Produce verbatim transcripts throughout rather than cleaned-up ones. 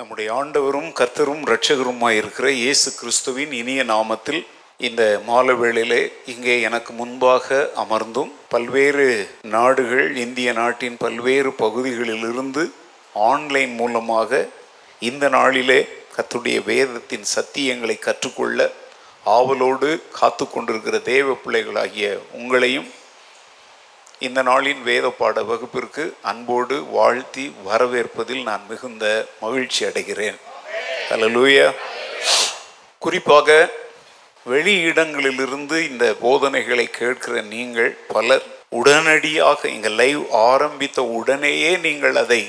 நம்முடைய ஆண்டவரும் கர்த்தரும் இரட்சகருமாயிருக்கிற இயேசு கிறிஸ்துவின் இனிய நாமத்தில் இந்த மாலை வேளையிலே இங்கே எனக்கு முன்பாக அமர்ந்தும் பல்வேறு நாடுகள், இந்திய நாட்டின் பல்வேறு பகுதிகளிலிருந்து ஆன்லைன் மூலமாக இந்த நாளிலே கர்த்தருடைய வேதத்தின் சத்தியங்களை கற்றுக்கொள்ள ஆவலோடு காத்து கொண்டிருக்கிற தேவ பிள்ளைகளாகிய உங்களையும் இந்த நாளின் வேத பாட வகுப்பிற்கு அன்போடு வாழ்த்தி வரவேற்பதில் நான் மிகுந்த மகிழ்ச்சி அடைகிறேன். ஹல்லேலூயா. குறிப்பாக வெளி இடங்களிலிருந்து இந்த போதனைகளை கேட்கிற நீங்கள் பலர் உடனடியாக எங்கள் லைவ் ஆரம்பித்த உடனேயே நீங்கள் அதை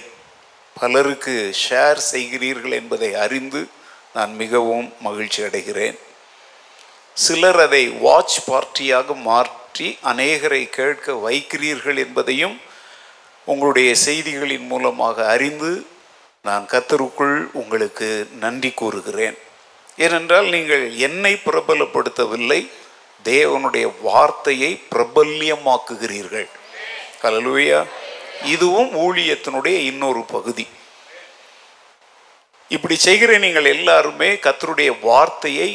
பலருக்கு ஷேர் செய்கிறீர்கள் என்பதை அறிந்து நான் மிகவும் மகிழ்ச்சி அடைகிறேன். சிலர் அதை வாட்ச் பார்ட்டியாக மாற்ற அநேகரை கேட்க வைக்கிறீர்கள் என்பதையும் உங்களுடைய செய்திகளின் மூலமாக அறிந்து நான் கர்த்தருக்குள் உங்களுக்கு நன்றி கூறுகிறேன். ஏனென்றால் நீங்கள் என்னை பிரபலப்படுத்தவில்லை, தேவனுடைய வார்த்தையை பிரபல்யமாக்குகிறீர்கள். ஹல்லேலூயா. இதுவும் ஊழியத்தினுடைய இன்னொரு பகுதி. இப்படி செய்கிற நீங்கள் எல்லாருமே கர்த்தருடைய வார்த்தையை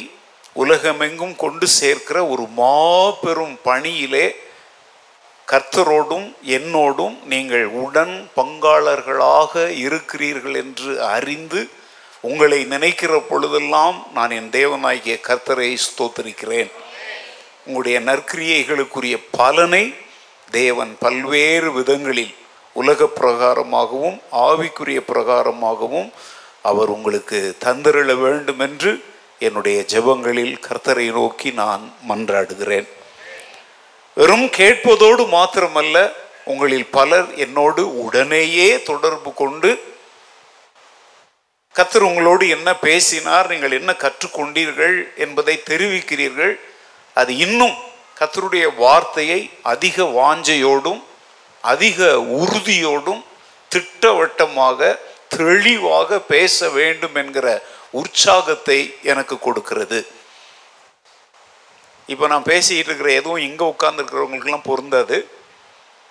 உலகமெங்கும் கொண்டு சேர்க்கிற ஒரு மாபெரும் பணியிலே கர்த்தரோடும் என்னோடும் நீங்கள் உடன் பங்காளர்களாக இருக்கிறீர்கள் என்று அறிந்து உங்களை நினைக்கிற பொழுதெல்லாம் நான் என் தேவனாகிய கர்த்தரை ஸ்தோத்திரிக்கிறேன். உங்களுடைய நற்கிரியைகளுக்குரிய பலனை தேவன் பல்வேறு விதங்களில் உலக பிரகாரமாகவும் ஆவிக்குரிய பிரகாரமாகவும் அவர் உங்களுக்கு தந்திரள வேண்டும் என்று என்னுடைய ஜெபங்களில் கர்த்தரை நோக்கி நான் மன்றாடுகிறேன். வெறும் கேட்பதோடு மாத்திரமல்ல, உங்களில் பலர் என்னோடு உடனேயே தொடர்பு கொண்டு கர்த்தர் உங்களோடு என்ன பேசினார், நீங்கள் என்ன கற்றுக்கொண்டீர்கள் என்பதை தெரிவிக்கிறீர்கள். அது இன்னும் கர்த்தருடைய வார்த்தையை அதிக வாஞ்சையோடும் அதிக உறுதியோடும் திட்டவட்டமாக தெளிவாக பேச வேண்டும் என்கிற உற்சாகத்தை எனக்கு கொடுக்கிறது. இப்போ நான் பேசிகிட்டு இருக்கிற எதுவும் இங்கே உட்கார்ந்துருக்கிறவங்களுக்கெல்லாம் பொருந்தாது.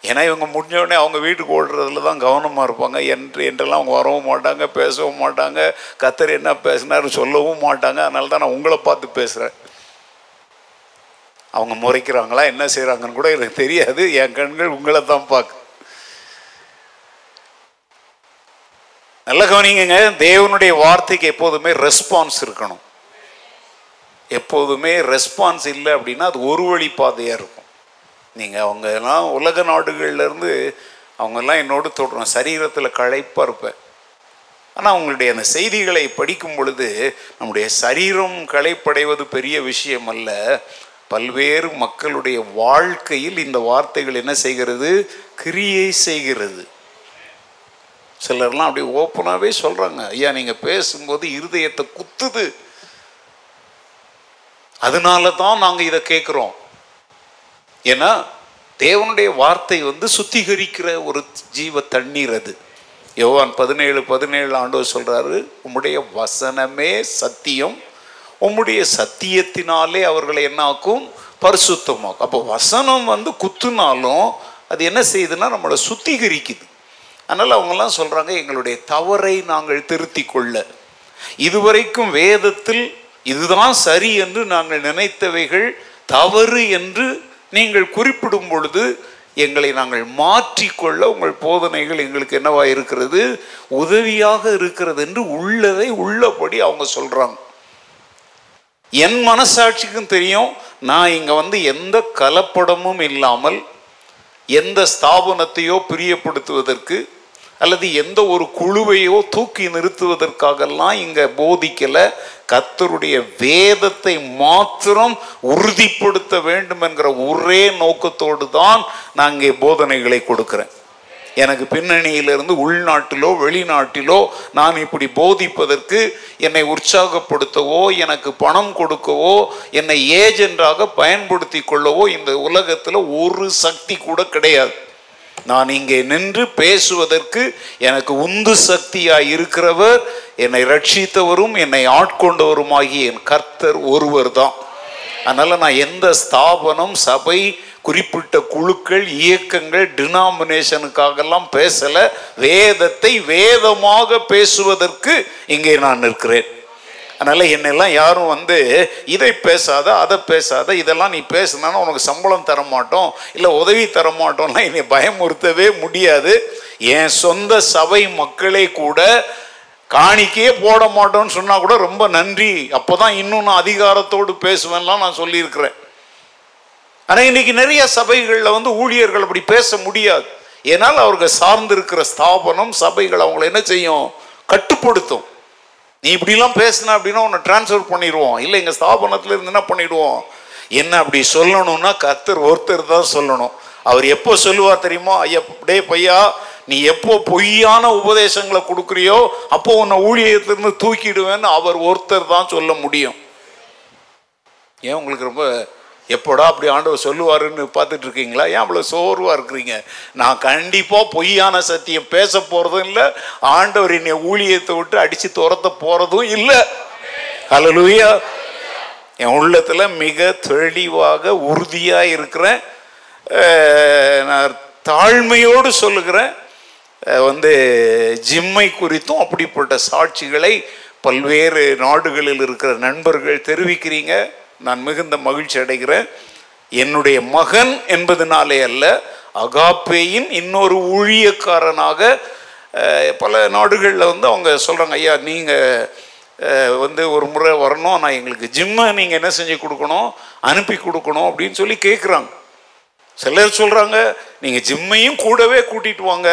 ஏன்னா இவங்க முடிஞ்சோடனே அவங்க வீட்டுக்கு ஓடுறதுல தான் கவனமாக இருப்பாங்க. என்று என்றெல்லாம் அவங்க வரவும் மாட்டாங்க, பேசவும் மாட்டாங்க, கர்த்தர் என்ன பேசினார் சொல்லவும் மாட்டாங்க. அதனால தான் நான் உங்களை பார்த்து பேசுகிறேன். அவங்க முறைக்கிறாங்களா என்ன செய்கிறாங்கன்னு கூட எனக்கு தெரியாது. என் கண்கள் உங்களை தான் பார்க்க. நல்ல கவனிங்க, தேவனுடைய வார்த்தைக்கு எப்போதுமே ரெஸ்பான்ஸ் இருக்கணும். எப்போதுமே ரெஸ்பான்ஸ் இல்லை அப்படின்னா அது ஒரு வழி பாதையாக இருக்கும். நீங்கள் அவங்க எல்லாம் உலக நாடுகள்லேருந்து அவங்கெல்லாம் என்னோடு தொடரும் சரீரத்தில் களைப்பாக இருப்பேன். ஆனால் அவங்களுடைய அந்த செய்திகளை படிக்கும் பொழுது நம்முடைய சரீரம் களைப்படைவது பெரிய விஷயம் அல்ல. பல்வேறு மக்களுடைய வாழ்க்கையில் இந்த வார்த்தைகள் என்ன செய்கிறது? கிரியை செய்கிறது. சிலர்லாம் அப்படி ஓப்பனாகவே சொல்கிறாங்க, ஐயா நீங்கள் பேசும்போது இருதயத்தை குத்துது, அதனால தான் நாங்கள் இதை கேட்குறோம். ஏன்னா தேவனுடைய வார்த்தை வந்து சுத்திகரிக்கிற ஒரு ஜீவ தண்ணீர். அது யோவான் பதினேழு பதினேழு ஆண்டவர் சொல்கிறாரு, உம்முடைய வசனமே சத்தியம், உம்முடைய சத்தியத்தினாலே அவர்களை என்ன ஆக்கும்? பரிசுத்தமாக்கும். அப்போ வசனம் வந்து குத்துனாலும் அது என்ன செய்யுதுன்னா நம்மளை சுத்திகரிக்குது. அதனால் அவங்கெல்லாம் சொல்கிறாங்க, எங்களுடைய தவறை நாங்கள் திருத்தி கொள்ள இதுவரைக்கும் வேதத்தில் இதுதான் சரி என்று நாங்கள் நினைத்தவைகள் தவறு என்று நீங்கள் குறிப்பிடும் பொழுது எங்களை நாங்கள் மாற்றிக்கொள்ள உங்கள் போதனைகள் எங்களுக்கு என்னவா இருக்கிறது? உதவியாக இருக்கிறது என்று உள்ளதை உள்ளபடி அவங்க சொல்கிறாங்க. என் மனசாட்சிக்கும் தெரியும், நான் இங்கே வந்து எந்த கலப்படமும் இல்லாமல் எந்த ஸ்தாபனத்தையோ பிரியப்படுத்துவதற்கு அல்லது எந்த ஒரு குழுவையோ தூக்கி நிறுத்துவதற்காகலாம் இங்கே போதிக்கலை. கர்த்தருடைய வேதத்தை மாத்திரம் உறுதிப்படுத்த வேண்டும் என்கிற ஒரே நோக்கத்தோடு தான் நான் இங்கே போதனைகளை கொடுக்குறேன். எனக்கு பின்னணியிலிருந்து உள்நாட்டிலோ வெளிநாட்டிலோ நான் இப்படி போதிப்பதற்கு என்னை உற்சாகப்படுத்தவோ எனக்கு பணம் கொடுக்கவோ என்னை ஏஜென்டாக பயன்படுத்தி கொள்ளவோ இந்த உலகத்தில் ஒரு சக்தி கூட கிடையாது. நான் இங்கே நின்று பேசுவதற்கு எனக்கு உந்து சக்தியாக இருக்கிறவர், என்னை ரட்சித்தவரும் என்னை ஆட்கொண்டவருமாகிய என் கர்த்தர் ஒருவர் தான். அதனால் நான் எந்த ஸ்தாபனம் சபை குறிப்பிட்ட குழுக்கள், இயக்கங்கள், டினாமினேஷனுக்காகலாம் பேசல. வேதத்தை வேதமாக பேசுவதற்கு இங்கே நான் நிற்கிறேன். அதனால என்னெல்லாம் யாரும் வந்து இதை பேசாத அதை பேசாத இதெல்லாம் நீ பேசுனாலும் உனக்கு சம்பளம் தரமாட்டோம் இல்லை உதவி தரமாட்டோம்னா என்னை பயமுறுத்தவே முடியாது. என் சொந்த சபை மக்களே கூட காணிக்கையே போட மாட்டோம்னு சொன்னா கூட ரொம்ப நன்றி, அப்போதான் இன்னும் நான் அதிகாரத்தோடு பேசுவேன்லாம் நான் சொல்லியிருக்கிறேன். ஆனால் இன்னைக்கு நிறைய சபைகளில் வந்து ஊழியர்கள் அப்படி பேச முடியாது. ஏன்னால் அவர்கள் சார்ந்திருக்கிற ஸ்தாபனம் சபைகள் அவங்களை என்ன செய்யும், கட்டுப்படுத்தும். நீ இப்படிலாம் பேசின அப்படின்னா உன்னை டிரான்ஸ்ஃபர் பண்ணிடுவோம், இல்லை எங்கள் ஸ்தாபனத்தில் இருந்து என்ன பண்ணிடுவோம். என்ன அப்படி சொல்லணும்னா கர்த்தர் ஒருத்தர் தான் சொல்லணும். அவர் எப்போ சொல்லுவார் தெரியுமா? ஐயா டே பையா, நீ எப்போ பொய்யான உபதேசங்களை கொடுக்குறியோ அப்போ உன்னை ஊழியத்திலிருந்து தூக்கிடுவேன்னு அவர் ஒருத்தர் தான் சொல்ல முடியும். ஏன் உங்களுக்கு ரொம்ப எப்போடா அப்படி ஆண்டவர் சொல்லுவாருன்னு பார்த்துட்டு இருக்கீங்களா? ஏன் அவ்வளோ சோர்வாக இருக்கிறீங்க? நான் கண்டிப்பாக பொய்யான சத்தியம் பேச போகிறதும் இல்லை, ஆண்டவர் என்னை ஊழியத்தை விட்டு அடித்து துரத்த போகிறதும் இல்லை. ஹல்லேலூயா! என் உள்ளத்தில் மிக தெளிவாக உறுதியாக இருக்கிறேன். நான் தாழ்மையோடு சொல்லுகிறேன். வந்து ஜிம்மை குறித்தும் அப்படிப்பட்ட சாட்சிகளை பல்வேறு நாடுகளில் இருக்கிற நண்பர்கள் தெரிவிக்கிறீங்க. நான் மிகுந்த மகிழ்ச்சி அடைகிறேன். என்னுடைய மகன் என்பதனாலே அல்ல, அகாப்பேயின் இன்னொரு ஊழியக்காரனாக பல நாடுகளில் வந்து அவங்க சொல்கிறாங்க, ஐயா நீங்கள் வந்து ஒரு முறை வரணும், நான் எங்களுக்கு ஜிம்மை நீங்கள் என்ன செஞ்சு கொடுக்கணும், அனுப்பி கொடுக்கணும் அப்படின்னு சொல்லி கேட்குறாங்க. சிலர் சொல்கிறாங்க நீங்கள் ஜிம்மையும் கூடவே கூட்டிகிட்டு வாங்க.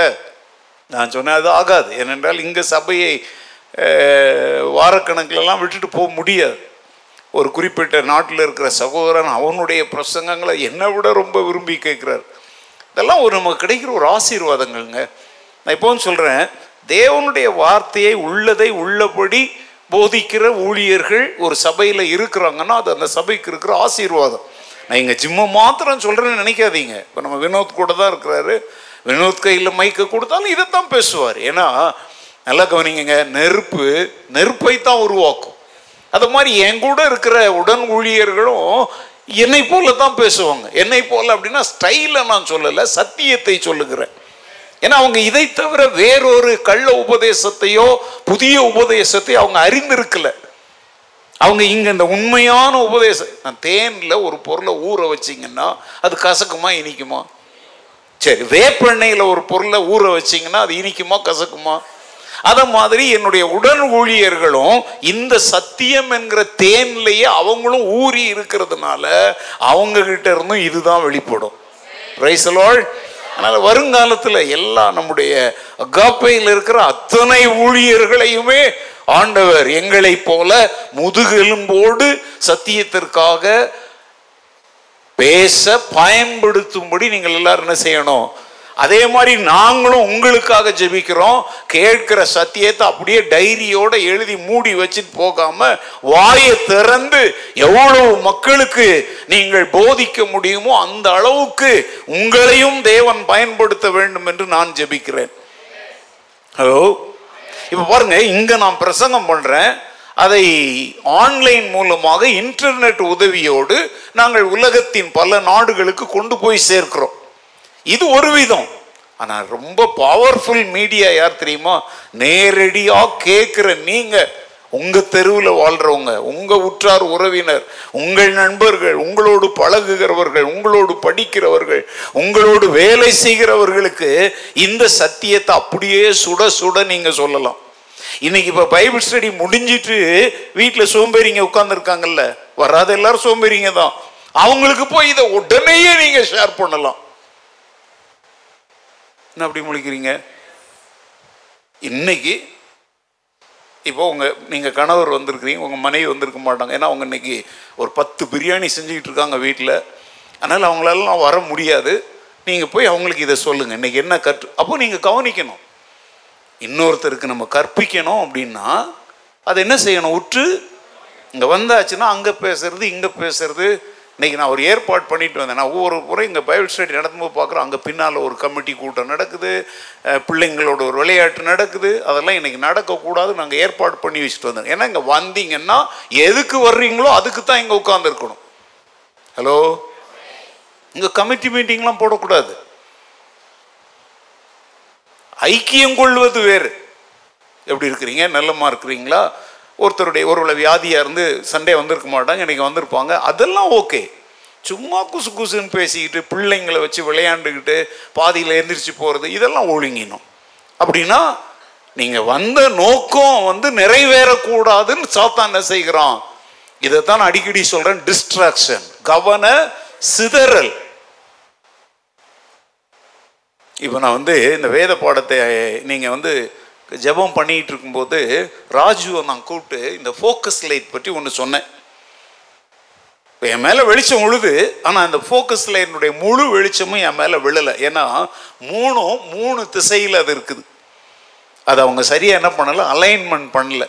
நான் சொன்னேன் அது ஆகாது. ஏனென்றால் இங்கே சபையை வாரக்கணக்கிலலாம் விட்டுட்டு போக முடியாது. ஒரு குறிப்பிட்ட நாட்டில் இருக்கிற சகோதரன் அவனுடைய பிரசங்கங்களை என்னை விட ரொம்ப விரும்பி கேட்குறார். இதெல்லாம் ஒரு நமக்கு கிடைக்கிற ஒரு ஆசீர்வாதங்கள்ங்க. நான் இப்போவும் சொல்கிறேன், தேவனுடைய வார்த்தையை உள்ளதை உள்ளபடி போதிக்கிற ஊழியர்கள் ஒரு சபையில் இருக்கிறாங்கன்னா அது அந்த சபைக்கு இருக்கிற ஆசீர்வாதம். நான் இங்கே ஜிம்மை மாத்திரம் சொல்கிறேன்னு நினைக்காதீங்க. இப்போ நம்ம வினோத் கூட தான் இருக்கிறாரு. வினோத் கையில் மைக்கை கொடுத்தாலும் இதைத்தான் பேசுவார். ஏன்னா நல்லா கவனிங்க, நெருப்பு நெருப்பை தான் உருவாக்கும். அது மாதிரி என் கூட இருக்கிற உடன் ஊழியர்களும் என்னை போல தான் பேசுவாங்க. என்னை போல அப்படின்னா ஸ்டைலை நான் சொல்லலை, சத்தியத்தை சொல்லுகிறேன். ஏன்னா அவங்க இதை தவிர வேறொரு கள்ள உபதேசத்தையோ புதிய உபதேசத்தையோ அவங்க அறிந்திருக்கல. அவங்க இங்கே இந்த உண்மையான உபதேசம். நான் தேனில் ஒரு பொருளை ஊற வச்சிங்கன்னா அது கசக்குமா இனிக்குமா? சரி, வேப்பெண்ணெயில் ஒரு பொருளை ஊற வச்சிங்கன்னா அது இனிக்குமா கசக்குமா? அதை மாதிரி என்னுடைய உடன் ஊழியர்களும் இந்த சத்தியம் என்கிற தேன்லேயே அவங்களும் ஊறி இருக்கிறதுனால அவங்ககிட்ட இருந்தும் இதுதான் வெளிப்படும். Praise the Lord! அதனால் வருங்காலத்தில் எல்லா நம்முடைய அகாப்பையில் இருக்கிற அத்தனை ஊழியர்களையுமே ஆண்டவர் எங்களை போல முதுகெலும்போடு சத்தியத்திற்காக பேச பயன்படுத்தும்படி நீங்கள் எல்லாரும் என்ன செய்யணும்? அதே மாதிரி நாங்களும் உங்களுக்காக ஜெபிக்கிறோம். கேட்கிற சத்தியத்தை அப்படியே டைரியோட எழுதி மூடி வச்சுட்டு போகாம வாயை திறந்து எவ்வளவு மக்களுக்கு நீங்கள் போதிக்க முடியுமோ அந்த அளவுக்கு உங்களையும் தேவன் பயன்படுத்த வேண்டும் என்று நான் ஜெபிக்கிறேன். ஹலோ, இப்போ பாருங்க, இங்க நான் பிரசங்கம் பண்றேன், அதை ஆன்லைன் மூலமாக இன்டர்நெட் உதவியோடு நாங்கள் உலகத்தின் பல நாடுகளுக்கு கொண்டு போய் சேர்க்கிறோம். இது ஒரு விதம். ஆனால் ரொம்ப பவர்ஃபுல் மீடியா யார் தெரியுமா? நேரடியாக கேட்குற நீங்கள், உங்கள் தெருவில் வாழ்கிறவங்க, உங்கள் உற்றார் உறவினர், உங்கள் நண்பர்கள், உங்களோடு பழகுகிறவர்கள், உங்களோடு படிக்கிறவர்கள், உங்களோடு வேலை செய்கிறவர்களுக்கு இந்த சத்தியத்தை அப்படியே சுட சுட நீங்கள் சொல்லலாம். இன்னைக்கு இப்போ பைபிள் ஸ்டடி முடிஞ்சிட்டு வீட்டில் சோம்பேறிங்க உட்காந்துருக்காங்கல்ல, வராத எல்லாரும் சோம்பேறிங்க தான். அவங்களுக்கு போய் இதை உடனேயே நீங்கள் ஷேர் பண்ணலாம். என்ன அப்படி முழிக்கிறீங்க? இன்னைக்கு இப்போ உங்கள் நீங்கள் கணவர் வந்திருக்கிறீங்க, உங்கள் மனைவி வந்திருக்க மாட்டாங்க. ஏன்னா அவங்க இன்னைக்கு ஒரு பத்து பிரியாணி செஞ்சுக்கிட்டு இருக்காங்க வீட்டில். அதனால் அவங்களாலாம் வர முடியாது. நீங்கள் போய் அவங்களுக்கு இதை சொல்லுங்கள், இன்றைக்கி என்ன கற்று. அப்போ நீங்கள் கவனிக்கணும். இன்னொருத்தருக்கு நம்ம கற்பிக்கணும் அப்படின்னா அதை என்ன செய்யணும்? உற்று இங்கே வந்தாச்சுன்னா அங்கே பேசுறது இங்கே பேசுறது. இன்றைக்கி நான் ஒரு ஏற்பாடு பண்ணிட்டு வந்தேன். நான் ஒவ்வொரு முறை இங்கே பைபிள் ஸ்டடி நடக்கும்போது பார்க்குறோம், அங்கே பின்னால் ஒரு கமிட்டி கூட்டம் நடக்குது, பிள்ளைங்களோட ஒரு விளையாட்டு நடக்குது. அதெல்லாம் இன்றைக்கி நடக்கக்கூடாது, நாங்கள் ஏற்பாடு பண்ணி வச்சுட்டு வந்தோம். ஏன்னா இங்கே வந்தீங்கன்னா எதுக்கு வர்றீங்களோ அதுக்கு தான் இங்கே உட்காந்துருக்கணும். ஹலோ, இங்கே கமிட்டி மீட்டிங்லாம் போடக்கூடாது. ஐக்கியம் கொள்வது வேறு. எப்படி இருக்கிறீங்க, நல்லமா இருக்கிறீங்களா, ஒருத்தருடைய ஒருவேளை வியாதியாக இருந்து சண்டே வந்திருக்க மாட்டாங்க, இன்றைக்கி வந்திருப்பாங்க, அதெல்லாம் ஓகே. சும்மா குசு குசுன்னு பேசிக்கிட்டு பிள்ளைங்களை வச்சு விளையாண்டுக்கிட்டு பாதியில் எந்திரிச்சு போகிறது இதெல்லாம் ஒழுங்கினோம். அப்படின்னா நீங்கள் வந்த நோக்கம் வந்து நிறைவேறக்கூடாதுன்னு சாத்தான் செய்கிறான். இதைத்தான் அடிக்கடி சொல்கிறேன், டிஸ்ட்ராக்ஷன், கவன சிதறல். இப்போ நான் வந்து இந்த வேத பாடத்தை நீங்கள் வந்து ஜபம் பண்ணிகிட்டு இருக்கும்போது ராஜுவை நான் கூப்பிட்டு இந்த ஃபோக்கஸ் லைட் பற்றி ஒன்று சொன்னேன். இப்போ என் மேலே வெளிச்சம் விழுது, ஆனால் அந்த ஃபோக்கஸ் லைனுடைய முழு வெளிச்சமும் என் மேலே விழலை. ஏன்னா மூணும் மூணு திசையில் அது இருக்குது. அது அவங்க சரியாக என்ன பண்ணலை, அலைன்மெண்ட் பண்ணலை.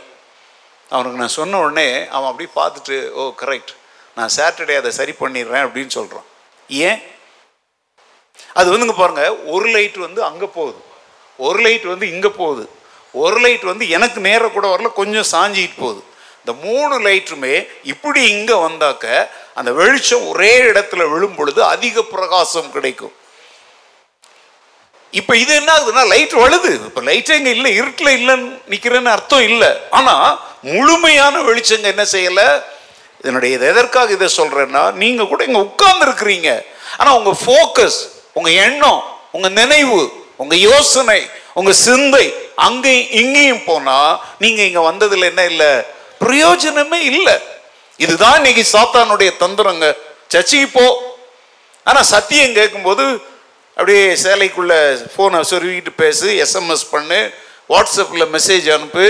அவனுக்கு நான் சொன்ன உடனே அவன் அப்படி பார்த்துட்டு, ஓ கரெக்ட், நான் சாட்டர்டே அதை சரி பண்ணிடுறேன் அப்படின்னு சொல்கிறான். ஏன்? அது வந்துங்க பாருங்கள், ஒரு லைட் வந்து அங்கே போகுது, ஒரு லைட் வந்து இங்கே போகுது, ஒரு லைட் வந்து எனக்கு நேர கூட வரல, கொஞ்சம் சாஞ்சிக்கிட்டு போகுது. இந்த மூணு லைட்டுமே இப்படி இங்கே வந்தாக்க அந்த வெளிச்சம் ஒரே இடத்துல விழும் பொழுது அதிக பிரகாசம் கிடைக்கும். இப்போ இது என்ன ஆகுதுன்னா, லைட் வழுது. இப்போ லைட்டே இங்கே இல்லை, இருட்டில் இல்லைன்னு நிற்கிறேன்னு அர்த்தம் இல்லை. ஆனால் முழுமையான வெளிச்சங்க என்ன செய்யலை. இதனுடைய இதை எதற்காக இதை சொல்கிறேன்னா, நீங்கள் கூட இங்கே உட்கார்ந்துருக்கிறீங்க, ஆனால் உங்கள் ஃபோக்கஸ், உங்கள் எண்ணம், உங்கள் நினைவு, உங்கள் யோசனை, உங்கள் சிந்தை அங்கேயும் இங்கேயும் போனால் நீங்கள் இங்கே வந்ததில் என்ன இல்லை, பிரயோஜனமே இல்லை. இதுதான் இன்னைக்கு சாத்தானுடைய தந்திரங்க. சர்ச்சைக்கு போ, ஆனால் சத்தியம் கேட்கும்போது அப்படியே சேலைக்குள்ளே ஃபோனை சொருவிக்கிட்டு பேசு, எஸ்எம்எஸ் பண்ணு, வாட்ஸ்அப்பில் மெசேஜ் அனுப்பு.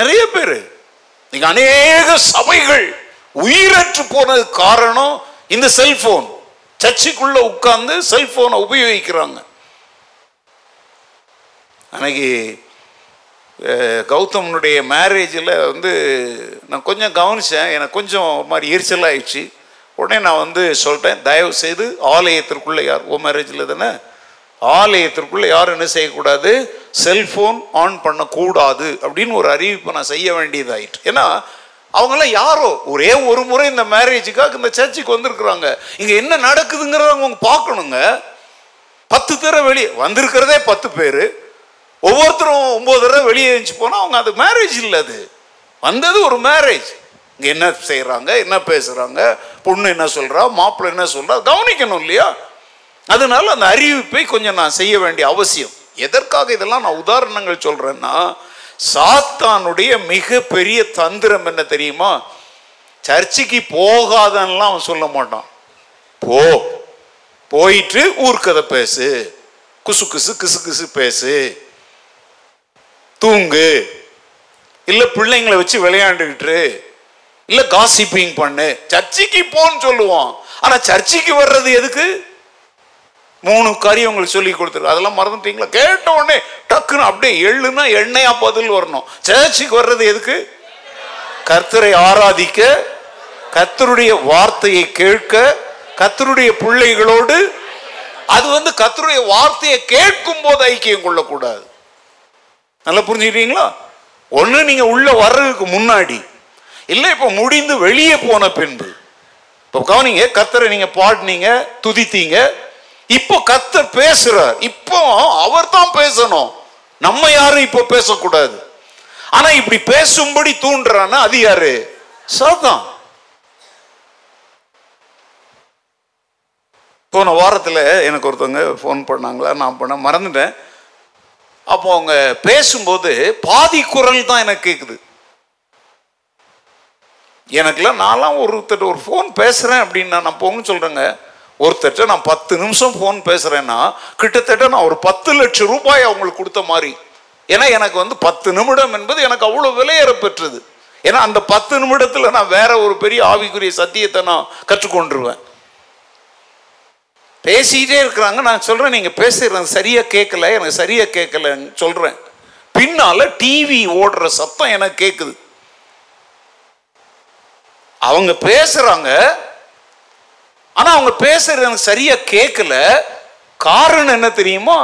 நிறைய பேர் இன்றைக்கி அநேக சபைகள் உயிரற்று போனது காரணம் இந்த செல்ஃபோன். சர்ச்சைக்குள்ளே உட்கார்ந்து செல்ஃபோனை உபயோகிக்கிறாங்க. அன்னைக்கு கௌதமனுடைய மேரேஜில் வந்து நான் கொஞ்சம் கவனித்தேன், எனக்கு கொஞ்சம் ஒரு மாதிரி எரிச்சலாகிடுச்சு. உடனே நான் வந்து சொல்லிட்டேன், தயவு செய்து ஆலயத்திற்குள்ளே யார், ஓ மேரேஜில் தானே, ஆலயத்திற்குள்ளே யாரும் என்ன செய்யக்கூடாது, செல்ஃபோன் ஆன் பண்ணக்கூடாது அப்படின்னு ஒரு அறிவிப்பை நான் செய்ய வேண்டியதாயிட்டு. ஏன்னா அவங்களாம் யாரோ ஒரே ஒரு முறை இந்த மேரேஜுக்காக இந்த சர்ச்சுக்கு வந்திருக்கிறாங்க, இங்கே என்ன நடக்குதுங்கிறத அவங்க பார்க்கணுங்க. பத்து தடவை வெளியே வந்திருக்கிறதே பத்து பேர், ஒவ்வொருத்தரும் ஒம்பது தடவை வெளியே எழுந்து போனால் அவங்க அது மேரேஜ் இல்லை, அது வந்தது ஒரு மேரேஜ். இங்கே என்ன செய்கிறாங்க, என்ன பேசுகிறாங்க, பொண்ணு என்ன சொல்கிறா, மாப்பிள்ளை என்ன சொல்கிறா, கவனிக்கணும் இல்லையா. அதனால் அந்த அறிவிப்பை கொஞ்சம் நான் செய்ய வேண்டிய அவசியம். எதற்காக இதெல்லாம் நான் உதாரணங்கள் சொல்கிறேன்னா, சாத்தானுடைய மிகப்பெரிய தந்திரம் என்ன தெரியுமா, சர்ச்சைக்கு போகாதன்னெலாம் அவன் சொல்ல மாட்டான். போ, போயிட்டு ஊர்க்கதை பேசு, குசு குசு கிசு கிசு பேசு, தூங்கு, இல்லை பிள்ளைங்களை வச்சு விளையாண்டுக்கிட்டு, இல்லை காசிப்பிங் பண்ணு, சர்ச்சைக்கு போன்னு சொல்லுவான். ஆனால் சர்ச்சைக்கு வர்றது எதுக்கு, மூணு காரியம் உங்களுக்கு சொல்லி கொடுத்துரு, அதெல்லாம் மறந்துட்டீங்களா, கேட்ட உடனே டக்குன்னு அப்படியே எள்ளுனா எண்ணெயா பதில் வரணும். சர்ச்சைக்கு வர்றது எதுக்கு, கர்த்தரை ஆராதிக்க, கர்த்தருடைய வார்த்தையை கேட்க, கர்த்தருடைய பிள்ளைகளோடு, அது வந்து கர்த்தருடைய வார்த்தையை கேட்கும் போது ஐக்கியம் கொள்ளக்கூடாது. நல்லா புரிஞ்சுக்கிட்டீங்களா? ஒன்று நீங்கள் உள்ளே வர்றதுக்கு முன்னாடி, இல்லை இப்போ முடிந்து வெளியே போன பின்பு. இப்போ கவனிங்க, கர்த்தரை நீங்கள் பாடினீங்க, துதித்தீங்க, இப்போ கர்த்தர் பேசுகிறார், இப்போ அவர் தான் பேசணும், நம்ம யாரும் இப்போ பேசக்கூடாது. ஆனால் இப்படி பேசும்படி தூண்டுறான்னா அது யாரு, சாத்தான். போன வாரத்தில் எனக்கு ஒருத்தவங்க ஃபோன் பண்ணாங்களா, நான் பண்ண மறந்துட்டேன். அப்போ அவங்க பேசும்போது பாதி குரல் தான் எனக்கு கேட்குது. எனக்குலாம் நான்லாம் ஒருத்தட்ட ஒரு ஃபோன் பேசுகிறேன் அப்படின்னா நான் போகணும்னு சொல்கிறேங்க. ஒருத்தட்ட நான் பத்து நிமிஷம் ஃபோன் பேசுகிறேன்னா கிட்டத்தட்ட நான் ஒரு பத்து லட்சம் ரூபாய் அவங்களுக்கு கொடுத்த மாதிரி. ஏன்னா எனக்கு வந்து பத்து நிமிடம் என்பது எனக்கு அவ்வளோ விலையேற பெற்றது. ஏன்னா அந்த பத்து நிமிடத்தில் நான் வேற ஒரு பெரிய ஆவிக்குரிய சத்தியத்தை நான் கற்றுக்கொண்டுருவேன். பேசிக்கிட்டே இருக்கிறாங்க, நான் சொல்கிறேன், நீங்கள் பேசுகிறேன் சரியாக கேட்கல, எனக்கு சரியாக கேட்கலன்னு சொல்கிறேன். பின்னால் டிவி ஓடுற சத்தம் எனக்கு கேட்குது. அவங்க பேசுகிறாங்க, ஆனால் அவங்க பேசுகிறது எனக்கு சரியாக கேட்கல. காரணம் என்ன தெரியுமா,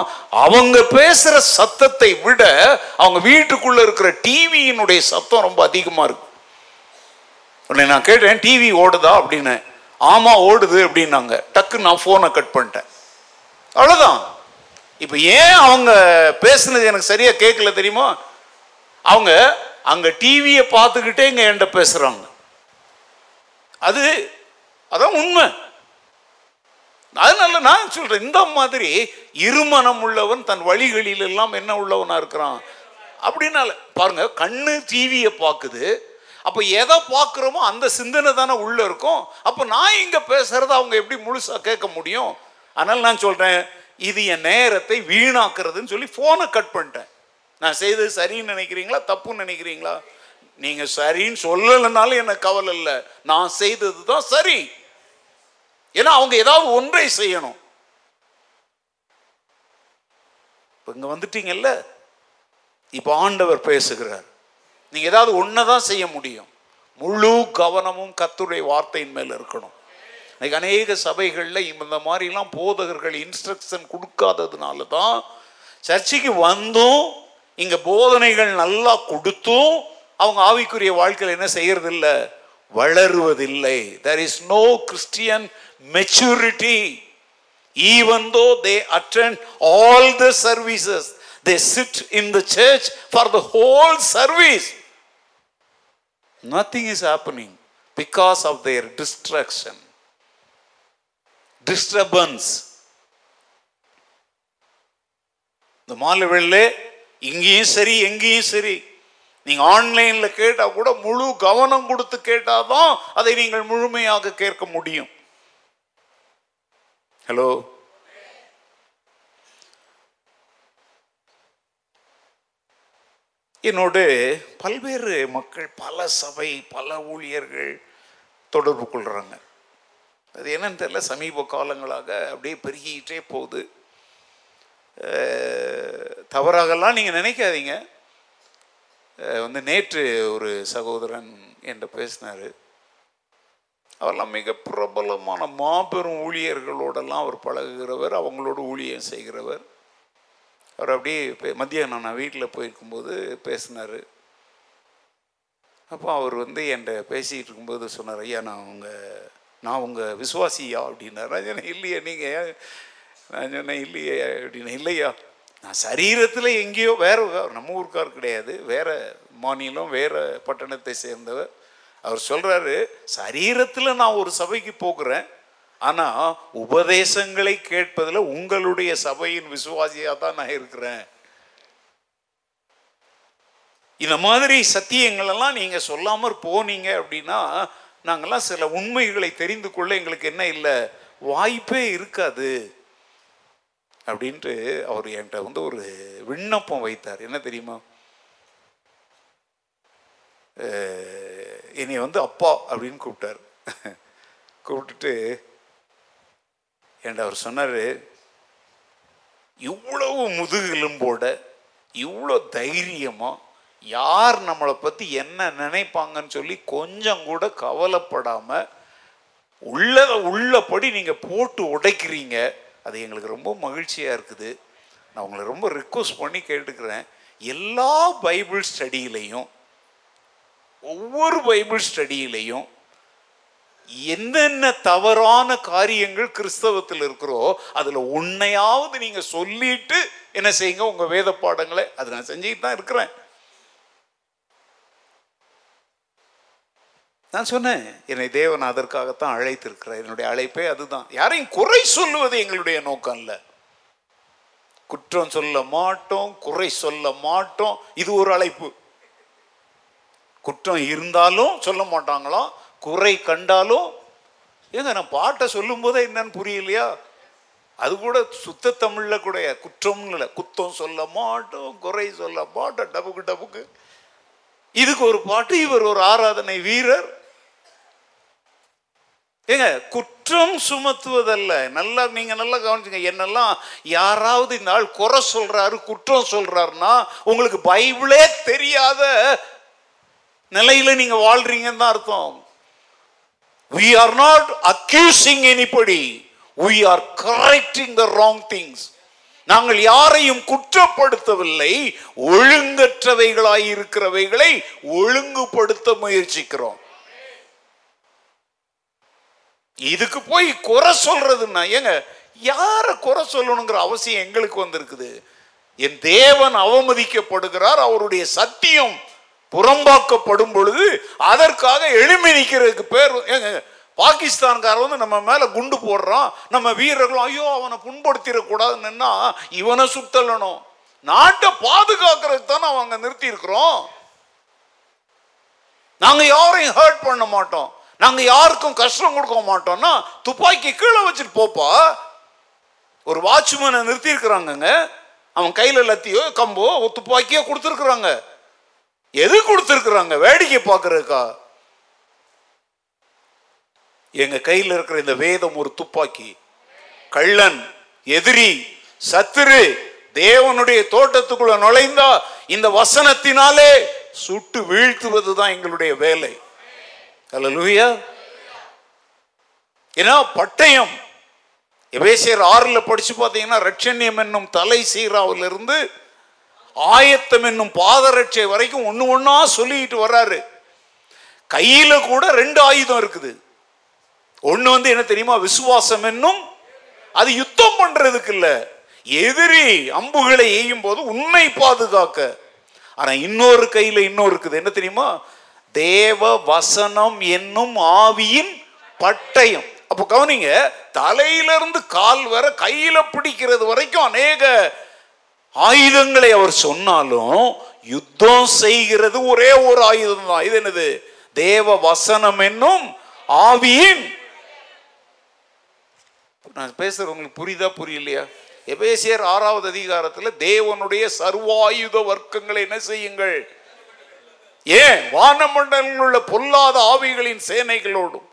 அவங்க பேசுகிற சத்தத்தை விட அவங்க வீட்டுக்குள்ளே இருக்கிற டிவியினுடைய சத்தம் ரொம்ப அதிகமாக இருக்கும். உடனே நான் கேட்டேன், டிவி ஓடுதா அப்படின்னு. ஆமாம் ஓடுது அப்படின்னாங்க. டக்குன்னு நான் ஃபோனை கட் பண்ணிட்டேன், அவ்வளோதான். இப்போ ஏன் அவங்க பேசுனது எனக்கு சரியாக கேட்கல தெரியுமா? அவங்க அங்கே டிவியை பார்த்துக்கிட்டே இங்கே என்கிட்ட பேசுகிறாங்க. அது அதான் உண்மை. அதனால நான் சொல்கிறேன், இந்த மாதிரி இருமனம் உள்ளவன் தன் வழிகளிலெல்லாம் என்ன உள்ளவனாக இருக்கிறான் அப்படின்னால பாருங்க, கண்ணு டிவியை பார்க்குது. அப்போ எதை பார்க்குறோமோ அந்த சிந்தனை தானே உள்ளே இருக்கும். அப்போ நான் இங்கே பேசுகிறத அவங்க எப்படி முழுசாக கேட்க முடியும்? அதனால் நான் சொல்கிறேன், இது என் நேரத்தை வீணாக்குறதுன்னு சொல்லி ஃபோனை கட் பண்ணிட்டேன். நான் செய்தது சரின்னு நினைக்கிறீங்களா, தப்புன்னு நினைக்கிறீங்களா? நீங்கள் சரின்னு சொல்லலைனாலும் எனக்கு கவலை இல்லை, நான் செய்தது தான் சரி. ஏன்னா அவங்க ஏதாவது ஒன்றை செய்யணும். இப்போ இங்கே வந்துட்டீங்கல்ல, இப்போ ஆண்டவர் பேசுகிறார். நீங்கள் ஏதாவது ஒன்றை தான் செய்ய முடியும். முழு கவனமும் கர்த்தருடைய வார்த்தையின் மேலே இருக்கணும். இன்னைக்கு அநேக சபைகளில் இந்த மாதிரிலாம் போதகர்கள் இன்ஸ்ட்ரக்ஷன் கொடுக்காததுனால தான் சர்ச்சைக்கு வந்தும் இங்கே போதனைகள் நல்லா கொடுத்தும் அவங்க ஆவிக்குரிய வாழ்க்கையில் என்ன செய்யறதில்லை, வளருவதில்லை. There is no Christian maturity. Even though they attend all the services, they sit in the church for the whole service. Nothing is happening because of their distraction. Disturbance. இந்த மாலை வேளையிலே இங்கேயும் சரி எங்கேயும் சரி, நீங்கள் ஆன்லைனில் கேட்டால் கூட முழு கவனம் கொடுத்து கேட்டால் தான் அதை நீங்கள் முழுமையாக கேட்க முடியும். ஹலோ, என்னோடு பல்வேறு மக்கள், பல சபை, பல ஊழியர்கள் தொடர்பு கொள்கிறாங்க. அது என்னன்னு தெரியல, சமீப காலங்களாக அப்படியே பெருகிட்டே போகுது. தவறாகலாம் நீங்கள் நினைக்காதீங்க. வந்து நேற்று ஒரு சகோதரன் என்கிட்ட பேசினார். அவரெல்லாம் மிக பிரபலமான மாபெரும் ஊழியர்களோடெல்லாம் அவர் பழகுகிறவர், அவங்களோட ஊழியம் செய்கிறவர். அவர் அப்படியே மத்தியானம் நான் வீட்டில் போயிருக்கும்போது பேசினார். அப்போ அவர் வந்து என்கிட்ட பேசிகிட்டு இருக்கும்போது சொன்னார், ஐயா நான் அவங்க நான் உங்கள் விசுவாசியா அப்படின்னார். ராஜன் இல்லையா நீங்கள் ஏன்? நான் சொன்னேன் இல்லையே அப்படின்னு. இல்லையா நான் சரீரத்தில் எங்கேயோ வேறு, நம்ம ஊருக்கார் கிடையாது, வேறு மாநிலம் வேறு பட்டணத்தை சேர்ந்தவர். அவர் சொல்கிறாரு, சரீரத்தில் நான் ஒரு சபைக்கு போகிறேன், ஆனால் உபதேசங்களை கேட்பதில் உங்களுடைய சபையின் விசுவாசியாக தான் நான் இருக்கிறேன். இந்த மாதிரி சத்தியங்களெல்லாம் நீங்கள் சொல்லாமல் போனீங்க அப்படின்னா நாங்கள்லாம் சில உண்மைகளை தெரிந்து கொள்ள எங்களுக்கு என்ன இல்லை, வாய்ப்பே இருக்காது அப்படின்ட்டு அவர் என்கிட்ட வந்து ஒரு விண்ணப்பம் வைத்தார். என்ன தெரியுமா, என்னை வந்து அப்பா அப்படின்னு கூப்பிட்டார். கூப்பிட்டுட்டு என்கிட்ட அவர் சொன்னார், இவ்வளவு முதுகெலும்போட இவ்வளோ தைரியமாக யார் நம்மளை பற்றி என்ன நினைப்பாங்கன்னு சொல்லி கொஞ்சம் கூட கவலைப்படாமல் உள்ளதை உள்ளபடி நீங்கள் போட்டு உடைக்கிறீங்க, அது எங்களுக்கு ரொம்ப மகிழ்ச்சியாக இருக்குது. நான் உங்களை ரொம்ப ரிக்வஸ்ட் பண்ணி கேட்டுக்கிறேன், எல்லா பைபிள் ஸ்டடியிலையும் ஒவ்வொரு பைபிள் ஸ்டடியிலையும் என்னென்ன தவறான காரியங்கள் கிறிஸ்தவத்தில் இருக்கிறோ அதில் உண்மையாவது நீங்கள் சொல்லிட்டு என்ன செய்யுங்க உங்கள் வேத பாடங்களை. அது நான் செஞ்சுக்கிட்டு தான் இருக்கிறேன். நான் சொன்னேன், என்னை தேவன் அதற்காகத்தான் அழைத்திருக்கிறார், என்னுடைய அழைப்பே அதுதான். யாரையும் குறை சொல்லுவது எங்களுடைய நோக்கம் இல்லை. குற்றம் சொல்ல மாட்டோம், குறை சொல்ல மாட்டோம், இது ஒரு அழைப்பு. குற்றம் இருந்தாலும் சொல்ல மாட்டாங்களாம், குறை கண்டாலும். ஏங்க நான் பாட்டை சொல்லும் போதே என்னன்னு புரியலையா? அது கூட சுத்த தமிழ்ல கூட குற்றம்னு இல்லை, குற்றம் சொல்ல மாட்டோம் குறை சொல்ல மாட்டோம், டபுக்கு டபுக்கு. இதுக்கு ஒரு பாட்டு, இவர் ஒரு ஆராதனை வீரர். ஏங்க குற்றம் சுமத்துவதல்ல, நல்லா நீங்க நல்லா கவனிச்சுங்க. என்னெல்லாம் யாராவது இந்த ஆள் குறை சொல்றாரு குற்றம் சொல்றாருன்னா உங்களுக்கு பைபிளே தெரியாத நிலையில நீங்க வாழ்றீங்கன்னு தான் அர்த்தம். We are not accusing anybody. We are correcting the wrong things. நாங்கள் யாரையும் குற்றப்படுத்தவில்லை, ஒழுங்கற்றவைகளாயிருக்கிறவைகளை ஒழுங்குபடுத்த முயற்சிக்கிறோம். இதுக்கு போய் குறை சொல்றதுன்னா, ஏங்க யாரை குறை சொல்லணுங்கிற அவசியம் எங்களுக்கு வந்திருக்குது? என் தேவன் அவமதிக்கப்படுகிறார், அவருடைய சத்தியம் புறம்பாக்கப்படும் பொழுது அதற்காக எழுமி நிற்கிறதுக்கு பேர். ஏங்க பாகிஸ்தான்காரன் வந்து நம்ம மேல குண்டு போடுறான், நம்ம வீரர்களும் ஐயோ அவனை புண்படுத்திடக்கூடாதுன்னா இவனை சுத்தலணும், நாட்டை பாதுகாக்கிறதுக்கு தானே அவங்க நிறுத்தி இருக்கிறோம். நாங்க யாரையும் ஹர்ட் பண்ண மாட்டோம், நாங்க யாருக்கும் கஷ்டம் கொடுக்க மாட்டோம்னா துப்பாக்கி கீழே வச்சுட்டு போப்பா. ஒரு வாட்ச்மேனை நிறுத்தி இருக்கிறாங்க, அவன் கையில லத்தியோ கம்போ துப்பாக்கியோ கொடுத்துருக்குறாங்க. எது கொடுத்துருக்குறாங்க? வேடிக்கை பார்க்கறதுக்கா? எங்க கையில் இருக்கிற இந்த வேதம் ஒரு துப்பாக்கி. கள்ளன், எதிரி, சத்துரு தேவனுடைய தோட்டத்துக்குள்ள நுழைந்தா இந்த வசனத்தினாலே சுட்டு வீழ்த்துவதுதான் எங்களுடைய வேலை. அல்லேலூயா. ஏன்னா பட்டயம் எபேசியர் ஆறுல படிச்சு பார்த்தீங்கன்னா, ரட்சண்யம் என்னும் தலை சீராவிலிருந்து ஆயத்தம் என்னும் பாதரட்சை வரைக்கும் ஒன்று ஒன்றா சொல்லிட்டு வர்றாரு. கையில கூட ரெண்டு ஆயுதம் இருக்குது. ஒன்று வந்து என்ன தெரியுமா? விசுவாசம் என்னும், அது யுத்தம் பண்றதுக்கு இல்லை, எதிரி அம்புகளை எய்யும் போது உன்னை பாதுகாக்க. ஆனால் இன்னொரு கையில் இன்னொரு இருக்குது, என்ன தெரியுமா? தேவ வசனம் என்னும் ஆவியின் பட்டயம். அப்போ கவனிங்க, தலையிலிருந்து கால் வரை கையில பிடிக்கிறது வரைக்கும் அநேக ஆயுதங்களை அவர் சொன்னாலும் யுத்தம் செய்கிறது ஒரே ஒரு ஆயுதம் தான். இது என்னது? தேவ வசனம் என்னும் ஆவியின். நான் பேசுறது உங்களுக்கு புரியுதா புரியலையா? எபேசியர் ஆறாவது அதிகாரத்தில் தேவனுடைய சர்வாயுத வர்க்கங்களை என்ன செய்யுங்கள், ஏன் வானமண்டலங்களில் உள்ள பொல்லாத ஆவிகளின் சேனைகளோடும்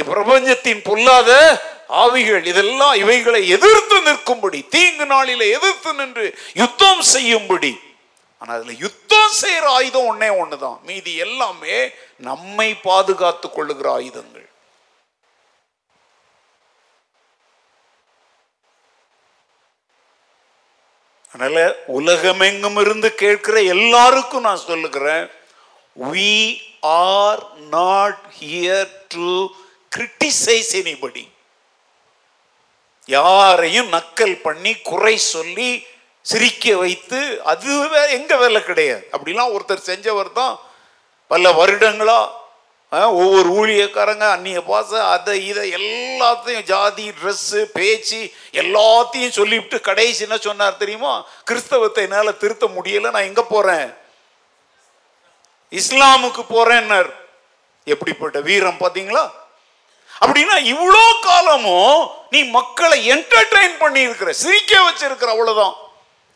இப்பிரபஞ்சத்தின் பொல்லாத ஆவிகள் இதெல்லாம் இவைகளை எதிர்த்து நிற்கும்படி, தீங்கு நாளில எதிர்த்து நின்று யுத்தம் செய்யும்படி. ஆனா அதுல யுத்தம் செய்யற ஆயுதம் ஒன்னே ஒண்ணுதான், மீதி எல்லாமே நம்மை பாதுகாத்து கொள்ளுகிற ஆயுதங்கள். அதனால உலகமெங்கும் இருந்து கேட்கிற எல்லாருக்கும் நான் சொல்லுகிறேன், we are not here to criticize anybody. யாரையும் நக்கல் பண்ணி குறை சொல்லி சிரிக்க வைத்து அது எங்க வேலை கிடையாது. அப்படிலாம் ஒருத்தர் செஞ்சவர் தான் பல வருடங்களா ஒவ்வொரு ஊழியக்காரங்க அந்நிய பாசை அதை இதை எல்லாத்தையும் ஜாதி, ட்ரெஸ்ஸு, பேச்சு எல்லாத்தையும் சொல்லிவிட்டு கடைசி என்ன சொன்னார் தெரியுமா? கிறிஸ்தவத்தை என்னால் திருத்த முடியலை, நான் எங்கே போகிறேன்? இஸ்லாமுக்கு போகிறேன்னார். எப்படிப்பட்ட வீரம் பார்த்தீங்களா? அப்படின்னா இவ்வளோ காலமும் நீ மக்களை என்டர்டெயின் பண்ணி இருக்கிற, சிரிக்க வச்சிருக்கிற, அவ்வளோதான்.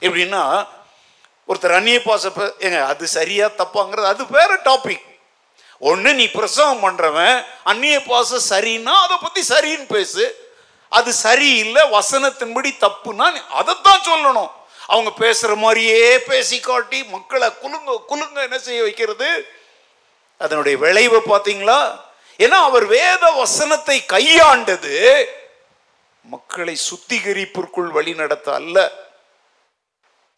எப்படின்னா ஒருத்தர் அந்நிய பாசை ஏங்க அது சரியா தப்பாங்கிறது அது வேற டாபிக். ஒன்று நீ பிரசவம் பண்ணுறவன் அந்நிய பாசம் சரின்னா அதை பற்றி சரின்னு பேசு, அது சரியில்லை வசனத்தின்படி தப்புன்னா அதைத்தான் சொல்லணும். அவங்க பேசுகிற மாதிரியே பேசி காட்டி மக்களை குலுங்க குலுங்க என்ன செய்ய வைக்கிறது, அதனுடைய விளைவை பார்த்தீங்களா? ஏன்னா அவர் வேத வசனத்தை கையாண்டது மக்களை சுத்திகரிப்பிற்குள் வழி நடத்த அல்ல.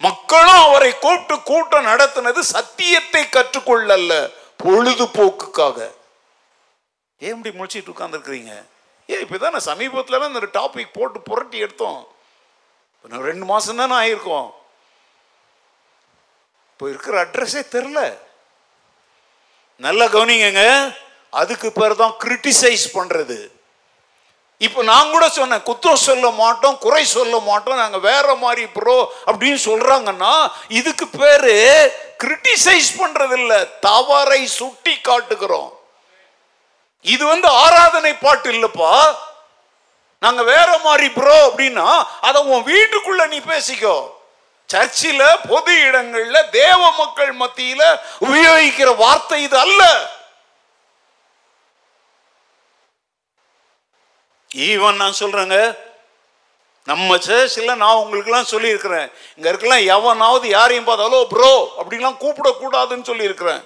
மக்களும் அவரை கூப்பிட்டு கூட்டம் நடத்தினது சத்தியத்தை கற்றுக்கொள்ள அல்ல, பொழுதுபோக்குக்காக. ஏன் இப்படி முடிச்சுட்டு உட்காந்துருக்குறீங்க? ஏன் இப்போதான் நான் சமீபத்தில் இந்த டாபிக் போட்டு புரட்டி எடுத்தோம், ரெண்டு மாசம் தானே ஆயிருக்கோம். இப்போ இருக்கிற அட்ரஸே தெரில. நல்லா கவனிங்க, அதுக்கு பேர் தான் கிரிட்டிசைஸ் பண்ணுறது. இப்போ நான் கூட சொன்னேன், குற்றம் சொல்ல மாட்டோம், குறை சொல்ல மாட்டோம், நாங்கள் வேற மாதிரி ப்ரோ அப்படின்னு சொல்றாங்கன்னா இதுக்கு பேரு கிரிட்டிசைஸ் பண்றது இல்லை, தவறை சுட்டி காட்டுகிறோம். இது வந்து ஆராதனை பாட்டு இல்லப்பா, நாங்கள் வேற மாதிரி ப்ரோ அப்படின்னா அதை உன் வீட்டுக்குள்ள நீ பேசிக்கோ. சர்ச்சில், பொது இடங்கள்ல, தேவ மக்கள் மத்தியில உபயோகிக்கிற வார்த்தை இது அல்ல. ஈவன் நான் சொல்றேங்க, நம்ம சர்ச்சில் நான் உங்களுக்குலாம் சொல்லியிருக்கிறேன், இங்கே இருக்கலாம் எவனாவது யாரையும் பார்த்தாலோ ப்ரோ அப்படின்லாம் கூப்பிடக்கூடாதுன்னு சொல்லியிருக்கிறேன்.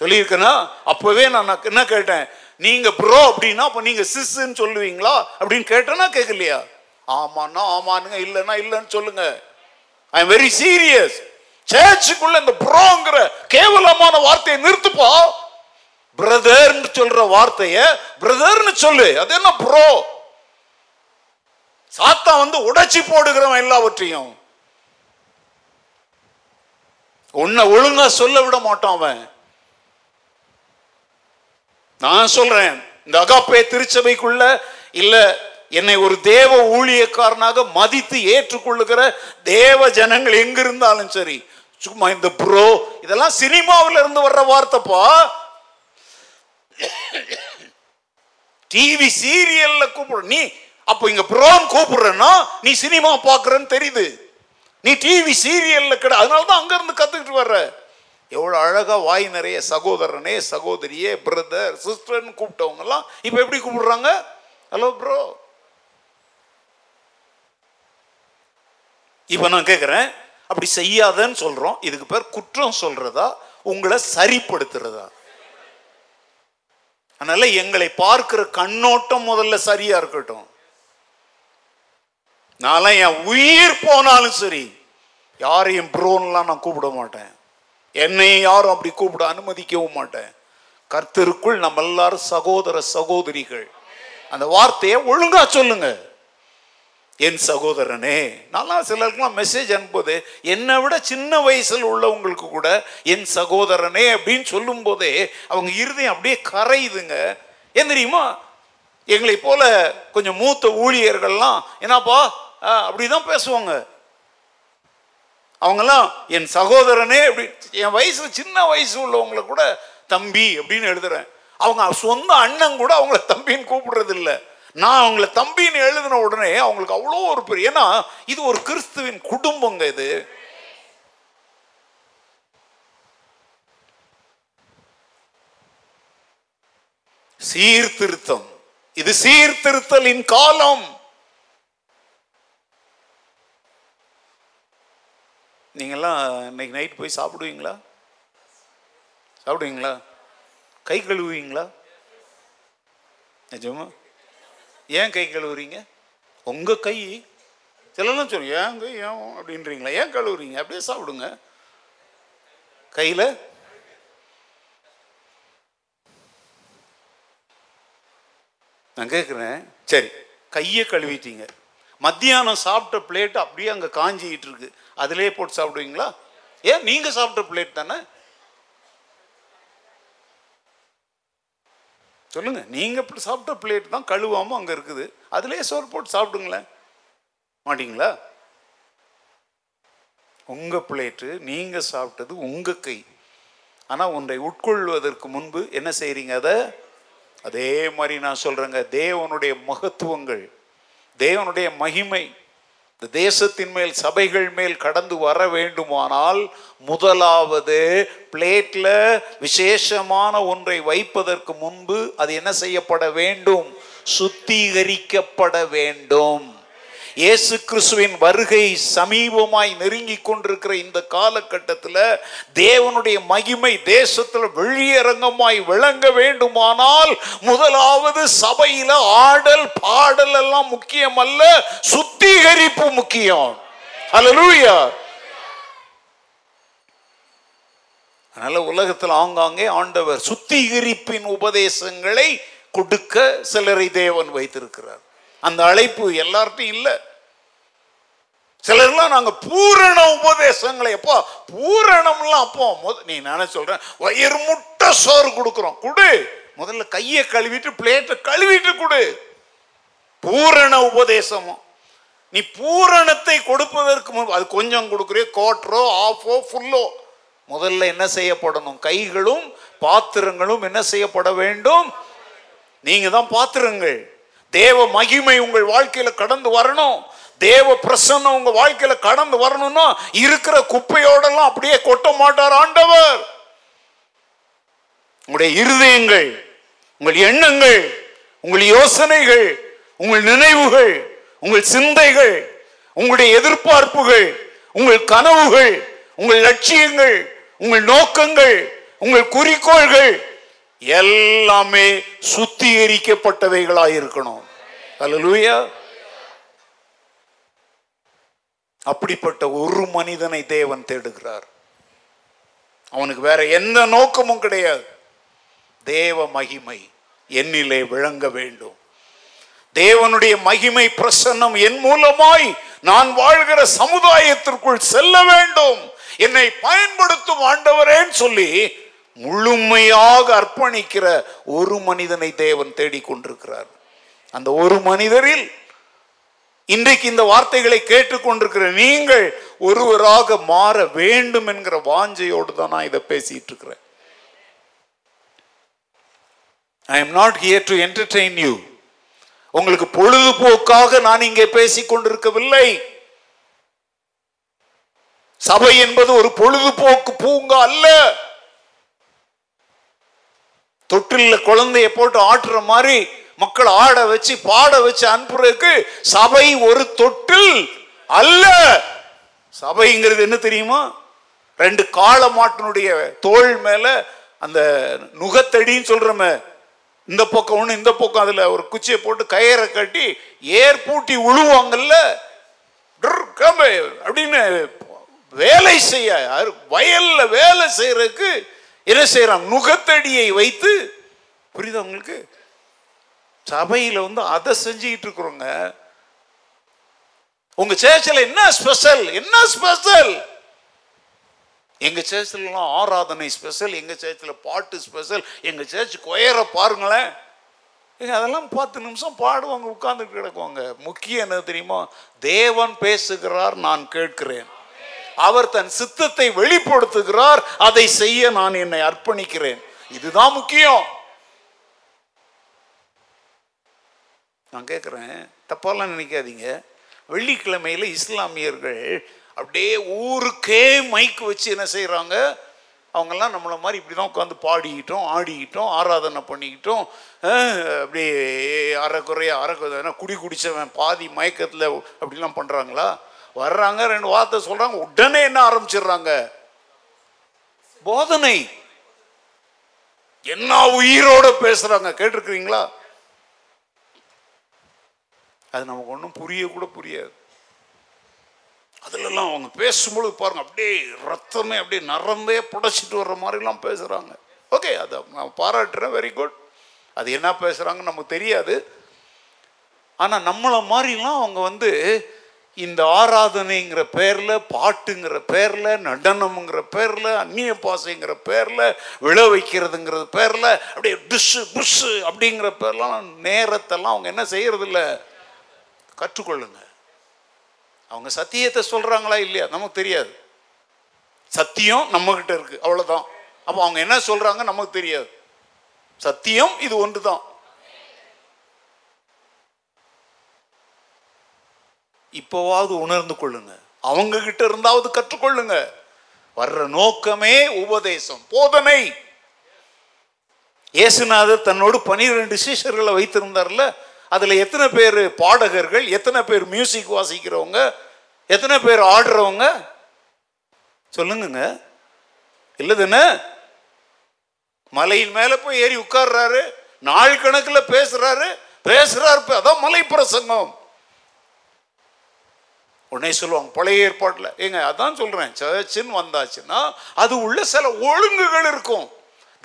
சொல்லியிருக்கேன்னா அப்போவே நான் என்ன கேட்டேன், நீங்கள் ப்ரோ அப்படின்னா அப்போ நீங்கள் சிஸ்ன்னு சொல்லுவீங்களா அப்படின்னு கேட்டேன்னா கேட்கலையா? ஆமான்னா ஆமானுங்க, இல்லைன்னா இல்லைன்னு சொல்லுங்க. I am very serious. சர்ச்சுக்குள்ள இந்த ப்ரோங்கிற கேவலமான வார்த்தையை நிறுத்துப்பா. பிரதர்னு சொல்ற வார்த்தைய பிரதர்னு சொல்லு. அது என்ன ப்ரோ? சாத்தான் வந்து உடைச்சி போடுகிறவன் எல்லாவற்றையும். உன்னை ஒழுங்கா சொல்ல விட மாட்டான் அவன். நான் சொல்றேன், இந்த அகாப்பே திருச்சபைக்குள்ள இல்ல, என்னை ஒரு தேவ ஊழியக்காரனாக மதித்து ஏற்றுக்கொள்ளுகிற தேவ ஜனங்கள் எங்க இருந்தாலும் சரி, சும்மா இந்த ப்ரோ இதெல்லாம் சினிமாவில இருந்து வர்ற வார்த்தைப்பா, டிவி சீரியல்ல கூப்பிடு நீ. அப்போ இங்க ப்ரோன்னு கூப்பிடுறேன்னா நீ சினிமா பாக்குறன்னு தெரியுது, நீ டிவி சீரியல்ல கிடையாது. அதனாலதான் அங்க இருந்து கத்துக்கிட்டு வர்ற. எவ்வளோ அழகா வாய் நிறைய சகோதரனே சகோதரியே பிரதர் சிஸ்டர்னு கூப்பிட்டவங்க எல்லாம் இப்ப எப்படி கூப்பிடுறாங்க? Hello bro. இப்ப நான் கேட்கிறேன், அப்படி செய்யாதன்னு சொல்றோம், இதுக்கு பேர் குற்றம் சொல்றதா உங்களை சரிப்படுத்துறதா? அதனால எங்களை பார்க்கிற கண்ணோட்டம் முதல்ல சரியா இருக்கட்டும். நான் என் உயிர் போனாலும் சரி யாரையும் ப்ரோன்லாம் நான் கூப்பிட மாட்டேன், என்னை யாரும் அப்படி கூப்பிட அனுமதிக்கவும் மாட்டேன். கர்த்தருக்குள் நம்ம எல்லாரும் சகோதர சகோதரிகள். அந்த வார்த்தையை ஒழுங்கா சொல்லுங்க. என் சகோதரனே, நல்லா சிலருக்குலாம் மெசேஜ் அனுப்புது, என்னை விட சின்ன வயசில் உள்ளவங்களுக்கு கூட என் சகோதரனே அப்படின்னு சொல்லும் போதே அவங்க இருதயம் அப்படியே கரையுதுங்க. ஏன் தெரியுமா? எங்களை போல கொஞ்சம் மூத்த ஊழியர்கள்லாம் என்னப்பா அப்படிதான் பேசுவாங்க. அவங்கெல்லாம் என் சகோதரனே அப்படி, என் வயசுல சின்ன வயசு உள்ளவங்களை கூட தம்பி அப்படின்னு எழுதுறேன். அவங்க சொந்த அண்ணன் கூட அவங்கள தம்பின்னு கூப்பிடுறது இல்லை. நான் அவங்கள தம்பின்னு எழுதின உடனே அவங்களுக்கு அவ்வளோ ஒரு பெரிய, ஏன்னா இது ஒரு கிறிஸ்துவின் குடும்பங்க. இது சீர்திருத்தம், இது சீர்திருத்தலின் காலம். நீங்கெல்லாம் இன்னைக்கு நைட் போய் சாப்பிடுவீங்களா? சாப்பிடுவீங்களா? கை கழுவுவீங்களா? நிஜமா? ஏன் கை கழுவுறீங்க? உங்கள் கை சிலலாம் சொல்லி ஏன் கை ஏன் அப்படின்றீங்களா? ஏன் கழுவுறீங்க? அப்படியே சாப்பிடுங்க. கையில் நான் கேட்குறேன், சரி கையை கழுவிட்டீங்க, மத்தியானம் சாப்பிட்ட பிளேட் அப்படியே அங்கே காஞ்சிக்கிட்டு இருக்கு, அதிலே போட்டு சாப்பிடுவீங்களா? ஏன்? நீங்கள் சாப்பிட்ட பிளேட் தானே. சொல்லுங்க, நீங்க இப்படி சாப்பிட்ட பிளேட் தான் கழுவாம அங்க இருக்குது, அதுலயே சோறு போட்டு சாப்பிடுங்களேன், மாட்டீங்களா? உங்க பிளேட்டு நீங்க சாப்பிட்டது உங்க கை. ஆனா ஒன்றை உட்கொள்வதற்கு முன்பு என்ன செய்றீங்க? அத அதே மாதிரி நான் சொல்றேங்க, தேவனுடைய மகத்துவங்கள், தேவனுடைய மகிமை இந்த தேசத்தின் மேல் சபைகள் மேல் கடந்து வர வேண்டுமானால் முதலாவது பிளேட்ல விசேஷமான ஒன்றை வைப்பதற்கு முன்பு அது என்ன செய்யப்பட வேண்டும்? சுத்திகரிக்கப்பட வேண்டும். இயேசு கிறிஸ்துவின் வருகை சமீபமாய் நெருங்கி கொண்டிருக்கிற இந்த காலகட்டத்தில் தேவனுடைய மகிமை தேசத்தில் வெளியரங்கமாய் விளங்க வேண்டுமானால் முதலாவது சபையில் ஆடல் பாடல் எல்லாம் முக்கியம் அல்ல, சுத்திகரிப்பு முக்கியம். ஹல்லேலூயா. அதனால உலகத்தில் ஆங்காங்கே ஆண்டவர் சுத்திகரிப்பின் உபதேசங்களை கொடுக்க சிலரை தேவன் வைத்திருக்கிறார். அந்த அழைப்பு எல்லார்ட்டும் இல்லை. சிலர்லாம் நாங்க பூரண உபதேசங்களை, எப்போ பூரணம்லாம் அப்போ நீ நானே சொல்றேன், வயிறு முட்டை சோறு கொடுக்குறோம், குடு முதல்ல கையை கழுவிட்டு பிளேட்டை கழுவிட்டு குடு. பூரண உபதேசமும் நீ பூரணத்தை கொடுப்பதற்கு அது கொஞ்சம் கொடுக்குறிய, கோட்டரோ ஆஃபோ ஃபுல்லோ, முதல்ல என்ன செய்யப்படணும்? கைகளும் பாத்திரங்களும் என்ன செய்யப்பட வேண்டும்? நீங்க தான் பாத்திரங்கள். தேவ மகிமை உங்கள் வாழ்க்கையில கடந்து வரணும், தேவ பிரசன்னம் உங்க வாழ்க்கையில கடந்து வரணும்னா இருக்கிற குப்பையோட எல்லாம் அப்படியே கொட்ட மாட்டார் ஆண்டவர். உங்களுடைய இருதயங்கள், உங்கள் எண்ணங்கள், உங்கள் யோசனைகள், உங்கள் நினைவுகள், உங்கள் சிந்தைகள், உங்களுடைய எதிர்பார்ப்புகள், உங்கள் கனவுகள், உங்கள் லட்சியங்கள், உங்கள் நோக்கங்கள், உங்கள் குறிக்கோள்கள் எல்லாமே சுத்திகரிக்கப்பட்டவைகளாய் இருக்கணும். அல்லேலூயா. அப்படிப்பட்ட ஒரு மனிதனை தேவன் தேடுகிறார். அவனுக்கு வேற எந்த நோக்கமும் கிடையாது. தேவ மகிமை என்னிலே விளங்க வேண்டும். தேவனுடைய மகிமை பிரசன்னம் என் மூலமாய் நான் வாழ்கிற சமுதாயத்திற்குள் செல்ல வேண்டும். என்னை பயன்படுத்தும் ஆண்டவரேன்னு சொல்லி முழுமையாக அர்ப்பணிக்கிற ஒரு மனிதனை தேவன் தேடிக்கொண்டிருக்கிறார். அந்த ஒரு மனிதரில் இன்றைக்கு இந்த வார்த்தைகளை கேட்டுக்கொண்டிருக்கிற நீங்கள் ஒருவராக மாற வேண்டும் என்கிற வாஞ்சையோடு தான் நான் இதை பேசிட்டு இருக்கிறேன். I am not here to entertain you. உங்களுக்கு பொழுதுபோக்காக நான் இங்கே பேசிக் கொண்டிருக்கவில்லை. சபை என்பது ஒரு பொழுதுபோக்கு பூங்கா அல்ல. தொட்டில குழந்தைய போட்டு ஆட்டுற மாதிரி மக்கள் ஆட வச்சு பாட வச்சு அனுப்புறதுக்கு சபை ஒரு தொட்டில் அல்ல. சபைங்கிறது என்ன தெரியுமா? ரெண்டு காளை மாட்டினுடைய தோல் மேல அந்த நுகத்தடின்னு சொல்றமே, இந்த பக்கம் ஒன்று இந்த பக்கம் அதுல ஒரு குச்சியை போட்டு கயிறை கட்டி ஏர் பூட்டி உழுவாங்கல்ல அப்படின்னு வேலை செய்ய, வயல்ல வேலை செய்யறதுக்கு என்ன செய்யறான்? நுகத்தடியை வைத்து. புரியுது அவங்களுக்கு? சபையில வந்து அதை செஞ்சுக்கிட்டு இருக்கிறோங்க. உங்க சேர்ச்சில் என்ன ஸ்பெஷல்? என்ன ஸ்பெஷல்? எங்க சேர்ச்சில் ஆராதனை ஸ்பெஷல், எங்க சேர்ச்சில் பாட்டு ஸ்பெஷல், எங்க சேர்ச்சி கொயரை பாருங்களேன். அதெல்லாம் பத்து நிமிஷம் பாடுவாங்க, உட்கார்ந்து கிடக்குவாங்க. முக்கியம் என்ன தெரியுமா? தேவன் பேசுகிறார், நான் கேட்கிறேன். அவர் தன் சித்தத்தை வெளிப்படுத்துகிறார், அதை செய்ய நான் என்னை அர்ப்பணிக்கிறேன். இதுதான் முக்கியம். நான் கேட்குறேன், தப்பாலாம் நினைக்காதீங்க. வெள்ளிக்கிழமையில் இஸ்லாமியர்கள் அப்படியே ஊருக்கே மைக் வச்சு என்ன செய்கிறாங்க? அவங்கெல்லாம் நம்மளை மாதிரி இப்படி தான் உட்காந்து பாடிக்கிட்டோம், ஆடிக்கிட்டோம், ஆராதனை பண்ணிக்கிட்டோம். அப்படியே அரைக்குறையா அரைக்குறையா குடி குடித்தவன் பாதி மயக்கத்தில் அப்படிலாம் பண்ணுறாங்களா? வர்றாங்க, ரெண்டு வார்த்தை சொல்கிறாங்க, உடனே என்ன ஆரம்பிச்சிடுறாங்க? போதனை. என்ன உயிரோட பேசுகிறாங்க, கேட்டிருக்கிறீங்களா? அது நமக்கு ஒன்றும் புரிய கூட புரியாது. அதுலெல்லாம் அவங்க பேசும்பொழுது பாருங்க, அப்படியே ரத்தமே அப்படியே நரம்பே புடைச்சிட்டு வர்ற மாதிரிலாம் பேசுகிறாங்க. ஓகே, அதை நான் பாராட்டுறேன், வெரி குட். அது என்ன பேசுகிறாங்கன்னு நமக்கு தெரியாது. ஆனால் நம்மளை மாதிரிலாம் அவங்க வந்து இந்த ஆராதனைங்கிற பேரில், பாட்டுங்கிற பேரில், நடனம்ங்கிற பேரில், அந்நிய பாசைங்கிற பேரில், விழ வைக்கிறதுங்கிற பேரில், அப்படியே டிஷ்ஷு புஷ்ஷு அப்படிங்கிற பேர்லாம் நேரத்தெல்லாம் அவங்க என்ன செய்யறதில்ல. கற்றுக்கொள்ளுங்க. அவங்க சத்தியத்தை சொல்றாங்களா இல்லையா நமக்கு தெரியாது. சத்தியம் நம்ம கிட்ட இருக்கு, அவ்வளவுதான். அப்போ அவங்க என்ன சொல்றாங்க நமக்கு தெரியாது. சத்தியம் இது ஒன்றுதான். இப்போவாவது உணர்ந்து கொள்ளுங்க. அவங்க கிட்ட இருந்தாவது கற்றுக்கொள்ளுங்க. வர்ற நோக்கமே உபதேசம், போதனை. இயேசுநாதர் தன்னோடு பனிரெண்டு சீஷர்களை வைத்திருந்தார்ல, அதுல எத்தனை பேர் பாடகர்கள், எத்தனை பேர் மியூசிக் வாசிக்கிறவங்க, எத்தனை பேர் ஆடுறவங்க சொல்லுங்க? இல்லதுன்னு மலையின் மேல போய் ஏறி உட்கார்றாரு, நாள் கணக்கில் பேசுறாரு பேசுறாரு அதான் மலை பிரசங்கம். உடனே சொல்லுவாங்க பழைய ஏற்பாட்டில். ஏங்க அதான் சொல்றேன், சர்ச்சின்னு வந்தாச்சுன்னா அது உள்ள சில ஒழுங்குகள் இருக்கும்.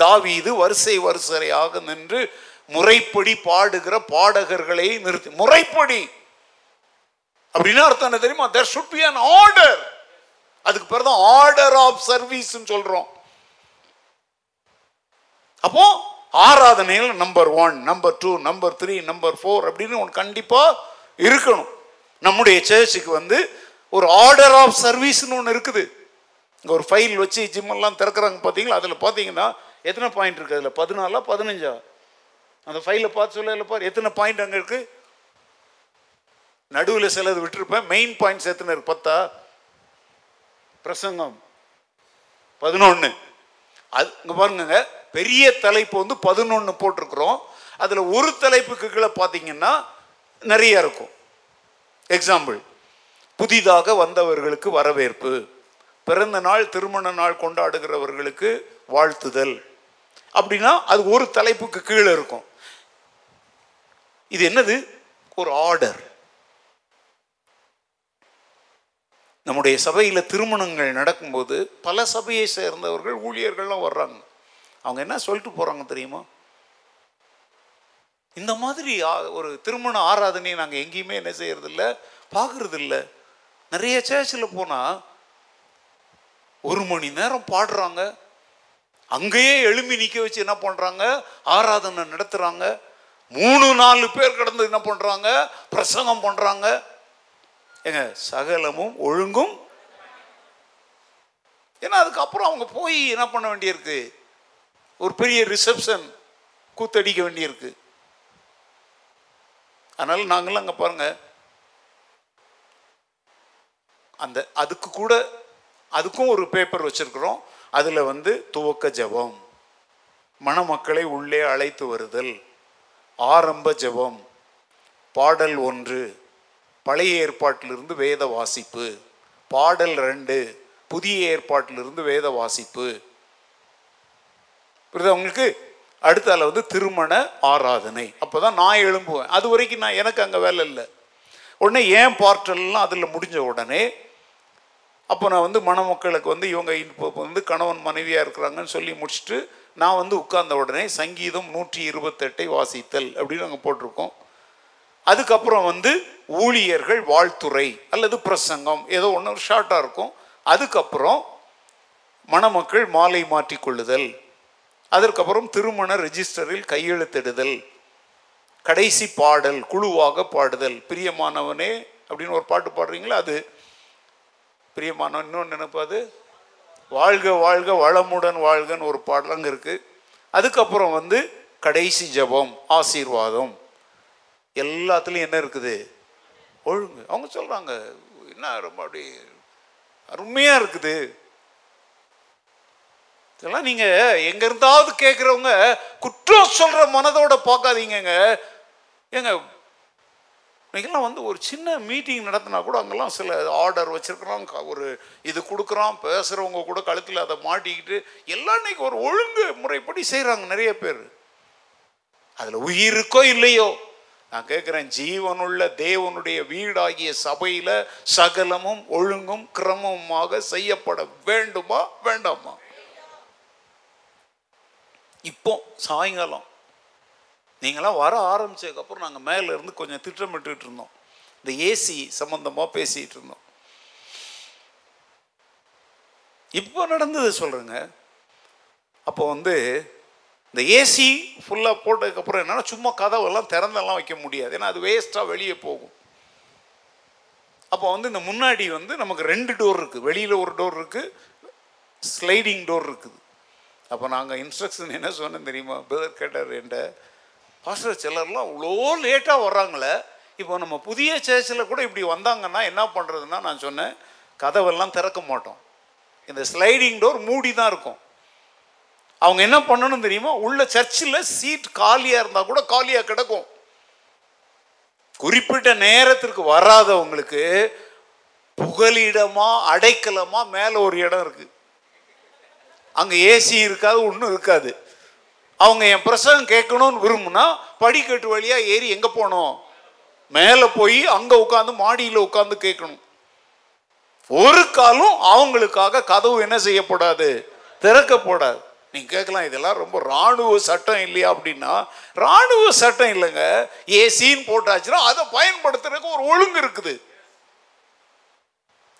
தாவீது வரிசை வரிசையாக நின்று முறைப்படி பாடுகிற பாடகர்களை நிறுத்தி, முறைப்படி அப்படின்னா அர்த்தம் என்ன தெரியுமா? there should be an order. அதுக்கு பேர் தான் ஆர்டர் ஆஃப் சர்வீஸ் சொல்றோம். அப்போ ஆராதனையில் number one, number two, number three, number four அப்படின்னு ஒன்று கண்டிப்பா இருக்கணும். நம்முடைய சர்ச்சுக்கு வந்து ஒரு ஆர்டர் ஆஃப் சர்வீஸ்ன்னு ஒன்று இருக்குது. இங்கே ஒரு ஃபைல் வச்சு ஜிம் எல்லாம் திறக்கிறாங்க பார்த்தீங்களா? அதில் பார்த்தீங்கன்னா எத்தனை பாயிண்ட் இருக்குது? அதில் பதினாலா பதினஞ்சா? அந்த ஃபைலை பார்த்து சொல்ல பாரு, எத்தனை பாயிண்ட் அங்கே இருக்கு? நடுவில் சிலது விட்டுருப்பேன். மெயின் பாயிண்ட்ஸ் எத்தனை இருக்கு? பத்தா? பிரசங்கம் பதினொன்று. அது இங்கே பாருங்க, பெரிய தலைப்பு வந்து பதினொன்று போட்டிருக்கிறோம். அதில் ஒரு தலைப்புக்கு கீழே பார்த்தீங்கன்னா நிறைய இருக்கும். எக்ஸாம்பிள், புதிதாக வந்தவர்களுக்கு வரவேற்பு, பிறந்த நாள் திருமண நாள் கொண்டாடுகிறவர்களுக்கு வாழ்த்துதல் அப்படின்னா அது ஒரு தலைப்புக்கு கீழே இருக்கும். இது என்னது? ஒரு ஆர்டர். நம்முடைய சபையில் திருமணங்கள் நடக்கும்போது பல சபையை சேர்ந்தவர்கள் ஊழியர்கள்லாம் வர்றாங்க. அவங்க என்ன சொல்லிட்டு போறாங்க தெரியுமா? இந்த மாதிரி ஒரு திருமண ஆராதனையை நாங்கள் எங்கேயுமே என்ன செய்யறதில்ல, பார்க்கறதில்ல. நிறைய சேர்ச்சில் போனால் ஒரு மணி நேரம் பாடுறாங்க, அங்கேயே எழும்பி நிற்க வச்சு என்ன பண்ணுறாங்க, ஆராதனை நடத்துகிறாங்க. மூணு நாலு பேர் கடந்து என்ன பண்ணுறாங்க, பிரசங்கம் பண்ணுறாங்க. ஏங்க, சகலமும் ஒழுங்கும். ஏன்னா அதுக்கப்புறம் அவங்க போய் என்ன பண்ண வேண்டியிருக்கு, ஒரு பெரிய ரிசப்ஷன் கூத்தடிக்க வேண்டியிருக்கு. அதனால நாங்களாம் அங்கே பாருங்க, அந்த அதுக்கு கூட அதுக்கும் ஒரு பேப்பர் வச்சிருக்கிறோம். அதில் வந்து துவக்க ஜெபம், மணமக்களை உள்ளே அழைத்து வருதல், ஆரம்ப ஜெபம், பாடல் ஒன்று, பழைய ஏற்பாட்டிலிருந்து வேத வாசிப்பு, பாடல் ரெண்டு, புதிய ஏற்பாட்டிலிருந்து வேத வாசிப்பு. புரியுது அவங்களுக்கு? அடுத்தால வந்து திருமண ஆராதனை. அப்போதான் நான் எழும்புவேன். அது வரைக்கும் நான் எனக்கு அங்கே வேலை இல்லை. உடனே ஏன் பார்ட்டெல்லாம் அதில் முடிஞ்ச உடனே அப்போ நான் வந்து மணமக்களுக்கு வந்து இவங்க இப்போ வந்து கணவன் மனைவியாக இருக்கிறாங்கன்னு சொல்லி முடிச்சுட்டு நான் வந்து உட்கார்ந்த உடனே சங்கீதம் நூற்றி இருபத்தெட்டை வாசித்தல் அப்படின்னு நாங்கள் போட்டிருக்கோம். அதுக்கப்புறம் வந்து ஊழியர்கள் வாழ்த்துறை அல்லது பிரசங்கம், ஏதோ ஒன்று ஷார்ட்டாக இருக்கும். அதுக்கப்புறம் மணமக்கள் மாலை மாற்றிக்கொள்ளுதல், அதற்கப்புறம் திருமண ரெஜிஸ்டரில் கையெழுத்திடுதல், கடைசி பாடல் குழுவாக பாடுதல், பிரியமானவனே அப்படின்னு ஒரு பாட்டு பாடுறீங்களா, அது பிரியமானவன். இன்னொன்று நினைப்பாது, வாழ்க வாழ்க வளமுடன் வாழ்கன்னு ஒரு பாடல் அங்கே இருக்குது. அதுக்கப்புறம் வந்து கடைசி ஜபம், ஆசீர்வாதம். எல்லாத்துலேயும் என்ன இருக்குது, ஒழுங்கு. அவங்க சொல்கிறாங்க, என்ன ரொம்ப அப்படி அருமையாக இருக்குது. இதெல்லாம் நீங்கள் எங்கே இருந்தாவது கேட்குறவங்க குற்றம் சொல்கிற மனதோட பார்க்காதீங்கங்க. ஏங்க, இன்றைக்கெல்லாம் வந்து ஒரு சின்ன மீட்டிங் நடத்தினா கூட அங்கெல்லாம் சில ஆர்டர் வச்சுருக்குறோம், ஒரு இது கொடுக்குறோம், பேசுகிறவங்க கூட கழுத்தில் அதை மாட்டிக்கிட்டு எல்லாம் இன்னைக்கு ஒரு ஒழுங்கு முறைப்படி செய்கிறாங்க நிறைய பேர். அதில் உயிருக்கோ இல்லையோ, நான் கேட்குறேன், ஜீவனுள்ள தேவனுடைய வீடாகிய சபையில் சகலமும் ஒழுங்கும் கிரமமாக செய்யப்பட வேண்டுமா வேண்டாமா? இப்போ சாயங்காலம் நீங்களாம் வர ஆரம்பித்ததுக்கப்புறம் நாங்கள் மேலேருந்து கொஞ்சம் திட்டமிட்டுக்கிட்டு இருந்தோம். இந்த ஏசி சம்மந்தமாக பேசிகிட்டு இருந்தோம். இப்போ நடந்தது சொல்கிறேங்க. அப்போ வந்து இந்த ஏசி ஃபுல்லாக போட்டதுக்கப்புறம் என்னென்னா சும்மா கதவெல்லாம் திறந்தெல்லாம் வைக்க முடியாது, ஏன்னா அது வேஸ்ட்டாக வெளியே போகும். அப்போ வந்து இந்த முன்னாடி வந்து நமக்கு ரெண்டு டோர் இருக்குது, வெளியில் ஒரு டோர் இருக்குது, ஸ்லைடிங் டோர் இருக்குது. அப்போ நாங்கள் இன்ஸ்ட்ரக்ஷன் என்ன சொன்னேன் தெரியுமா? பிரதர் கேட்டார் என்கிட்ட, பாஸ்டர் சிலர்லாம் அவ்வளோ லேட்டாக வர்றாங்களே, இப்போ நம்ம புதிய சேர்ச்சில் கூட இப்படி வந்தாங்கன்னா என்ன பண்ணுறதுன்னா, நான் சொன்னேன், கதவெல்லாம் திறக்க மாட்டோம், இந்த ஸ்லைடிங் டோர் மூடி தான் இருக்கும். அவங்க என்ன பண்ணணும் தெரியுமா, உள்ள சர்ச்சில் சீட் காலியாக இருந்தால் கூட காலியாக கிடக்கும். குறிப்பிட்ட நேரத்திற்கு வராதவங்களுக்கு புகலிடமா அடைக்கலமா மேலே ஒரு இடம் இருக்குது, அங்கே ஏசி இருக்காது, ஒன்றும் இருக்காது. அவங்க என் பிரசங்கம் கேட்கணும்னு விரும்புனா படிக்கட்டு வழியாக ஏறி எங்கே போகணும், மேலே போய் அங்கே உட்காந்து மாடியில் உட்காந்து கேட்கணும். ஒரு காலம் அவங்களுக்காக கதவு என்ன செய்யப்படாது, திறக்கப்படாது. நீங்கள் கேட்கலாம், இதெல்லாம் ரொம்ப இராணுவ சட்டம் இல்லையா அப்படின்னா, இராணுவ சட்டம் இல்லைங்க. ஏசின்னு போட்டாச்சுன்னா அதை பயன்படுத்துறதுக்கு ஒரு ஒழுங்கு இருக்குது.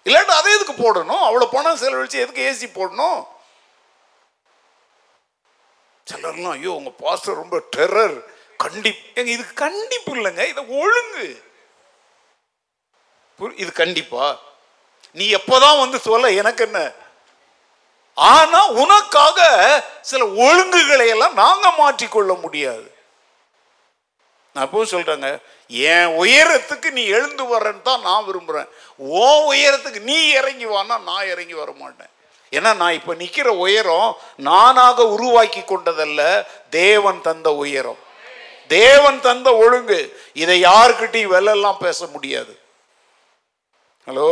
இல்லாட்டா அதை எதுக்கு போடணும், அவ்வளோ பணம் செலவழிச்சு எதுக்கு ஏசி போடணும்? சிலர்லாம், ஐயோ உங்கள் பாஸ்டர் ரொம்ப டெரர், கண்டிப்பு. எங்க இது கண்டிப்பு இல்லைங்க, இது ஒழுங்கு. இது கண்டிப்பா நீ எப்போதான் வந்து சொல்ல எனக்கு என்ன, ஆனா உனக்காக சில ஒழுங்குகளை எல்லாம் நாங்க மாற்றிக்கொள்ள முடியாது. நான் எப்பவும் சொல்றேங்க, என் உயரத்துக்கு நீ எழுந்து வரன்னு தான் நான் விரும்புறேன். ஓ உயரத்துக்கு நீ இறங்கி வான்னா நான் இறங்கி வர மாட்டேன். ஏன்னா நான் இப்போ நிற்கிற உயரம் நானாக உருவாக்கி கொண்டதல்ல, தேவன் தந்த உயரம், தேவன் தந்த ஒழுங்கு. இதை யாருக்கிட்டையும் வெளிலலாம் பேச முடியாது. Hello,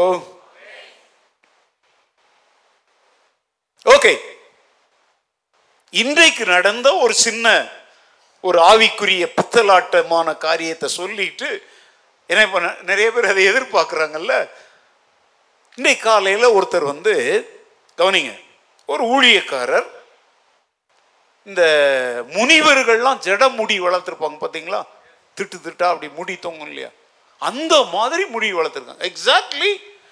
okay. இன்றைக்கு நடந்த ஒரு சின்ன ஒரு ஆவிக்குரிய பித்தலாட்டமான காரியத்தை சொல்லிட்டு, ஏன்னா இப்போ நிறைய பேர் அதை எதிர்பார்க்குறாங்கல்ல. இன்றைக்கு காலையில் ஒருத்தர் வந்து, கவனிங்க, ஒரு ஊழியக்காரர் இந்த முனிவர்கள்லாம் ஜட முடி வளர்த்துருப்பாங்க பார்த்தீங்களா, திட்டு திட்டா அப்படி முடி தொங்கும் இல்லையா, அந்த மாதிரி முடி வளர்த்துருக்காங்க. எக்ஸாக்ட்லி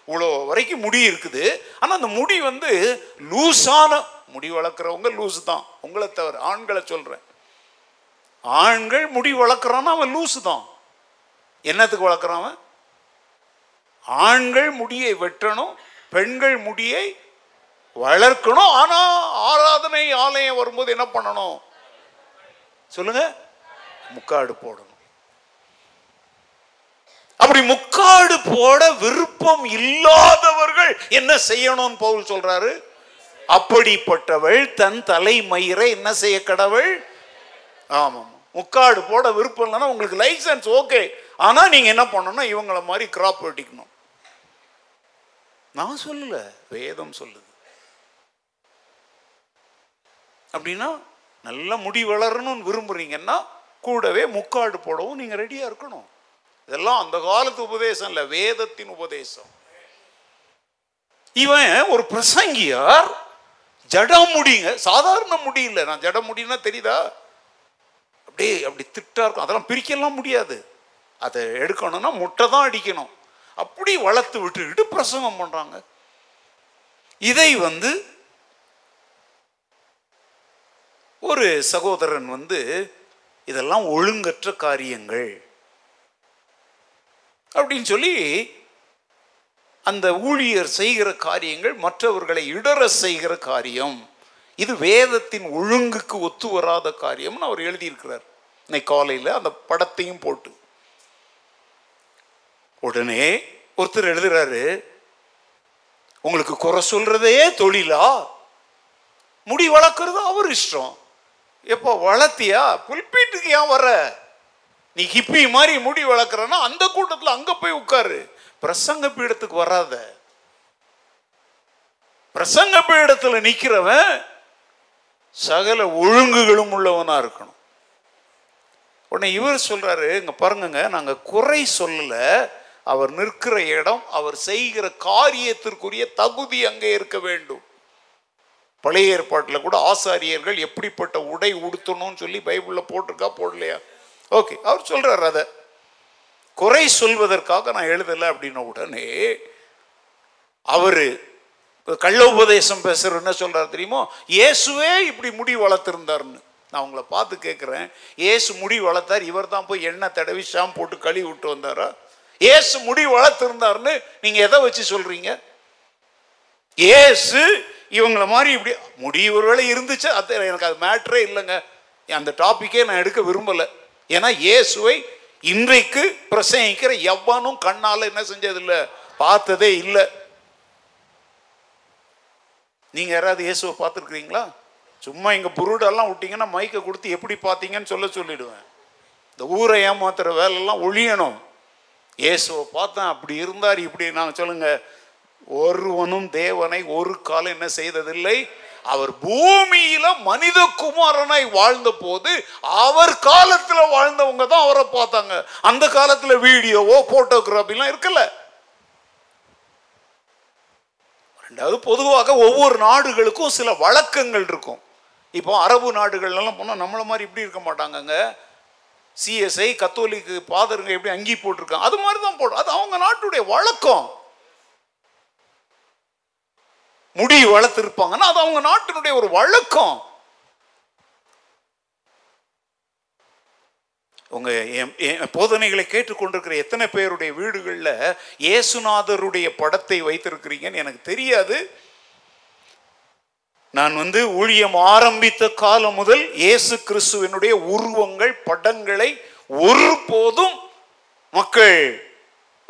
இவ்வளோ வரைக்கும் முடி இருக்குது. ஆனால் அந்த முடி வந்து லூஸான முடி வளர்க்குறவங்க லூஸு தான், உங்களை தவிர ஆண்களை சொல்கிறேன். ஆண்கள் முடி வளர்க்குறான்னா அவன் லூஸு தான். என்னத்துக்கு வளர்க்குறான் அவன்? ஆண்கள் முடியை வெட்டணும், பெண்கள் முடியை வளர்க்கணும். ஆனால் ஆராதனை ஆலயம் வரும்போது என்ன பண்ணணும் சொல்லுங்க? முக்காடு போடணும். அப்படி முக்காடு போட விருப்பம் இல்லாதவர்கள் என்ன செய்யணும்னு பவுல் சொல்றாரு. அப்படிப்பட்டவள் தன் தலைமயிரை என்ன செய்ய கடவுள்? ஆமாம், முக்காடு போட விருப்பம் இல்லைன்னா உங்களுக்கு லைசன்ஸ் ஓகே, ஆனால் நீங்கள் என்ன பண்ணணும்? இவங்களை மாதிரி கிராப் வெட்டிக்கணும். நான் சொல்லல, வேதம் சொல்லுது. அப்படின்னா நல்லா முடி வளரணும்னு விரும்புறீங்கன்னா கூடவே முக்காடு போடவும் நீங்கள் ரெடியாக இருக்கணும். இதெல்லாம் அந்த காலத்து உபதேசம் இல்லை, வேதத்தின் உபதேசம். இவன் ஒரு பிரசங்கியார் ஜட முடிங்க, சாதாரண முடி இல்லை. நான் ஜட முடினா தெரியுதா? அப்படியே அப்படி திட்டா இருக்கும், அதெல்லாம் பிரிக்கலாம் முடியாது. அதை எடுக்கணும்னா முட்டை தான் அடிக்கணும். அப்படி வளர்த்து விட்டுக்கிட்டு பிரசங்கம் பண்றாங்க. இதை வந்து ஒரு சகோதரன் வந்து இதெல்லாம் ஒழுங்கற்ற காரியங்கள் அப்படின்னு சொல்லி அந்த ஊழியர் செய்கிற காரியங்கள் மற்றவர்களை இடற செய்கிற காரியம், இது வேதத்தின் ஒழுங்குக்கு ஒத்து வராத காரியம்னு அவர் எழுதியிருக்கிறார். இன்னைக்கு காலையில் அந்த படத்தையும் போட்டு உடனே ஒருத்தர் எழுதுறாரு, உங்களுக்கு குறை சொல்றதே தொழிலா? முடி வளர்க்கறது அவர் இஷ்டம். எப்போ வளர்த்தியா? புல்பீட்டுக்கு ஏன் வர? நீ ஹிப்பி மாதிரி முடி வளர்க்குறன்னா அந்த கூட்டத்தில் அங்கே போய் உட்காரு, பிரசங்க பீடத்துக்கு வராத. பிரசங்க பீடத்தில் நிற்கிறவன் சகல ஒழுங்குகளும் உள்ளவனாக இருக்கணும். உடனே இவர் சொல்றாரு, இங்க பாருங்க, நாங்கள் குறை சொல்லல, அவர் நிற்கிற இடம் அவர் செய்கிற காரியத்திற்குரிய தகுதி அங்கே இருக்க வேண்டும். பழைய ஏற்பாட்டில் கூட ஆசாரியர்கள் எப்படிப்பட்ட உடை உடுத்தணும்னு சொல்லி பைபிளில் போட்டிருக்கா போடலையா? ஓகே, அவர் சொல்றாரு அதை குறை சொல்வதற்காக நான் எழுதலை அப்படின்ன உடனே அவரு கள்ள உபதேசம் பேசுற என்ன சொல்றாரு தெரியுமோ? இயேசுவே இப்படி முடி வளர்த்திருந்தாருன்னு. நான் உங்களை பார்த்து கேட்குறேன், இயேசு முடி வளர்த்தார், இவர் தான் போய் எண்ணெய் தடவி ஷாம்பு போட்டு கழுவி விட்டு வந்தாரா? இயேசு முடி வளர்த்திருந்தாருன்னு நீங்கள் எதை வச்சு சொல்கிறீங்க? இயேசு இவங்கள மாதிரி இப்படி முடி ஒருவேளை இருந்துச்சு, அது எனக்கு அது மேட்ரே இல்லைங்க, அந்த டாப்பிக்கே நான் எடுக்க விரும்பலை. ஏன்னா இயேசுவை இன்றைக்கு பிரசங்கிக்கிற எவனும் கண்ணால் என்ன செஞ்சதில்லை, பார்த்ததே இல்லை. நீங்கள் யாராவது இயேசுவை பார்த்துருக்குறீங்களா? சும்மா இங்கே புருடெல்லாம் விட்டிங்கன்னா மைக்கை கொடுத்து எப்படி பார்த்தீங்கன்னு சொல்ல சொல்லிடுவேன். இந்த ஊரை ஏமாத்துற வேலைலாம் ஒழியணும். இயேசுவை பார்த்தேன், அப்படி இருந்தார், இப்படி. நான் சொல்லுங்கள், ஒருவனும் தேவனை ஒரு காலம் என்ன செய்ததில்லை. அவர் பூமியில மனித குமாரனாய் வாழ்ந்த போது அவர் காலத்துல வாழ்ந்தவங்க தான் அவரை பார்த்தாங்க. அந்த காலத்துல வீடியோவோ போட்டோகிராஃபிலாம் இருக்கல. ரெண்டாவது, பொதுவாக ஒவ்வொரு நாடுகளுக்கும் சில வழக்கங்கள் இருக்கும். இப்போ அரபு நாடுகள்லாம் போனால் நம்மளை மாதிரி இப்படி இருக்க மாட்டாங்கங்க. சிஎஸ்ஐ கத்தோலிக்கு பாதருங்க எப்படி அங்கி போட்டிருக்காங்க, அது மாதிரி தான் போடுறோம். அது அவங்க நாட்டுடைய வழக்கம். முடி வளர்த்திருப்பாங்கன்னா அது அவங்க நாட்டினுடைய ஒரு வழக்கம். உங்க போதனைகளை கேட்டுக்கொண்டிருக்கிற எத்தனை பேருடைய வீடுகளில் இயேசுநாதருடைய படத்தை வைத்திருக்கிறீங்கன்னு எனக்கு தெரியாது. நான் வந்து ஊழியம் ஆரம்பித்த காலம் முதல் இயேசு கிறிஸ்துவனுடைய உருவங்கள், படங்களை ஒருபோதும் மக்கள்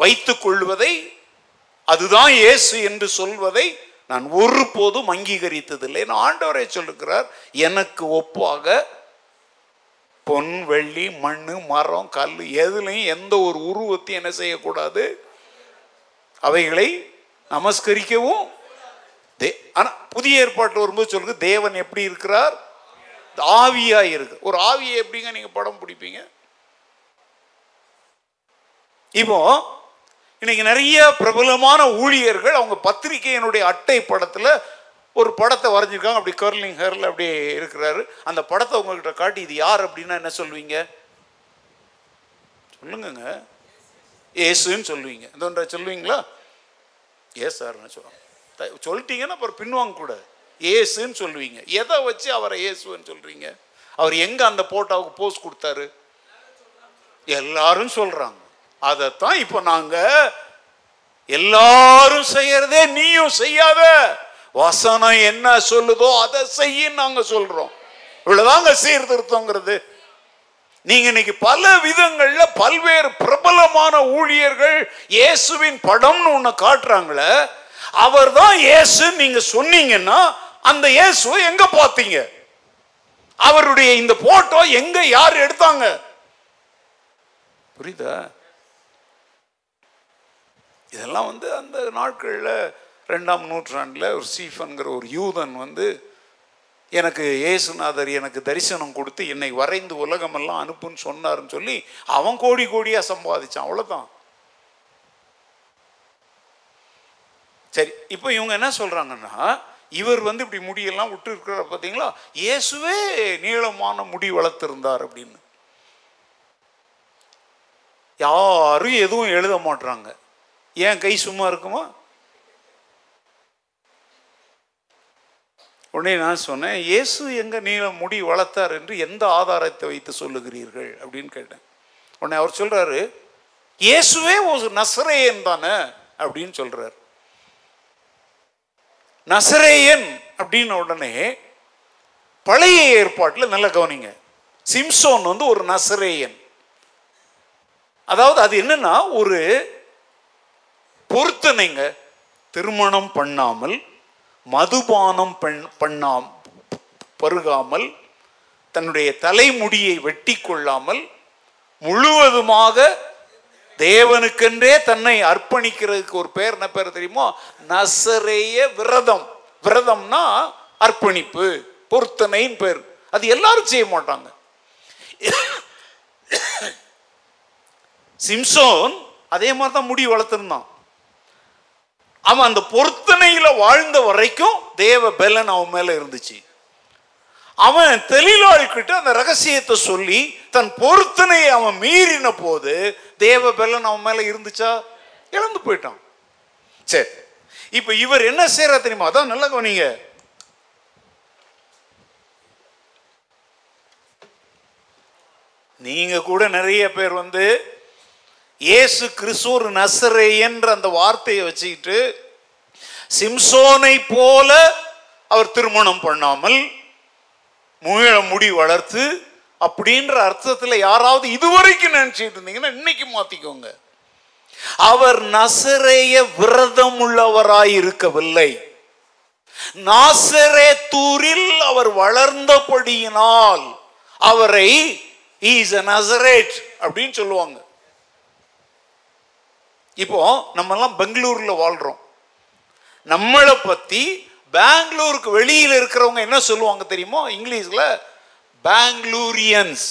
வைத்துக் கொள்வதை, அதுதான் இயேசு என்று சொல்வதை நான் ஒருபோதும் அங்கீகரித்ததில்லை. நான் ஆண்டவரே சொல்லுகிறார், எனக்கு ஒப்பாக பொன், வெள்ளி, மண், மரம், கல் எதுலையும் எந்த ஒரு உருவத்தையும் என்ன செய்யக்கூடாது, அவைகளை நமஸ்கரிக்கவும். ஆனால் புதிய ஏற்பாட்டில் வரும்போது சொல்லுங்க, தேவன் எப்படி இருக்கிறார்? ஆவியாக இருக்கு. ஒரு ஆவியை எப்படிங்க நீங்கள் படம் பிடிப்பீங்க? இப்போ இன்னைக்கு நிறைய பிரபலமான ஊழியர்கள் அவங்க பத்திரிகையினுடைய அட்டை படத்தில் ஒரு படத்தை வரைஞ்சிருக்காங்க, அப்படி கர்லிங் ஹேரில் அப்படியே இருக்கிறாரு. அந்த படத்தை உங்கள்கிட்ட காட்டி இது யார் அப்படின்னா என்ன சொல்வீங்க? சொல்லுங்கங்க, ஏசுன்னு சொல்லுவீங்க. இந்த சொல்லுவீங்களா? ஏசு சார்னு சொல்லுவாங்க. சொல்லிட்டீங்கன்னா அப்புறம் பின்வாங்க கூட. ஏசுன்னு சொல்லுவீங்க. எதை வச்சு அவரை ஏசுன்னு சொல்கிறீங்க? அவர் எங்கே அந்த போட்டோவுக்கு போஸ் கொடுத்தாரு? எல்லாரும் சொல்கிறாங்க. அதைத்தான் இப்போ நாங்கள் எல்லாரும் செய்யறதே நீயும் செய்யாத, வசனம் என்ன சொல்லுதோ அதை செய்யும் நாங்க சொல்றோம். இவ்வளவுதாங்க சீர்திருத்தங்கிறது. நீங்க இன்னைக்கு பல விதங்கள்ல பல்வேறு பிரபலமான ஊழியர்கள் இயேசுவின் படம்னு ஒண்ணு காட்டுறாங்கள, அவர் தான் இயேசு நீங்க சொன்னீங்கன்னா அந்த இயேசுவை எங்க பாத்தீங்க? அவருடைய இந்த போட்டோ எங்க யார் எடுத்தாங்க? புரியுதா? இதெல்லாம் வந்து அந்த நாட்களில் ரெண்டாம் நூற்றாண்டில் ஒரு ஸ்டீஃபன்கிற ஒரு யூதன் வந்து எனக்கு ஏசுநாதர் எனக்கு தரிசனம் கொடுத்து என்னை வரைந்து உலகமெல்லாம் அனுப்புன்னு சொன்னார்ன்னு சொல்லி அவன் கோடி கோடியாக சம்பாதிச்சான். அவ்வளோதான். சரி, இப்போ இவங்க என்ன சொல்கிறாங்கன்னா, இவர் வந்து இப்படி முடியெல்லாம் விட்டு இருக்கிற பார்த்தீங்களா, இயேசுவே நீளமான முடி வளர்த்துருந்தார் அப்படின்னு. யாரும் எதுவும் எழுத மாட்டுறாங்க. ஏன் கை சும்மா இருக்குமா? உடனே நான் சொன்னேன், இயேசு எங்க நீல முடி வளர்த்தார் என்று எந்த ஆதாரத்தை வைத்து சொல்லுகிறீர்கள் அப்படின்னு கேட்டேன். உடனே அவர் சொல்றாரு, இயேசுவே ஒரு நசரேயன் தானே அப்படின்னு சொல்றாரு. நசரேயன் அப்படின்னு உடனே பழைய ஏற்பாட்டில் நல்லா கவனிங்க, சிம்சோன் வந்து ஒரு நசரேயன். அதாவது அது என்னன்னா, ஒரு பொருத்தனைங்க, திருமணம் பண்ணாமல், மதுபானம் பண்ணாம் பருகாமல், தன்னுடைய தலைமுடியை வெட்டி கொள்ளாமல், முழுவதுமாக தேவனுக்கென்றே தன்னை அர்ப்பணிக்கிறதுக்கு ஒரு பேர் என்ன பேர் தெரியுமோ? நசரேய விரதம். விரதம்னா அர்ப்பணிப்பு, பொருத்தனைன்னு பேர். அது எல்லாரும் செய்ய மாட்டாங்க. சிம்சோன் அதே மாதிரி தான் முடி வளர்த்திருந்தான். அவன் அந்த பொருத்தனையில வாழ்ந்த வரைக்கும் தேவ பலன் அவன் மேல இருந்துச்சு. அவன் தெளிவாழ்கிட்ட அந்த ரகசியத்தை சொல்லி தன் பொருத்தனையை அவன் மீறின போது தேவ பலன் அவன் மேல இருந்துச்சா? இழந்து போயிட்டான். சரி, இப்ப இவர் என்ன செய்யற தெரியுமா? அதான் நல்லா கவனிங்க, நீங்க கூட நிறைய பேர் வந்து இயேசு கிறிஸ்து ஒரு நசரேயன் என்ற அந்த வார்த்தையை வச்சுக்கிட்டு சிம்சோனை போல அவர் திருமணம் பண்ணாமல் முயல முடி வளர்த்து அப்படின்ற அர்த்தத்தில் யாராவது இதுவரைக்கும் நினைச்சிட்டு இருந்தீங்கன்னா இன்னைக்கு மாத்திக்கோங்க. அவர் நசரேய விரதம் உள்ளவராயிருக்கவில்லை. நாசரேத்தூரில் அவர் வளர்ந்தபடியினால் அவரை இஸ் அ நசரேட் அப்படின்னு சொல்லுவாங்க. இப்போ நம்ம எல்லாம் பெங்களூர்ல வாழ்றோம். நம்மளை பத்தி பெங்களூருக்கு வெளியில் இருக்கிறவங்க என்ன சொல்லுவாங்க தெரியுமோ? இங்கிலீஷ்ல பெங்களூரியன்ஸ்.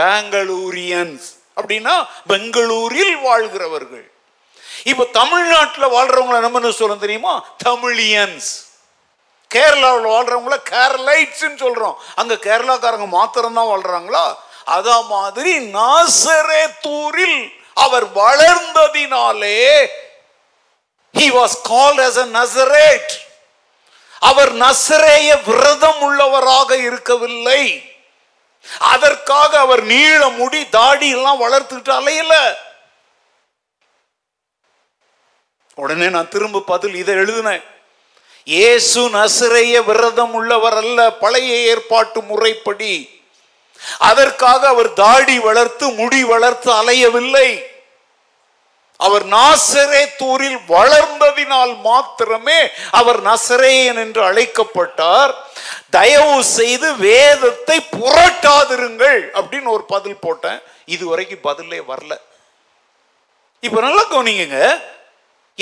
பெங்களூரியன்ஸ் அப்படின்னா பெங்களூரில் வாழ்கிறவர்கள். இப்போ தமிழ்நாட்டில் வாழ்றவங்கள நம்ம என்ன சொல்றோம் தெரியுமா? தமிழியன்ஸ். கேரளாவில் வாழ்றவங்கள கேரளைட்ஸ்ன்னு சொல்றோம். அங்க கேரளாக்காரங்க மாத்திரம் தான் வாழ்றாங்களா? அதே மாதிரி நாசரேத்தூரில் அவர் வளர்ந்ததினாலே he was called as a Nazarite. அவர் நசரேய விரதம் உள்ளவராக இருக்கவில்லை. அதற்காக அவர் நீள முடி தாடி எல்லாம் வளர்த்துட்டு அலையல. உடனே நான் திரும்ப பதில் இதை எழுதினேன், இயேசு நசரேய விரதம் உள்ளவர் அல்ல பழைய ஏற்பாட்டு முறைப்படி. அதற்காக அவர் தாடி வளர்த்து முடி வளர்த்து அலையவில்லை. அவர் நாசரேத்தூரில் வளர்ந்ததினால் மாத்திரமே அவர் நசரேயன் என்று அழைக்கப்பட்டார். தயவு செய்து வேதத்தை புரட்டாதிருங்கள் அப்படின்னு ஒரு பதில் போட்டேன். இதுவரைக்கும் பதிலே வரல. இப்ப நல்லா கவனிங்க,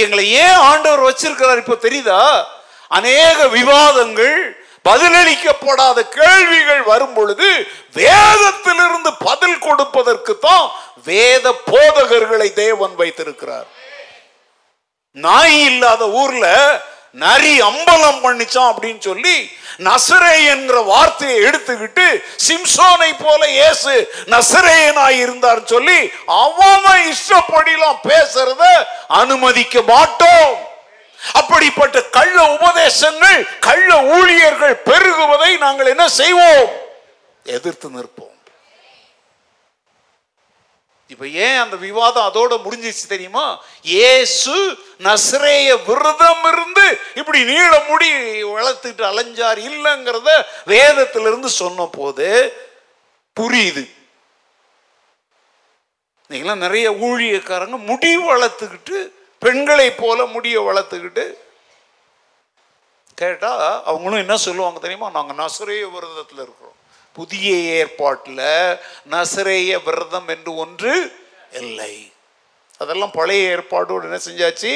எங்களை ஏன் ஆண்டவர் வச்சிருக்கிறார் இப்ப தெரியுதா? அநேக விவாதங்கள், பதிலளிக்கப்படாத கேள்விகள் வரும் பொழுது வேதத்திலிருந்து பதில் கொடுப்பதற்கு தான் வேத போதகர்களை தேவன் வைத்திருக்கிறார். நாய் இல்லாத ஊர்ல நரி அம்பலம் பண்ணிச்சான் அப்படின்னு சொல்லி நசரேயன் என்கிற வார்த்தையை எடுத்துக்கிட்டு சிம்சோனை போல இயேசு நசரேயனாய் இருந்தார் சொல்லி அவன் இஷ்டப்படிலாம் பேசுறத அனுமதிக்க மாட்டோம். அப்படிப்பட்ட கள்ள உபதேசங்கள், கள்ள ஊழியர்கள் பெருகுவதை நாங்கள் என்ன செய்வோம்? எதிர்த்து நிற்போம். இப்ப ஏன் அந்த விவாதம் அதோட முடிஞ்சிச்சு தெரியுமா? இயேசு நசரேய விரதம் இருந்து இப்படி நீள முடி வளர்த்துட்டு அலைஞ்சார் இல்லைங்கிறத வேதத்திலிருந்து சொன்ன போது புரியுது. நீங்களாம் நிறைய ஊழியக்காரங்க முடி வளர்த்துக்கிட்டு, பெண்களை போல முடிய வளர்த்துக்கிட்டு கேட்டா அவங்களும் என்ன சொல்லுவாங்க தெரியுமா? நாங்க நசரேய விரதத்துல இருக்கிறோம். புதிய ஏற்பாட்டில் நசரேய விரதம் என்று ஒன்று இல்லை. அதெல்லாம் பழைய ஏற்பாடோடு என்ன செஞ்சாச்சு?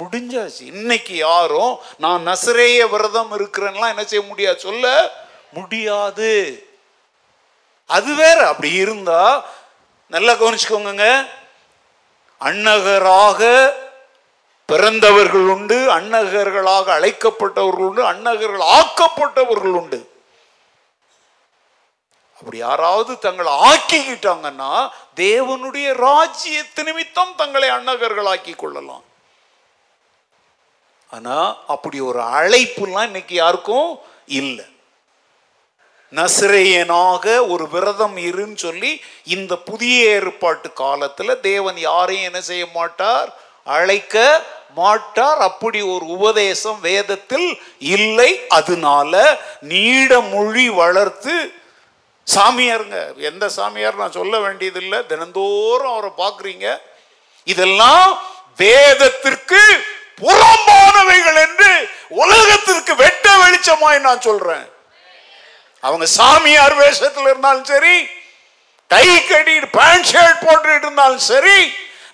முடிஞ்சாச்சு. இன்னைக்கு யாரும் நான் நசரேய விரதம் இருக்கிறேன்னா என்ன செய்ய முடியாது? சொல்ல முடியாது. அது வேற. அப்படி இருந்தா நல்லா கவனிச்சுக்கோங்க, அண்ணகராக பிறந்தவர்கள் உண்டு, அண்ணகர்களாக அழைக்கப்பட்டவர்கள் உண்டு, அண்ணகர்கள் ஆக்கப்பட்டவர்கள் உண்டு. அப்படி யாராவது தங்களை ஆக்கிக்கிட்டாங்கன்னா தேவனுடைய ராஜ்யத்து நிமித்தம் தங்களை அண்ணகர்கள் ஆக்கி கொள்ளலாம். ஆனா அப்படி ஒரு அழைப்புலாம் இன்னைக்கு யாருக்கும் இல்லை. நசரேயனாக ஒரு விரதம் இருன்னு சொல்லி இந்த புதிய ஏற்பாட்டு காலத்துல தேவன் யாரையும் என்ன செய்ய மாட்டார்? அழைக்க மாட்டார். அப்படி ஒரு உபதேசம் வேதத்தில் இல்லை. அதனால நீட மொழி வளர்த்து சாமியாருங்க, எந்த சாமியார் நான் சொல்ல வேண்டியதில்லை, தினந்தோறும் அவரை பார்க்குறீங்க, இதெல்லாம் வேதத்திற்கு புறம்பானவைகள் என்று உலகத்திற்கு வெட்ட வெளிச்சமாய் நான் சொல்றேன். அவங்க சாமியார் வேஷத்தில் இருந்தாலும் சரி, டை கட்டி பேண்ட் ஷர்ட் போட்டுட்டு இருந்தாலும் சரி,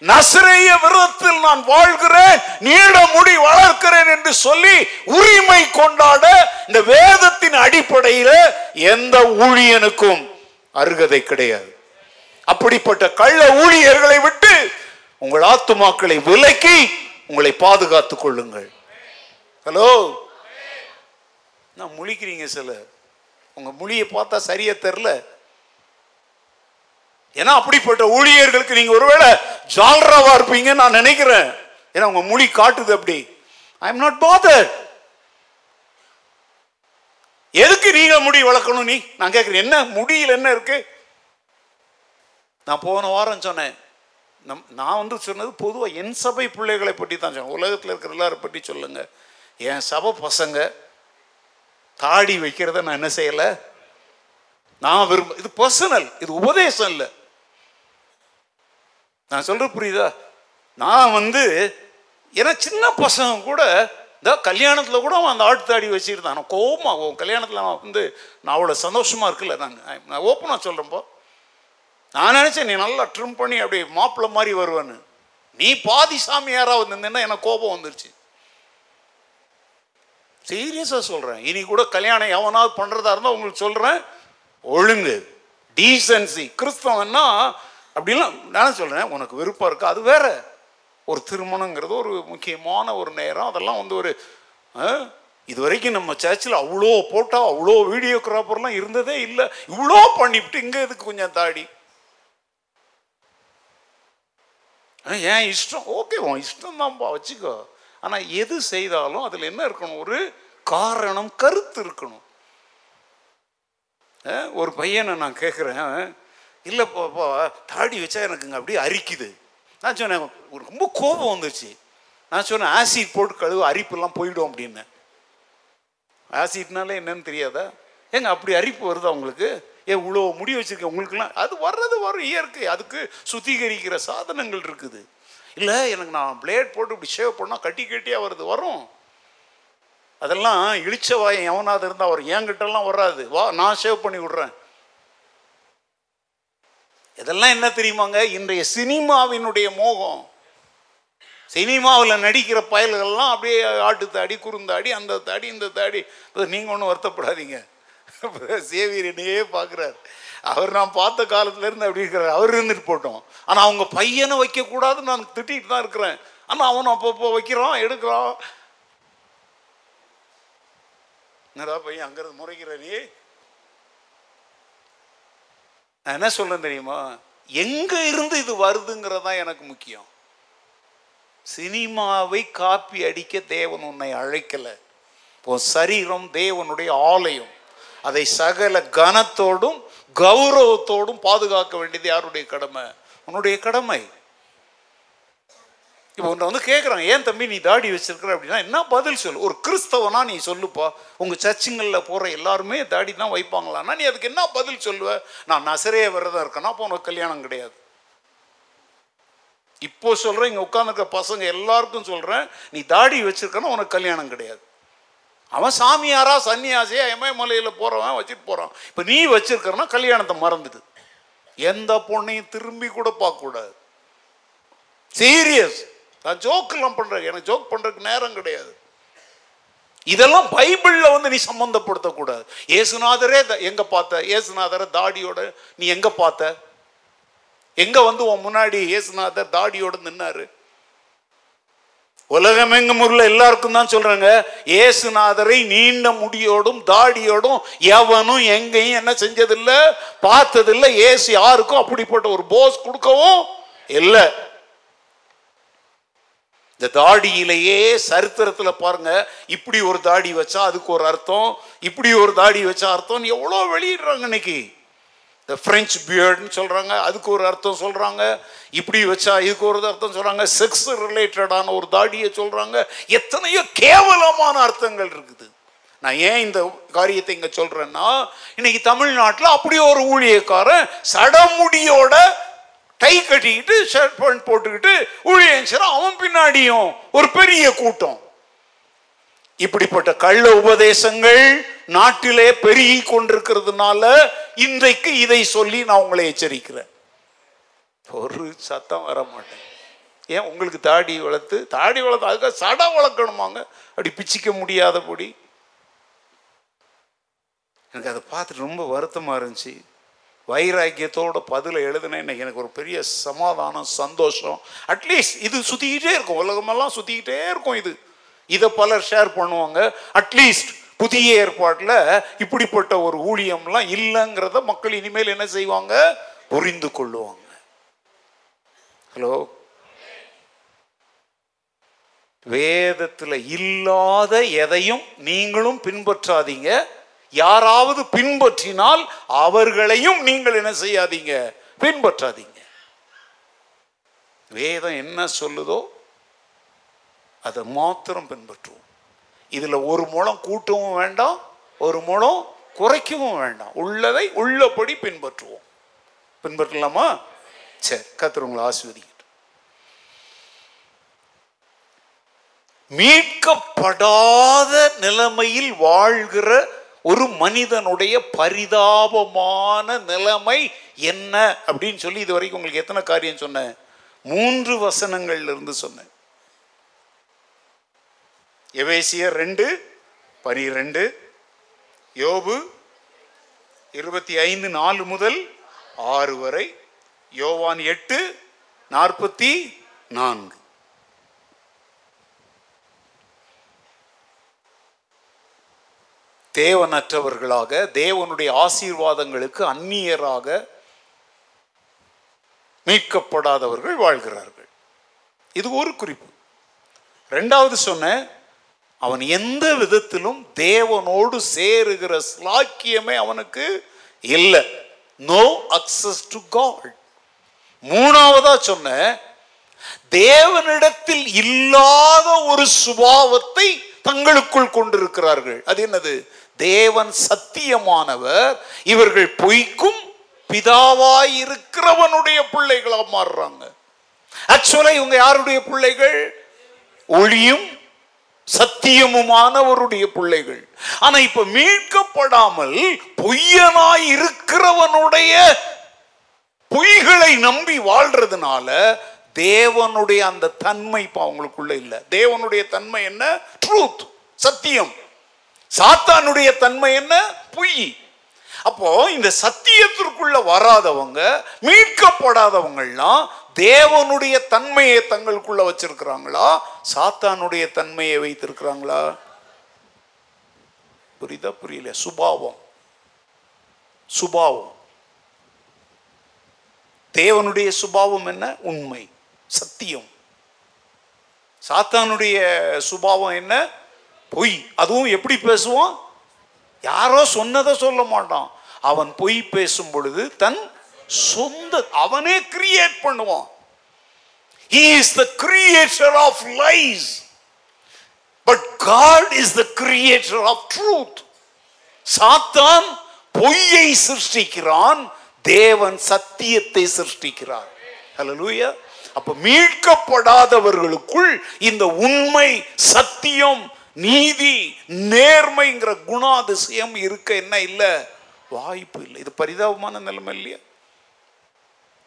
நசரேய விரதத்தில் நான் வாழ்கிறேன், நீட முடி வளர்க்கிறேன் என்று சொல்லி உரிமை கொண்டாட இந்த வேதத்தின் அடிப்படையில எந்த ஊழியனுக்கும் அருகதை கிடையாது. அப்படிப்பட்ட கள்ள ஊழியர்களை விட்டு உங்கள் ஆத்துமாக்களை விலக்கி உங்களை பாதுகாத்துக் கொள்ளுங்கள். ஹலோ, நான் முழிக்கிறீங்க சிலர், உங்க மொழியை பார்த்தா சரியா தெரியல. ஏன்னா அப்படிப்பட்ட ஊழியர்களுக்கு நீங்க ஒருவேளை ஜால்ராவா இருப்பீங்க நான் நினைக்கிறேன். ஏன்னா உங்க மொழி காட்டுது அப்படி. I am not bothered. எதுக்கு நீங்க முடி வளர்க்கணும்? நீ நான் கேட்கிறேன், என்ன முடியில் என்ன இருக்கு? நான் போன வாரம் சொன்னேன், நம் நான் வந்து சொன்னது பொதுவாக என் சபை பிள்ளைகளை பற்றி தான் சொன்னேன். உலகத்தில் இருக்கிற எல்லாரை பற்றி சொல்லுங்க, என் சபை பசங்க தாடி வைக்கிறத நான் என்ன செய்யலை, நான் விரும்ப. இது பர்சனல், இது உபதேசம் இல்லை. நான் சொல்ற புரியுதா? நான் வந்து ஏன்னா சின்ன பசங்க கூட இந்த கல்யாணத்தில் கூட அவன் அந்த ஆட்டுத்தாடி வச்சுருந்தான். நான் கோபமாகும் கல்யாணத்தில் அவன் வந்து நான் அவ்வளோ சந்தோஷமாக இருக்குல்ல, நான் நான் ஓப்பனாக சொல்கிறேன்ப்போ. நான் நினச்சேன் நீ நல்லா ட்ரிம் பண்ணி அப்படி மாப்பிள்ளை மாதிரி வருவேன்னு. நீ பாதி சாமியாராக வந்திருந்தேன்னா எனக்கு கோபம் வந்துருச்சு. சீரியஸாக சொல்கிறேன். இனி கூட கல்யாணம் எவனாவது பண்ணுறதா இருந்தால் உங்களுக்கு சொல்கிறேன், ஒழுங்கு, டீசன்சி, கிறிஸ்தவன்னா அப்படிலாம் நான் சொல்கிறேன். உனக்கு விருப்பம் இருக்குது அது வேற. ஒரு திருமணங்கிறது ஒரு முக்கியமான ஒரு நேரம். அதெல்லாம் வந்து ஒரு இது வரைக்கும் நம்ம சர்ச்சில் அவ்வளோ போட்டோ, அவ்வளோ வீடியோகிராஃபர்லாம் இருந்ததே இல்லை. இவ்வளோ பண்ணிவிட்டு இங்கே இதுக்கு கொஞ்சம் தாடி, ஏன் இஷ்டம், ஓகே உன் இஷ்டம் தான்ப்பா வச்சுக்கோ. ஆனால் எது செய்தாலும் அதில் என்ன இருக்கணும்? ஒரு காரணம், கருத்து இருக்கணும். ஒரு பையனை நான் கேட்குறேன், இல்லை பாப்பா தாடி வச்சா எனக்குங்க அப்படியே அரிக்குது. நான் சொன்னேன், ரொம்ப கோபம் வந்துச்சு. நான் சொன்னேன் ஆசிட் போட்டு கழுவு, அரிப்பெல்லாம் போயிடும் அப்படின்னு. ஆசிட்னாலே என்னன்னு தெரியாதா? ஏங்க அப்படி அரிப்பு வருதா உங்களுக்கு? ஏன் இவ்வளோ முடி வச்சுருக்கேன் உங்களுக்குலாம்? அது வர்றது வரும், இயற்கை. அதுக்கு சுத்திகரிக்கிற சாதனங்கள் இருக்குது. இல்லை எனக்கு நான் பிளேட் போட்டு இப்படி ஷேவ் பண்ணால் கட்டி கட்டியாக வருது, வரும். அதெல்லாம் இழிச்சவாயம் எவனாவது இருந்தால் வரும். என்கிட்டலாம் வராது, வா நான் ஷேவ் பண்ணி விடுறேன். இதெல்லாம் என்ன தெரியுமாங்க? இன்றைய சினிமாவினுடைய மோகம். சினிமாவில் நடிக்கிற பயல்கள்லாம் அப்படியே ஆட்டு தாடி, குறுந்தாடி, அந்த தாடி, இந்த தாடி. நீங்கள் ஒன்றும் வருத்தப்படாதீங்க, சேவியர் என்னையே பார்க்குறாரு. அவர் நான் பார்த்த காலத்துலேருந்து அப்படி இருக்கிறார். அவர் இருந்துட்டு போட்டோம். ஆனால் அவங்க பையனை வைக்கக்கூடாதுன்னு நான் திட்டிகிட்டு தான் இருக்கிறேன். ஆனால் அவனும் அப்பப்போ வைக்கிறான், எடுக்கிறான். என்னடா பையன் அங்கேருந்து முறைக்கிற நீ? நான் என்ன சொல்கிறேன் தெரியுமா? எங்கே இருந்து இது வருதுங்கிறது தான் எனக்கு முக்கியம். சினிமாவை காப்பி அடிக்க தேவன் உன்னை அழைக்கலை. இப்போ சரீரம் தேவனுடைய ஆலயம். அதை சகல கனத்தோடும் கௌரவத்தோடும் பாதுகாக்க வேண்டியது யாருடைய கடமை? உன்னுடைய கடமை. இப்போ உன்னை வந்து கேட்குறாங்க, ஏன் தம்பி நீ தாடி வச்சிருக்கிற அப்படின்னா என்ன பதில் சொல்லு? ஒரு கிறிஸ்தவனா நீ சொல்லுப்பா. உங்கள் சர்ச்சுங்களில் போகிற எல்லாருமே தாடி தான் வைப்பாங்களான்னா நீ அதுக்கு என்ன பதில் சொல்லுவ? நான் நசரேய விரதம் இருக்கேன்னா அப்போ உனக்கு கல்யாணம் கிடையாது. இப்போ சொல்கிறேன், இங்கே உட்காந்துருக்க பசங்க எல்லாருக்கும் சொல்கிறேன், நீ தாடி வச்சிருக்கன்னா உனக்கு கல்யாணம் கிடையாது. அவன் சாமியாரா சன்னியாசியா எமயமலையில் போகிறவன் வச்சுட்டு போகிறான். இப்போ நீ வச்சிருக்கிறன்னா கல்யாணத்தை மறந்துட்டு எந்த பொண்ணையும் திரும்பி கூட பார்க்கக்கூடாது. சீரியஸ். நான் ஜோக்கெல்லாம் பண்ணுறேன், எனக்கு ஜோக் பண்ணுறதுக்கு நேரம் கிடையாது. இதெல்லாம் பைபிளில் வந்து நீ சம்மந்தப்படுத்தக்கூடாது. ஏசுநாதரே எங்கே பார்த்த? ஏசுநாதரை தாடியோட நீ எங்கே பார்த்த? எங்கே வந்து உன் முன்னாடி ஏசுநாதர் தாடியோடு நின்னாரு? உலகம் எங்கும் உள்ள எல்லாருக்கும் தான் சொல்றாங்க, ஏசுநாதரை நீண்ட முடியோடும் தாடியோடும் எவனும் எங்கேயும் என்ன செஞ்சதில்லை, பார்த்ததில்லை. ஏசு யாருக்கும் அப்படிப்பட்ட ஒரு போஸ் கொடுக்கவும் இல்லை. இந்த தாடியிலேயே சரித்திரத்தில் பாருங்க, இப்படி ஒரு தாடி வச்சா அதுக்கு ஒரு அர்த்தம், இப்படி ஒரு தாடி வச்சா அர்த்தம், எவ்வளோ வெளியிடுறாங்க இன்னைக்கு. இந்த பிரெஞ்சு பியர்டுன்னு சொல்கிறாங்க, அதுக்கு ஒரு அர்த்தம் சொல்கிறாங்க. இப்படி வச்சா இதுக்கு ஒரு அர்த்தம் சொல்கிறாங்க. செக்ஸ் ரிலேட்டடான ஒரு தாடியை சொல்கிறாங்க. எத்தனையோ கேவலமான அர்த்தங்கள் இருக்குது. நான் ஏன் இந்த காரியத்தை இங்கே சொல்கிறேன்னா, இன்னைக்கு தமிழ்நாட்டில் அப்படியே ஒரு ஊழியக்காரன் சடமுடியோட டை கட்டிக்கிட்டு ஷர்ட் பேண்ட் போட்டுக்கிட்டு ஊழியன்சர், அவன் பின்னாடியும் ஒரு பெரிய கூட்டம். இப்படிப்பட்ட கள்ள உபதேசங்கள் நாட்டிலே பெருகி கொண்டிருக்கிறதுனால இன்றைக்கு இதை சொல்லி நான் உங்களை எச்சரிக்கிறேன். ஒரு சத்தம் வர மாட்டேன். ஏன் உங்களுக்கு தாடி வளர்த்து தாடி வளர்த்து அதுக்காக சடை வளர்க்கணுமாங்க? அப்படி பிச்சிக்க முடியாதபடி எனக்கு அதை பார்த்துட்டு ரொம்ப வருத்தமாக இருந்துச்சு. வைராக்கியத்தோட பதிலை எழுதுனேன். இன்னைக்கு எனக்கு ஒரு பெரிய சமாதானம், சந்தோஷம். அட்லீஸ்ட் இது சுற்றிக்கிட்டே இருக்கும், உலகமெல்லாம் சுற்றிக்கிட்டே இருக்கும். இது இதை பலர் ஷேர் பண்ணுவாங்க. அட்லீஸ்ட் புதிய ஏற்பாட்டில் இப்படிப்பட்ட ஒரு ஊழியம்லாம் இல்லைங்கிறத மக்கள் இனிமேல் என்ன செய்வாங்க? புரிந்து கொள்ளுவாங்க. ஹலோ, வேதத்தில் இல்லாத எதையும் நீங்களும் பின்பற்றாதீங்க. யாராவது பின்பற்றினால் அவர்களையும் நீங்கள் என்ன செய்யாதீங்க? பின்பற்றாதீங்க. வேதம் என்ன சொல்லுதோ அதை மாத்திரம் பின்பற்றுவோம். இதில் ஒரு மூலம் கூட்டவும் வேண்டாம், ஒரு மூலம் குறைக்கவும் வேண்டாம். உள்ளதை உள்ளபடி பின்பற்றுவோம். பின்பற்றலாமா? சரி, கர்த்தர் உங்களை ஆசீர்வதிக்கட்டும். மீட்கப்படாத நிலைமையில் வாழ்கிற ஒரு மனிதனுடைய பரிதாபமான நிலைமை என்ன அப்படின்னு சொல்லி இது வரைக்கும் உங்களுக்கு எத்தனை காரியம் சொன்னேன்? மூன்று வசனங்கள்ல இருந்து சொன்னேன். எபேசியர் ரெண்டு பனிரெண்டு, யோபு இருபத்தி ஐந்து நாலு முதல் ஆறு வரை, யோவான் எட்டு நாற்பத்தி நான்கு. தேவனற்றவர்களாக, தேவனுடைய ஆசீர்வாதங்களுக்கு அந்நியராக மீட்கப்படாதவர்கள் வாழ்கிறார்கள். இது ஒரு குறிப்பு. ரெண்டாவது சொன்ன, அவன் எந்த விதத்திலும் தேவனோடு சேருகிற ஸ்லாக்கியமே அவனுக்கு இல்லை. No access to God. மூணாவதா சொன்ன, தேவனிடத்தில் இல்லாத ஒரு சுபாவத்தை தங்களுக்குள் கொண்டிருக்கிறார்கள். அது என்னது? தேவன் சத்தியமானவர், இவர்கள் பொய்க்கும் பிதாவாயிருக்கிறவனுடைய பிள்ளைகளா மாறுறாங்க. ஆக்சுவலா இவங்க யாருடைய பிள்ளைகள்? ஒளியும் சத்தியமுமானவருடைய பிள்ளைகள். ஆனா இப்ப மீட்கப்படாமல் பொய்யனாய் இருக்கிறவனுடைய பொய்களை நம்பி வாழ்றதுனால தேவனுடைய அந்த தன்மை இப்ப அவங்களுக்குள்ள இல்லை. தேவனுடைய தன்மை என்ன? ட்ரூத், சத்தியம். சாத்தானுடைய தன்மை என்ன? பொய். அப்போ இந்த சத்தியத்திற்குள்ள வராதவங்க, மீட்கப்படாதவங்கள்லாம் தேவனுடைய தன்மையை தங்களுக்குள்ள வச்சிருக்கிறாங்களா, சாத்தானுடைய தன்மையை வைத்திருக்கிறாங்களா? புரியுதா? புரியல. சுபாவம் சுபாவம் தேவனுடைய சுபாவம் என்ன? உண்மை, சத்தியம். சாத்தானுடைய சுபாவம் என்ன? பொய். அதுவும் எப்படி பேசுவான்? யாரோ சொன்னதை சொல்ல மாட்டான். அவன் பொய் பேசும் பொழுது தன் சொந்த அவனே கிரியேட் பண்ணுவான். He is the creator of lies, but God is the creator of truth. சாத்தான் பொய்யை சிருஷ்டிக்கிறான், தேவன் சத்தியத்தை சிருஷ்டிக்கிறார். ஹல்லேலூயா. அப்ப மீட்கப்படாதவர்களுக்குள் இந்த உண்மை, சத்தியம், நீதி, நேர்மைங்கிற குணாதிசயம் இருக்க என்ன இல்லை? வாய்ப்பு இல்லை. இது பரிதாபமான நிலைமை இல்லையா?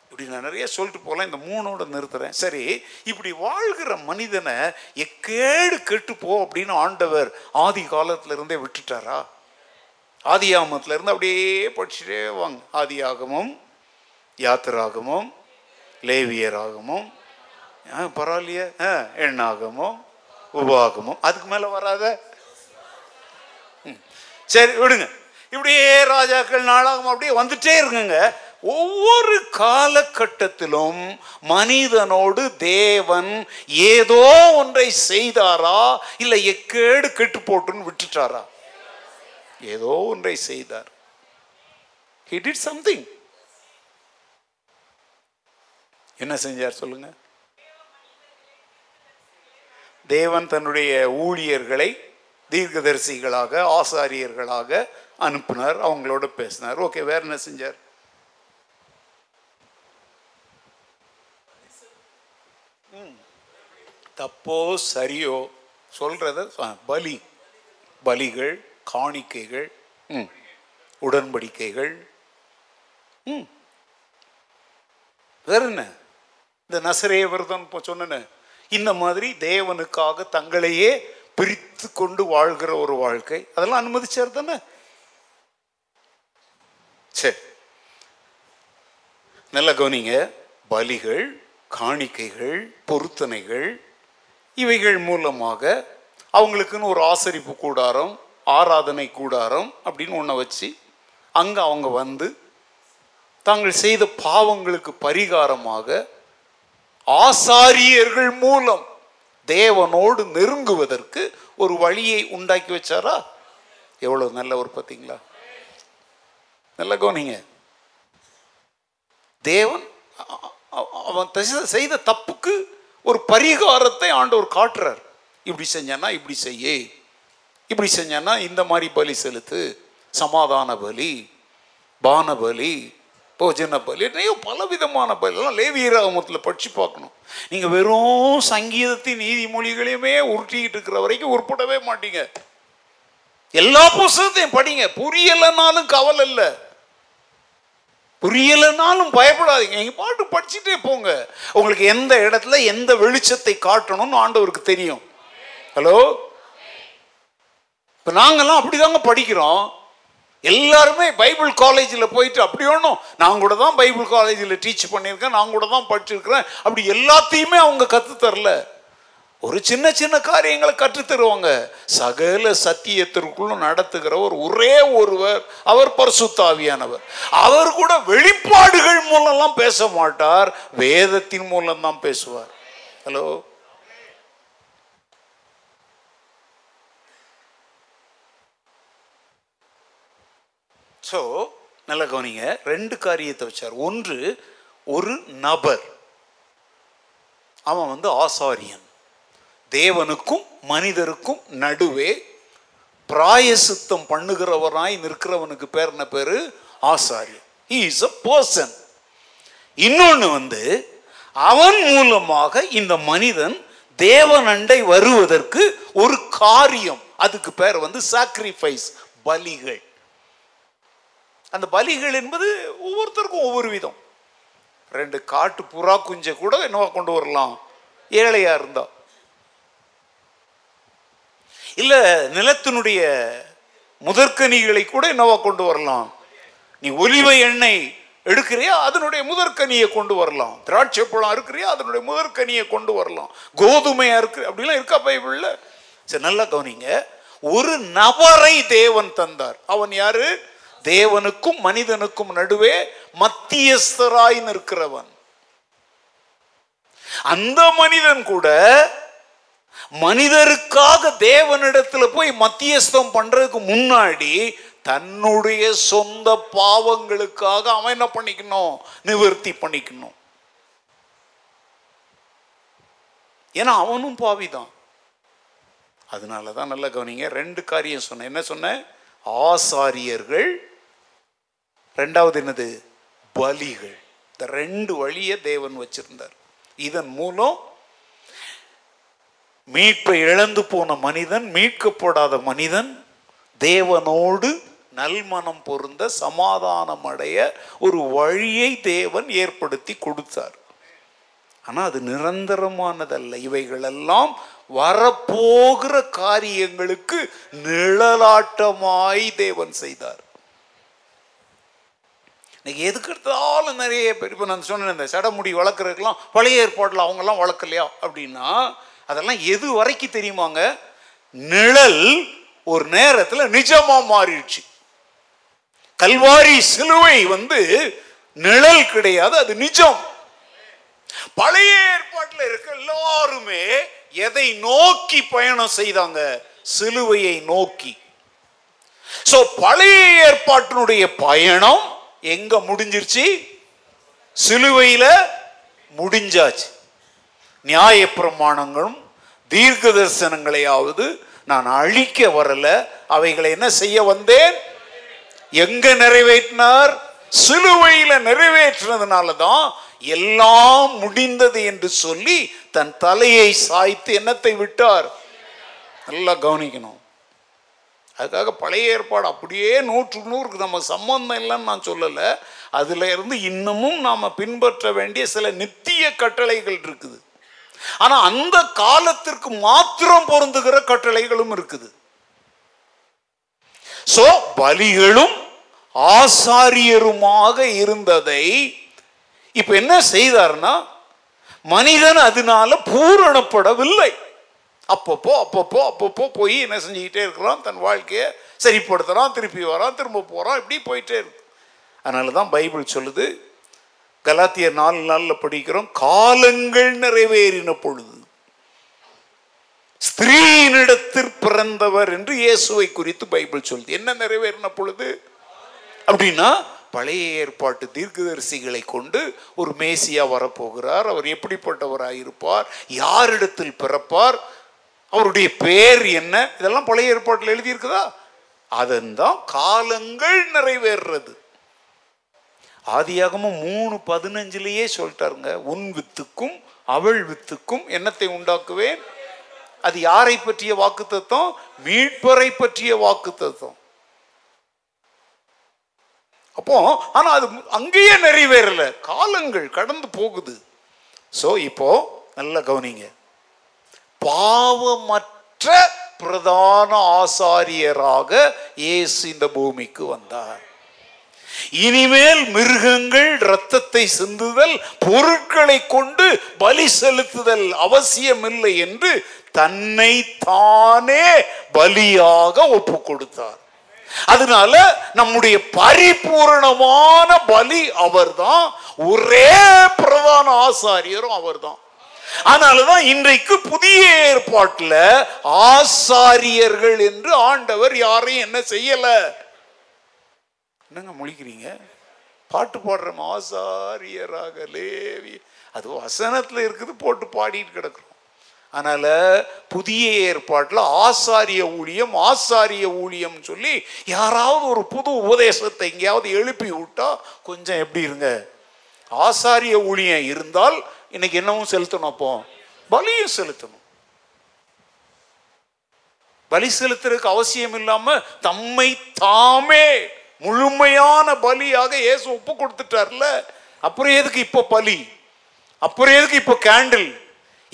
இப்படி நான் நிறைய சொல்லிட்டு போகலாம். இந்த மூணோட நிறுத்துறேன். சரி, இப்படி வாழ்கிற மனிதனை எக்கேடு கெட்டு போ அப்படின்னு ஆண்டவர் ஆதி காலத்துல இருந்தே விட்டுட்டாரா? ஆதி ஆகமத்துல இருந்து அப்படியே படிச்சுட்டே வாங்க. ஆதி ஆகமும், யாத்திராகமும், லேவியர் ஆகமும், பரவாயில்லையா, எண்ணாகமும், உபாகமும், அதுக்கு மேல வராத. சரி விடுங்க. இப்படியே ராஜாக்கள், நாளாகமும் அப்படியே வந்துட்டே இருக்குங்க. ஒவ்வொரு காலகட்டத்திலும் மனிதனோடு தேவன் ஏதோ ஒன்றை செய்தாரா, இல்லை எக்கேடு கெட்டு போட்டுன்னு விட்டுட்டாரா? ஏதோ ஒன்றை செய்தார். He did something. என்ன செஞ்சார் சொல்லுங்க? தேவன் தன்னுடைய ஊழியர்களை தீர்க்கதரிசிகளாக, ஆசாரியர்களாக அனுப்பினார். அவங்களோட பேசினார். ஓகே, வேற என்ன செஞ்சார்? தப்போ சரியோ சொல்றத பலி, பலிகள், காணிக்கைகள், உடன்படிக்கைகள், வேற என்ன? இந்த நசரேய விரதம் சொன்ன இந்த மாதிரி தேவனுக்காக தங்களையே பிரித்து கொண்டு வாழ்கிற ஒரு வாழ்க்கை, அதெல்லாம் அனுமதிச்சார் தானே. சரி, நல்லா கவனிங்க. பலிகள், காணிக்கைகள், பொருத்தனைகள், இவைகள் மூலமாக அவங்களுக்குன்னு ஒரு ஆசரிப்பு கூடாரம், ஆராதனை கூடாரம் அப்படின்னு ஒன்றை வச்சு அங்கே அவங்க வந்து தாங்கள் செய்த பாவங்களுக்கு பரிகாரமாக ஆசாரியர்கள் மூலம் தேவனோடு நெருங்குவதற்கு ஒரு வழியை உண்டாக்கி வச்சாரா? எவ்வளவு நல்ல ஒரு பார்த்தீங்களா? நல்ல கவனிங்க. தேவன் அவன் செய்த தப்புக்கு ஒரு பரிகாரத்தை ஆண்டவர் காட்டுறார். இப்படி செஞ்சானா இப்படி செய்ய, இப்படி செஞ்சானா இந்த மாதிரி பலி செலுத்து, சமாதான பலி, பான பலி, போஜன பலி, பலவிதமான பலிலாம் லேவியராகமத்தில் படிச்சு பார்க்கணும். நீங்கள் வெறும் சங்கீதத்தின் நீதிமொழிகளையுமே உருட்டிக்கிட்டு இருக்கிற வரைக்கும் உருப்படவே மாட்டீங்க. எல்லா புஸ்தகத்தையும் படிங்க. புரியலைனாலும் கவலை இல்லை, புரியலைனாலும் பயப்படாதீங்க. நீங்கள் பாட்டு படிச்சுட்டே போங்க. உங்களுக்கு எந்த இடத்துல எந்த வெளிச்சத்தை காட்டணும்னு ஆண்டவருக்கு தெரியும். ஹலோ, இப்போ நாங்கள்லாம் அப்படிதாங்க படிக்கிறோம். எல்லாருமே பைபிள் காலேஜில் போயிட்டு அப்படி ஒன்றும் நான் கூட தான் பைபிள் காலேஜில் டீச் பண்ணியிருக்கேன், நான் கூட தான் படிச்சிருக்கிறேன், அப்படி எல்லாத்தையுமே அவங்க கற்றுத்தரல. ஒரு சின்ன சின்ன காரியங்களை கற்றுத்தருவாங்க. சகல சத்தியத்திற்குள்ளும் நடத்துகிற ஒரு ஒரே ஒருவர், அவர் பரிசுத்த ஆவியானவர். அவர் கூட வெளிப்பாடுகள் மூலம்லாம் பேச மாட்டார், வேதத்தின் மூலம்தான் பேசுவார். ஹலோ, ஸோ நல்லா கவனிங்க. ரெண்டு காரியத்தை வச்சார். ஒன்று, ஒரு நபர், அவன் வந்து ஆசாரியன், தேவனுக்கும் மனிதருக்கும் நடுவே பிராயசித்தம் பண்ணுகிறவராய் நிற்கிறவனுக்கு பேர் என்ன பேரு? ஆசாரியன். He is a person. இன்னொன்று வந்து அவன் மூலமாக இந்த மனிதன் தேவன் அண்டை வருவதற்கு ஒரு காரியம், அதுக்கு பேர் வந்து சாக்ரிஃபைஸ், பலிகள். அந்த பலிகள் என்பது ஒவ்வொருத்தருக்கும் ஒவ்வொரு விதம். ரெண்டு காட்டு புறா குஞ்சை கூட என்னவா கொண்டு வரலாம், ஏழையா இருந்தா, இல்ல நிலத்தினுடைய முதற்கனிகளை கூட என்னவா கொண்டு வரலாம். நீ ஒலிவ எண்ணெய் எடுக்கிறியா, அதனுடைய முதற்கனியை கொண்டு வரலாம். திராட்சை பழம் இருக்கிறியா, அதனுடைய முதற்கனியை கொண்டு வரலாம். கோதுமையா இருக்கு, அப்படிலாம் இருக்கா பைபிள்ல? சரி, நல்லா கவனிங்க. ஒரு நபரை தேவன் தந்தார். அவன் யாரு? தேவனுக்கும் மனிதனுக்கும் நடுவே மத்தியஸ்தராய் நிற்கிறவன். அந்த மனிதன் கூட மனிதருக்காக தேவனிடத்தில் போய் மத்தியஸ்தம் பண்றதுக்கு முன்னாடி தன்னுடைய சொந்த பாவங்களுக்காக அவன் என்ன பண்ணிக்கணும்? நிவர்த்தி பண்ணிக்கணும். ஏன்னா அவனும் பாவிதான். அதனாலதான் நல்ல கவனிங்க, ரெண்டு காரியம் சொன்னேன். என்ன சொன்ன? ஆசாரியர்கள், ரெண்டாவது என்னது? பலிகள். இந்த ரெண்டு வழியை தேவன் வச்சிருந்தார். இதன் மூலம் மீட்பை இழந்து போன மனிதன், மீட்கப்படாத மனிதன் தேவனோடு நல்மனம் பொருந்த சமாதானம் அடைய ஒரு வழியை தேவன் ஏற்படுத்தி கொடுத்தார். ஆனால் அது நிரந்தரமானதல்ல. இவைகளெல்லாம் வரப்போகிற காரியங்களுக்கு நிழலாட்டமாய் தேவன் செய்தார். இன்னைக்கு எதுக்கு எடுத்தாலும் நிறைய பேர், இப்போ நான் சொன்னேன், இந்த சடமுடி வளர்க்குறதுக்கெல்லாம் பழைய ஏற்பாடில் அவங்கெல்லாம் வளர்க்கலையா அப்படின்னா, அதெல்லாம் எது வரைக்கும் தெரியுமாங்க? நிழல் ஒரு நேரத்தில் நிஜமாக மாறிடுச்சு. கல்வாரி சிலுவை வந்து நிழல் கிடையாது, அது நிஜம். பழைய ஏற்பாட்டில் இருக்க எல்லாருமே எதை நோக்கி பயணம் செய்தாங்க? சிலுவையை நோக்கி. சோ பழைய ஏற்பாட்டினுடைய பயணம் எங்க முடிஞ்சிருச்சு? சிலுவையில முடிஞ்சாச்சு. நியாய பிரமாணங்களும் தீர்க்க தரிசனங்களையாவது நான் அழிக்க வரல, அவைகளை என்ன செய்ய வந்தேன்? எங்க நிறைவேற்றினார்? சிலுவையில நிறைவேற்றினதுனால தான் எல்லாம் முடிந்தது என்று சொல்லி தன் தலையை சாய்த்து என்னத்தை விட்டார்? நல்லா கவனிக்கணும். அதுக்காக பழைய ஏற்பாடு அப்படியே நூற்று நூறுக்கு நம்ம சம்பந்தம் இல்லைன்னு நான் சொல்லலை. அதுல இருந்து இன்னமும் நாம் பின்பற்ற வேண்டிய சில நித்திய கட்டளைகள் இருக்குது. ஆனால் அந்த காலத்திற்கு மாத்திரம் பொருந்துகிற கட்டளைகளும் இருக்குது. சோ பலிகளும் ஆசாரியருமாக இருந்ததை இப்ப என்ன செய்தார்னா, மனிதன் அதனால பூரணப்படவில்லை. அப்பப்போ அப்பப்போ அப்பப்போ போய் என்ன செஞ்சுக்கிட்டே இருக்கிறான்? தன் வாழ்க்கையை சரிப்படுத்துறான், திருப்பி வரான், திரும்ப போறான், இப்படி போயிட்டே இருக்கு. அதனால தான் பைபிள் சொல்லுது, கலாத்தியர் நாலு நாளில் படிக்கிறோம், காலங்கள் நிறைவேறின பொழுது ஸ்திரீனிடத்தில் பிறந்தவர் என்று இயேசுவை குறித்து பைபிள் சொல்லுது. என்ன நிறைவேறின பொழுது அப்படின்னா, பழைய ஏற்பாட்டு தீர்க்கதரிசிகளை கொண்டு ஒரு மேசியா வரப்போகிறார். அவர் எப்படிப்பட்டவராயிருப்பார்? யாரிடத்தில் பிறப்பார்? அவருடைய பேர் என்ன? இதெல்லாம் பழைய ஏற்பாட்டில் எழுதியிருக்குதா? அதன் தான் காலங்கள் நிறைவேறுறது. ஆதியாகமும் மூணு பதினஞ்சுலேயே சொல்லிட்டாருங்க, உன் வித்துக்கும் அவள் வித்துக்கும் என்னத்தை உண்டாக்குவேன். அது யாரை பற்றிய வாக்கு தத்துவம்? மீட்பரை பற்றிய வாக்கு தத்துவம். அப்போ ஆனா அது அங்கேயே நிறைவேறல, காலங்கள் கடந்து போகுது. சோ இப்போ நல்ல கவனிங்க, பாவமற்ற பிரதான ஆசாரியராக இயேசு இந்த பூமிக்கு வந்தார். இனிமேல் மிருகங்கள் இரத்தத்தை சிந்துதல், பொருட்களை கொண்டு பலி செலுத்துதல் அவசியம் இல்லை என்று தன்னை தானே பலியாக ஒப்பு கொடுத்தார். அதனால நம்முடைய பரிபூரணமான பலி அவர்தான். ஒரே பிரதான ஆசாரியரும் அவர்தான். அதனாலதான் இன்றைக்கு புதிய ஏற்பாட்டுல ஆசாரியர்கள் என்று ஆண்டவர் யாரையும் என்ன செய்யல. என்னங்க முழிக்கிறீங்க? பாட்டு பாடுற ஆசாரியராக லேவி, அது வசனத்துல இருக்குது, போட்டு பாடிட்டு கிடக்குறோம். அதனால புதிய ஏற்பாட்டில் ஆசாரிய ஊழியம் ஆசாரிய ஊழியம் சொல்லி யாராவது ஒரு புது உபதேசத்தை எங்கேயாவது எழுப்பி விட்டா கொஞ்சம் எப்படி இருங்க. ஆசாரிய ஊழியம் இருந்தால் இன்னைக்கு என்னவும் செலுத்தணும், அப்போ பலியும் செலுத்தணும். பலி செலுத்துறதுக்கு அவசியம் இல்லாம தம்மை தாமே முழுமையான பலியாக இயேசு ஒப்பு கொடுத்துட்டார்ல. அப்புறம் எதுக்கு இப்போ பலி? அப்புறம் எதுக்கு இப்போ கேண்டில்?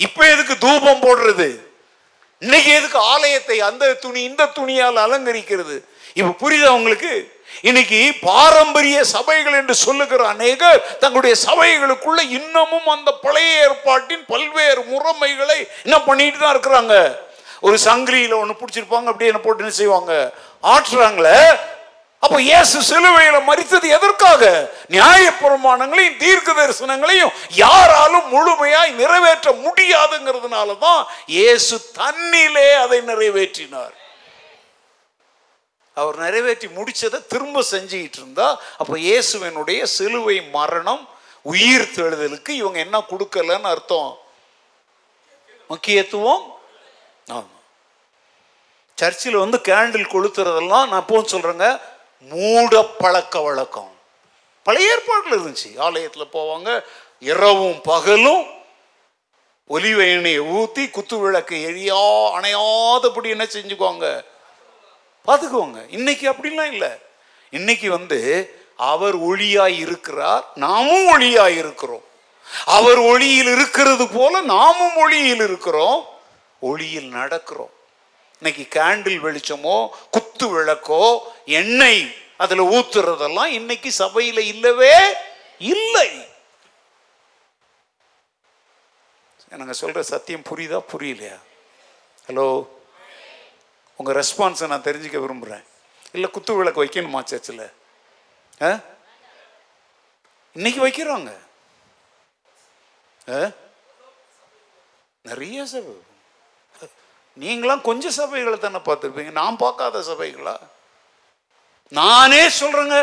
இப்ப எதுக்கு தூபம் போடுறது? இன்னைக்கு எதுக்கு ஆலயத்தை அந்த துணி இந்த துணியால் அலங்கரிக்கிறது? இப்ப புரியுதா உங்களுக்கு? இன்னைக்கு பாரம்பரிய சபைகள் என்று சொல்லுகிற அநேகர் தங்களுடைய சபைகளுக்குள்ள இன்னமும் அந்த பழைய ஏற்பாட்டின் பல்வேறு முறைமைகளை என்ன பண்ணிட்டு தான் இருக்கிறாங்க. ஒரு சங்கிலியில் ஒன்று பிடிச்சிருப்பாங்க, அப்படியே என்ன போட்டு என்ன செய்வாங்க, ஆற்றுறாங்களே. அப்போ இயேசு சிலுவையில மரித்தது எதற்காக? நியாயப்பிரமாணங்களையும் தீர்க்க தரிசனங்களையும் யாராலும் முழுமையாய் நிறைவேற்ற முடியாதுங்கிறதுனால தான் இயேசு தன்னிலே அதை நிறைவேற்றினார். அவர் நிறைவேற்றி முடிச்சதை திரும்ப செஞ்சுக்கிட்டு இருந்தா, அப்போ இயேசுவனுடைய சிலுவை மரணம் உயிர் தெழுதலுக்கு இவங்க என்ன கொடுக்கலன்னு அர்த்தம், முக்கியத்துவம். ஆமாம், சர்ச்சில் வந்து கேண்டில் கொளுத்துறதெல்லாம் நான் எப்பவும் சொல்கிறேங்க, மூட பழக்க வழக்கம். பழைய ஏற்பாட்டில் இருந்துச்சு. ஆலயத்தில் போவாங்க, இரவும் பகலும் ஒலிவ எண்ணெயை ஊற்றி குத்து விளக்கு எரியா அணையாதபடி என்ன செஞ்சுக்குவாங்க, பார்த்துக்குவாங்க. இன்னைக்கு அப்படின்லாம் இல்லை. இன்னைக்கு வந்து அவர் ஒளியாய் இருக்கிறார், நாமும் ஒளியாய் இருக்கிறோம். அவர் ஒளியில் இருக்கிறது போல நாமும் ஒளியில் இருக்கிறோம், ஒளியில் நடக்கிறோம். இன்னைக்கு கேண்டில் வெளிச்சமோ குத்து விளக்கோ எண்ணெய் அதுல ஊத்துறதெல்லாம் இன்னைக்கு சபையில இல்லவே இல்லை. நாங்க சொல்ற சத்தியம் புரியுதா புரியலையா? ஹலோ, உங்க ரெஸ்பான்ஸை நான் தெரிஞ்சுக்க விரும்புறேன். இல்லை குத்து விளக்கு வைக்கணுமா சர்ச்சில்? இன்னைக்கு வைக்கிறாங்க நிறைய சபை. நீங்களாம் கொஞ்சம் சபைகளை தானே பார்த்துருப்பீங்க, நான் பார்க்காத சபைகளா? நானே சொல்றேங்க,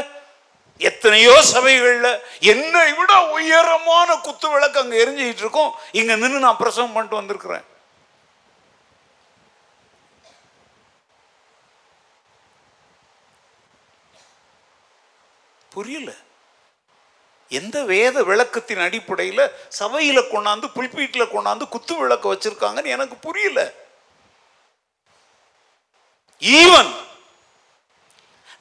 எத்தனையோ சபைகள்ல என்னை விட உயரமான குத்து விளக்கு அங்க எரிஞ்சுக்கிட்டு இருக்கும். இங்க நின்று நான் பிரசவம் பண்ணிட்டு வந்திருக்கிறேன். புரியல? எந்த வேத விளக்கத்தின் அடிப்படையில் சபையில கொண்டாந்து புல்பீட்டில் கொண்டாந்து குத்து விளக்கு வச்சிருக்காங்கன்னு எனக்கு புரியல. ஈவன்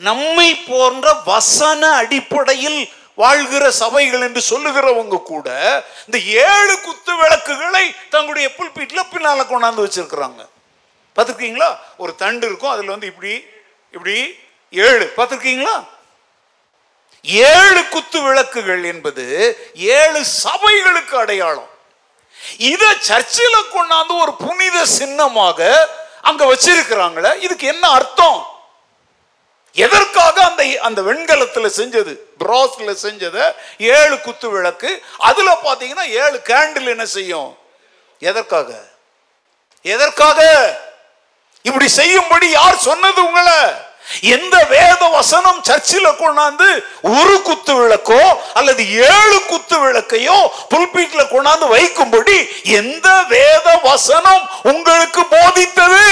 நம்மை போன்ற வசன அடிப்படையில் வாழ்கிற சபைகள் என்று சொல்லுகிறவங்க கூட இந்த ஏழு குத்து விளக்குகளை தங்களுடைய புல்பீட்டில் பின்னால கொண்டாந்து வச்சிருக்கிறாங்க. பார்த்துருக்கீங்களா? ஒரு தண்டு இருக்கும், அதுல வந்து இப்படி இப்படி ஏழு. பார்த்துருக்கீங்களா? ஏழு குத்து விளக்குகள் என்பது ஏழு சபைகளுக்கு அடையாளம். இத சர்ச்சில கொண்டாந்து ஒரு புனித சின்னமாக அங்க வச்சிருக்கிறாங்களே, இதுக்கு என்ன அர்த்தம்? எதற்காக அந்த அந்த வெண்கலத்துல செஞ்சது, பிராஸ்ல செஞ்சத ஏழு குத்து விளக்கு, அதுல பாத்தீங்கன்னா ஏழு கேண்டில் என்ன செய்யும்? எதற்காக எதற்காக இப்படி செய்யும்படி யார் சொன்னது உங்களை? எந்த வேத வசனம் சர்ச்சில கொண்டாந்து ஒரு குத்து விளக்கோ அல்லது ஏழு குத்து விளக்கையோ புல்பீட்ல கொண்டாந்து வைக்கும்படி எந்த வேத வசனம் உங்களுக்கு போதித்தது?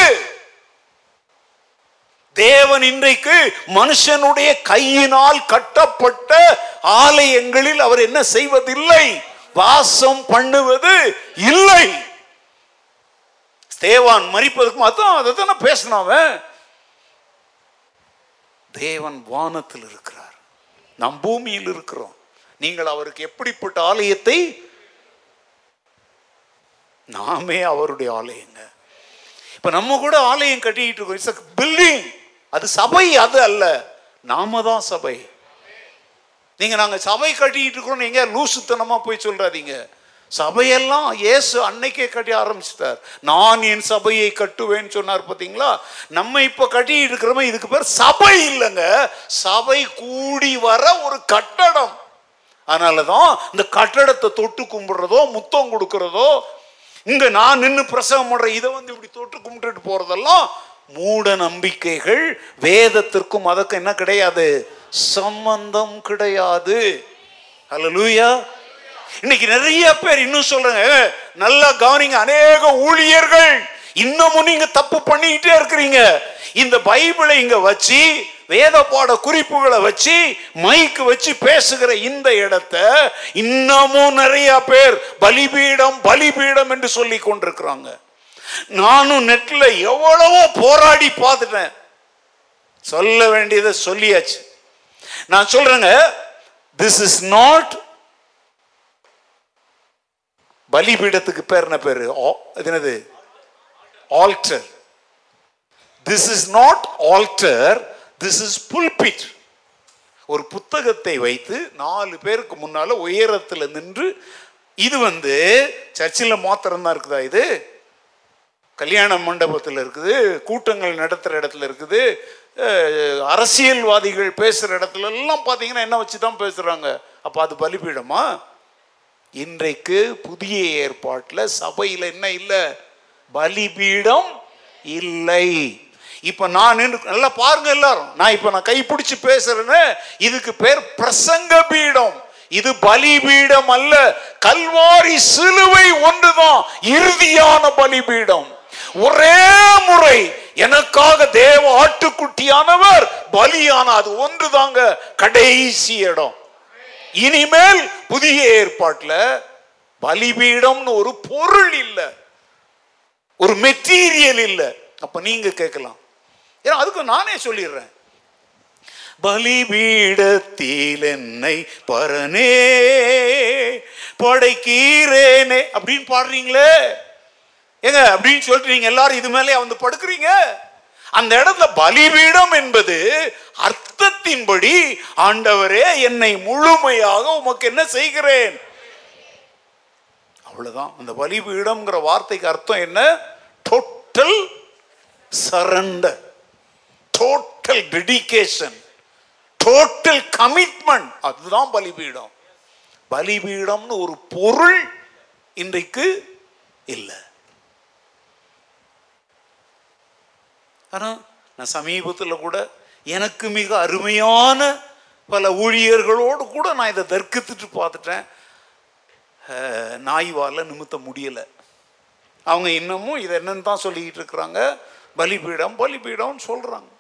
தேவன் இன்றைக்கு மனுஷனுடைய கையினால் கட்டப்பட்ட ஆலயங்களில் அவர் என்ன செய்வதில்லை, வாசம் பண்ணுவது இல்லை. ஸ்தேவான் மரிப்பதற்கு அதான் அதை தானே பேசினவன். தேவன் வானத்தில் இருக்கிறார், நம் பூமியில் இருக்கிறோம். நீங்கள் அவருக்கு எப்படிப்பட்ட ஆலயத்தை? நாமே அவருடைய ஆலயங்க. இப்ப நம்ம கூட ஆலயம் கட்டிக்கிட்டு இருக்கோம், இட்ஸ் எ பில்டிங். அது சபை அது அல்ல, நாம தான் சபை. நீங்க நாங்க சபை கட்டிக்கிட்டு இருக்கோம், நீங்க லூசுத்தனமா போய் சொல்றாதீங்க. சபையெல்லாம் இயேசு அன்னைக்கே கட்டி ஆரம்பிச்சிட்டார். நான் என் சபையை கட்டுவேன்னு சொன்னார். பார்த்தீங்களா? நம்ம இப்போ கட்டி இருக்கிறோமே, இதுக்கு பேர் சபை இல்லைங்க, சபை கூடி வர ஒரு கட்டடம். அதனால தான் இந்த கட்டடத்தை தொட்டு கும்பிட்றதோ முத்தம் கொடுக்கறதோ, இங்கே நான் நின்று பிரசவம் பண்ணுற இதை வந்து இப்படி தொட்டு கும்பிட்டுட்டு போகிறதெல்லாம் மூட நம்பிக்கைகள். வேதத்திற்கும் அதற்கு என்ன கிடையாது, சம்பந்தம் கிடையாது. அல்லேலூயா. இன்னைக்கு நிறைய பேர் இன்னும் சொல்றாங்க, நல்லா கவனிங்க, அநேக ஊழியர்கள் இன்னமும் நீங்க தப்பு பண்ணிக்கிட்டே இருக்கிறீங்க. இந்த பைபிளை இங்க வச்சு வேத பாட குறிப்புகளை வச்சு மைக்கு வச்சு பேசுகிற இந்த இடத்த இன்னமும் நிறைய பேர் பலிபீடம் பலிபீடம் என்று சொல்லி கொண்டிருக்கிறாங்க. நானும் நெட்ல எவ்வளவோ போராடி பார்த்துட்டேன். சொல்ல வேண்டியதை சொல்லியாச்சு. நான் சொல்றேங்க, திஸ் இஸ் நாட் பலிபீடத்துக்கு பேர் என்ன பேரு? என்னது? Altar. This is not altar, this is pulpit. ஒரு புத்தகத்தை வைத்து நாலு பேருக்கு முன்னால உயரத்துல நின்று, இது வந்து சர்ச்சில் மாத்திரம்தான் இருக்குதா? இது கல்யாண மண்டபத்தில் இருக்குது, கூட்டங்கள் நடத்துகிற இடத்துல இருக்குது, அரசியல்வாதிகள் பேசுகிற இடத்துல எல்லாம் பார்த்தீங்கன்னா என்ன வச்சு தான் பேசுகிறாங்க. அப்போ அது பலிபீடமா? இன்றைக்கு புதிய ஏற்பாட்டில் சபையில் என்ன இல்லை? பலிபீடம் இல்லை. இப்போ நான் நல்லா பாருங்க எல்லாரும், நான் இப்போ நான் கைப்பிடிச்சு பேசுறேன்னு இதுக்கு பேர் பிரசங்க பீடம். இது பலிபீடம் அல்ல. கல்வாரி சிலுவை ஒன்றுதான் இறுதியான பலிபீடம். ஒரே முறை எனக்காக தேவ ஆட்டுக்குட்டியானவர் பலியான அது ஒன்று தாங்க கடைசி இடம். இனிமேல் புதிய ஏற்பாட்டுல பலிபீடம்னு ஒரு பொருள் இல்லை, ஒரு மெட்டீரியல் இல்லை. அப்ப நீங்க கேட்கலாம், ஏன்னா அதுக்கு நானே சொல்லிடுறேன், பலிபீடத்தில் என்னை பரனே படைக்கீரேனே அப்படின்னு பாடுறீங்களே ஏங்க அப்படின்னு சொல்லிட்டு நீங்க எல்லாரும் இது மேலே வந்து படுக்கிறீங்க. அந்த இடத்துல பலிபீடம் என்பது அர்த்தத்தின்படி ஆண்டவரே என்னை முழுமையாக உமக்கு என்ன செய்கிறேன், அவ்வளவுதான். அந்த பலிபீடம்ங்கிற வார்த்தைக்கு அர்த்தம் என்ன? Total surrender, total dedication, total commitment. அதுதான் பலிபீடம். பலிபீடம்னு ஒரு பொருள் இன்றைக்கு இல்லை. ஆனால் நான் சமீபத்தில் கூட எனக்கு மிக அருமையான பல ஊழியர்களோடு கூட நான் இதை தர்க்கித்துட்டு பார்த்துட்டேன். நாய்வால் நிமித்த முடியலை. அவங்க இன்னமும் இதை என்னன்னு தான் சொல்லிக்கிட்டு இருக்கிறாங்க, பலிபீடம் பலிபீடம்னு சொல்கிறாங்க.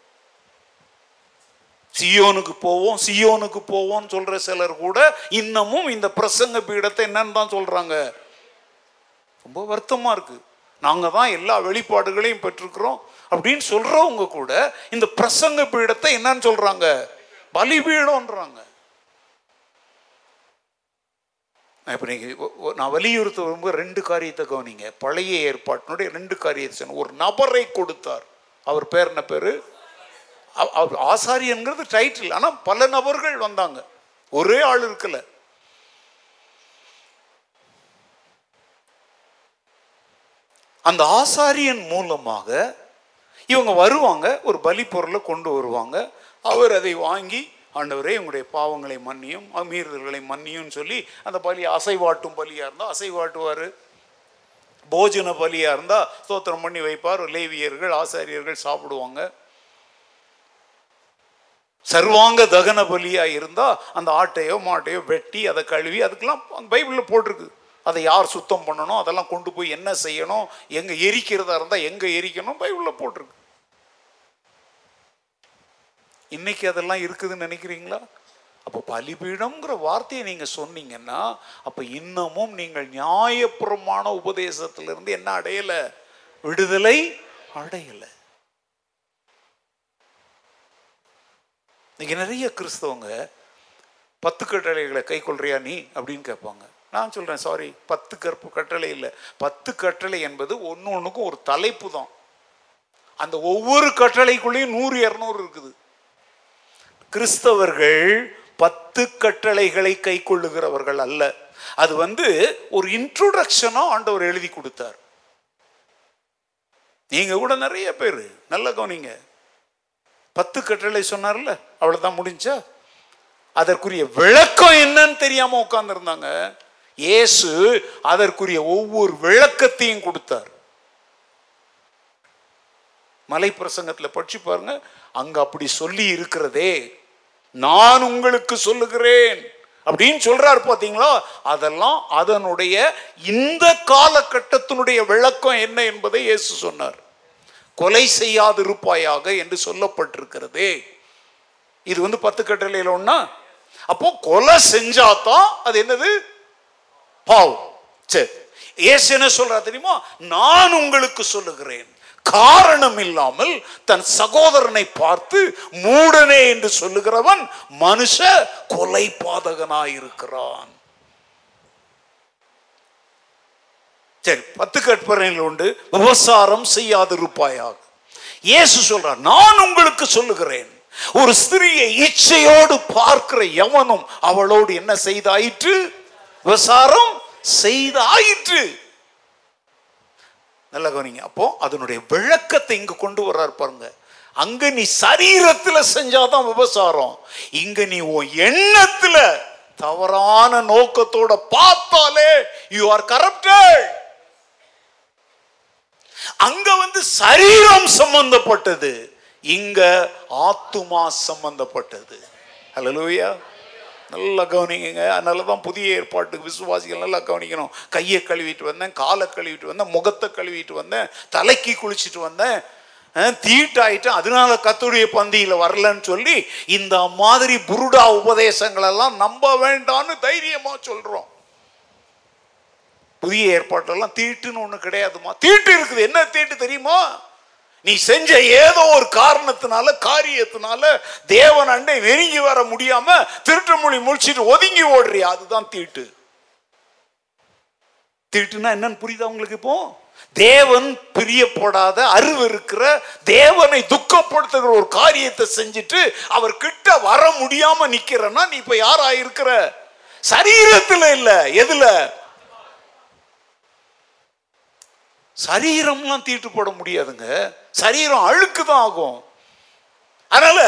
சியோனுக்கு போவோம் சியோனுக்கு போவோம்னு சொல்கிற சிலர் கூட இன்னமும் இந்த பிரசங்க பீடத்தை என்னன்னு தான் சொல்கிறாங்க. ரொம்ப வருத்தமாக இருக்குது. நாங்கள் தான் எல்லா வெளிப்பாடுகளையும் பெற்றுக்கிறோம் அப்படின்னு சொல்கிறவங்க கூட இந்த பிரசங்க பீடத்தை என்னன்னு சொல்கிறாங்க, பலிபீடம்ன்றாங்க. இப்போ நீங்கள் நான் வலியுறுத்த ரொம்ப ரெண்டு காரியத்தை கவனிங்க. பழைய ஏற்பாட்டினுடைய ரெண்டு காரியத்தை, ஒரு நபரை கொடுத்தார், அவர் பேர் என்ன பேர்? ஆசாரியன்கிறது டைட்டில். ஆனால் பல நபர்கள் வந்தாங்க, ஒரே ஆள் இருக்கல. அந்த ஆசாரியன் மூலமாக இவங்க வருவாங்க, ஒரு பலி பொருளை கொண்டு வருவாங்க. அவர் அதை வாங்கி ஆண்டவரே இவங்களுடைய பாவங்களை மன்னியும் மீறுதல்களை மன்னியும் சொல்லி அந்த பலி அசைவாட்டும் பலியாக இருந்தால் அசைவாட்டுவார், போஜன பலியாக இருந்தால் ஸ்தோத்திரம் பண்ணி வைப்பார், லேவியர்கள் ஆசாரியர்கள் சாப்பிடுவாங்க, சர்வாங்க தகன பலியாக இருந்தால் அந்த ஆட்டையோ மாட்டையோ வெட்டி அதை கழுவி அதுக்கெல்லாம் அந்த பைபிளில் போட்டிருக்கு. அதை யார் சுத்தம் பண்ணணும், அதெல்லாம் கொண்டு போய் என்ன செய்யணும், எங்கே எரிக்கிறதா இருந்தால் எங்கே எரிக்கணும், பைபிளில் போட்டிருக்கு. இன்னைக்கு அதெல்லாம் இருக்குதுன்னு நினைக்கிறீங்களா? அப்போ பலிபீடம்ங்கிற வார்த்தையை நீங்கள் சொன்னீங்கன்னா அப்போ இன்னமும் நீங்கள் நியாயபுரமான உபதேசத்திலிருந்து என்ன அடையலை? விடுதலை அடையலை. இன்னைக்கு நிறைய கிறிஸ்தவங்க பத்து கட்டளைகளை கை கொள்றியா நீ அப்படின்னு கேட்பாங்க. நான் சொல்கிறேன் சாரி, பத்து கற்பு கட்டளை இல்லை. பத்து கட்டளை என்பது ஒன்று ஒன்றுக்கும் ஒரு தலைப்பு தான். அந்த ஒவ்வொரு கட்டளைக்குள்ளேயும் நூறு இரநூறு இருக்குது. கிறிஸ்தவர்கள் பத்து கட்டளைகளை கை கொள்ளுகிறவர்கள் அல்ல. அது வந்து ஒரு இன்ட்ரோடக்ஷனாக ஆண்டவர் எழுதி கொடுத்தார். நீங்கள் கூட நிறைய பேர் நல்லா கவனிங்க, பத்து கட்டளை சொன்னார்ல அவ்வளோதான் முடிஞ்சா, அதற்குரிய விளக்கம் என்னன்னு தெரியாமல் உட்கார்ந்துருந்தாங்க. இயேசு அதற்குரிய ஒவ்வொரு விளக்கத்தையும் கொடுத்தார். மலை பிரசங்கத்தில் படிச்சு பாருங்க, அங்க அப்படி சொல்லி இருக்கிறதே நான் உங்களுக்கு சொல்லுகிறேன் அப்படின்னு சொல்றாரு பாத்தீங்களா. அதெல்லாம் அதனுடைய இந்த காலகட்டத்தினுடைய விளக்கம் என்ன என்பதை இயேசு சொன்னார். கொலை செய்யாதிருப்பாயாக என்று சொல்லப்பட்டிருக்கிறதே, இது வந்து பத்து கட்டளையில ஒண்ணா. அப்போ கொலை செஞ்சாதான் அது என்னது? பாவம். சரி, இயேசு என்ன சொல்றாரு தெரியுமா? நான் உங்களுக்கு சொல்லுகிறேன். காரணம் இல்லாமல் தன் சகோதரனை பார்த்து மூடனே என்று சொல்லுகிறவன் மனுஷ கொலை பாதகனாயிருக்கிறான். சரி, பத்து கற்பனைகள் உண்டு. விபச்சாரம் செய்யாதிருப்பாயாக. இயேசு சொல்றார் நான் உங்களுக்கு சொல்லுகிறேன், ஒரு ஸ்திரியை இச்சையோடு பார்க்கிற எவனும் அவளோடு என்ன செய்தாயிற்று? விபச்சாரம் செய்தாயிற்று. நல்லா கவனிங்க. அப்போ அதனுடைய விளக்கத்தை இங்கு கொண்டு வர்றாரு பாருங்க. அங்க நீ சரீரத்தில் செஞ்சாதான் விபசாரம், இங்க நீ உன் எண்ணத்துல தவறான நோக்கத்தோட பார்த்தாலே யூ ஆர் கரப்டட். அங்க வந்து சரீரம் சம்பந்தப்பட்டது, இங்க ஆத்துமா சம்பந்தப்பட்டது. ஹல்லேலூயா. நல்லா கவனிங்க. அதனால தான் புதிய ஏற்பாட்டுக்கு விசுவாசிகள் நல்லா கவனிக்கணும். கையை கழுவிட்டு வந்தேன், காலை கழுவிட்டு வந்தேன், முகத்தை கழுவிட்டு வந்தேன், தலைக்கு குளிச்சுட்டு வந்தேன், தீட்டாயிட்டு அதனால கர்த்தருடைய பந்தியில் வரலன்னு சொல்லி இந்த மாதிரி புருடா உபதேசங்களெல்லாம் நம்ப வேண்டான்னு தைரியமாக சொல்கிறோம். புதிய ஏற்பாட்டெல்லாம் தீட்டுன்னு ஒன்று கிடையாதுமா. தீட்டு இருக்குது. என்ன தீட்டு தெரியுமா? நீ செஞ்ச ஏதோ ஒரு காரணத்தினால காரியத்தினால தேவன் அண்டை நெருங்கி வர முடியாம திருட்டு மொழி முடிச்சுட்டு ஒதுங்கி ஓடுறியா, அதுதான் தீட்டு. தீட்டுன்னா என்னன்னு புரியுதா உங்களுக்கு? இப்போ தேவன் பிரியப்படாத அருவருக்கிற தேவனை துக்கப்படுத்துகிற ஒரு காரியத்தை செஞ்சுட்டு அவர் கிட்ட வர முடியாம நிக்கிறன்னா நீ இப்ப யாரா இருக்கிற? சரீரத்துல இல்ல, எதுல? சரீரம்லாம் தீட்டு போட முடியாதுங்க. சரீரம் அழுக்கு தான் ஆகும். அதனால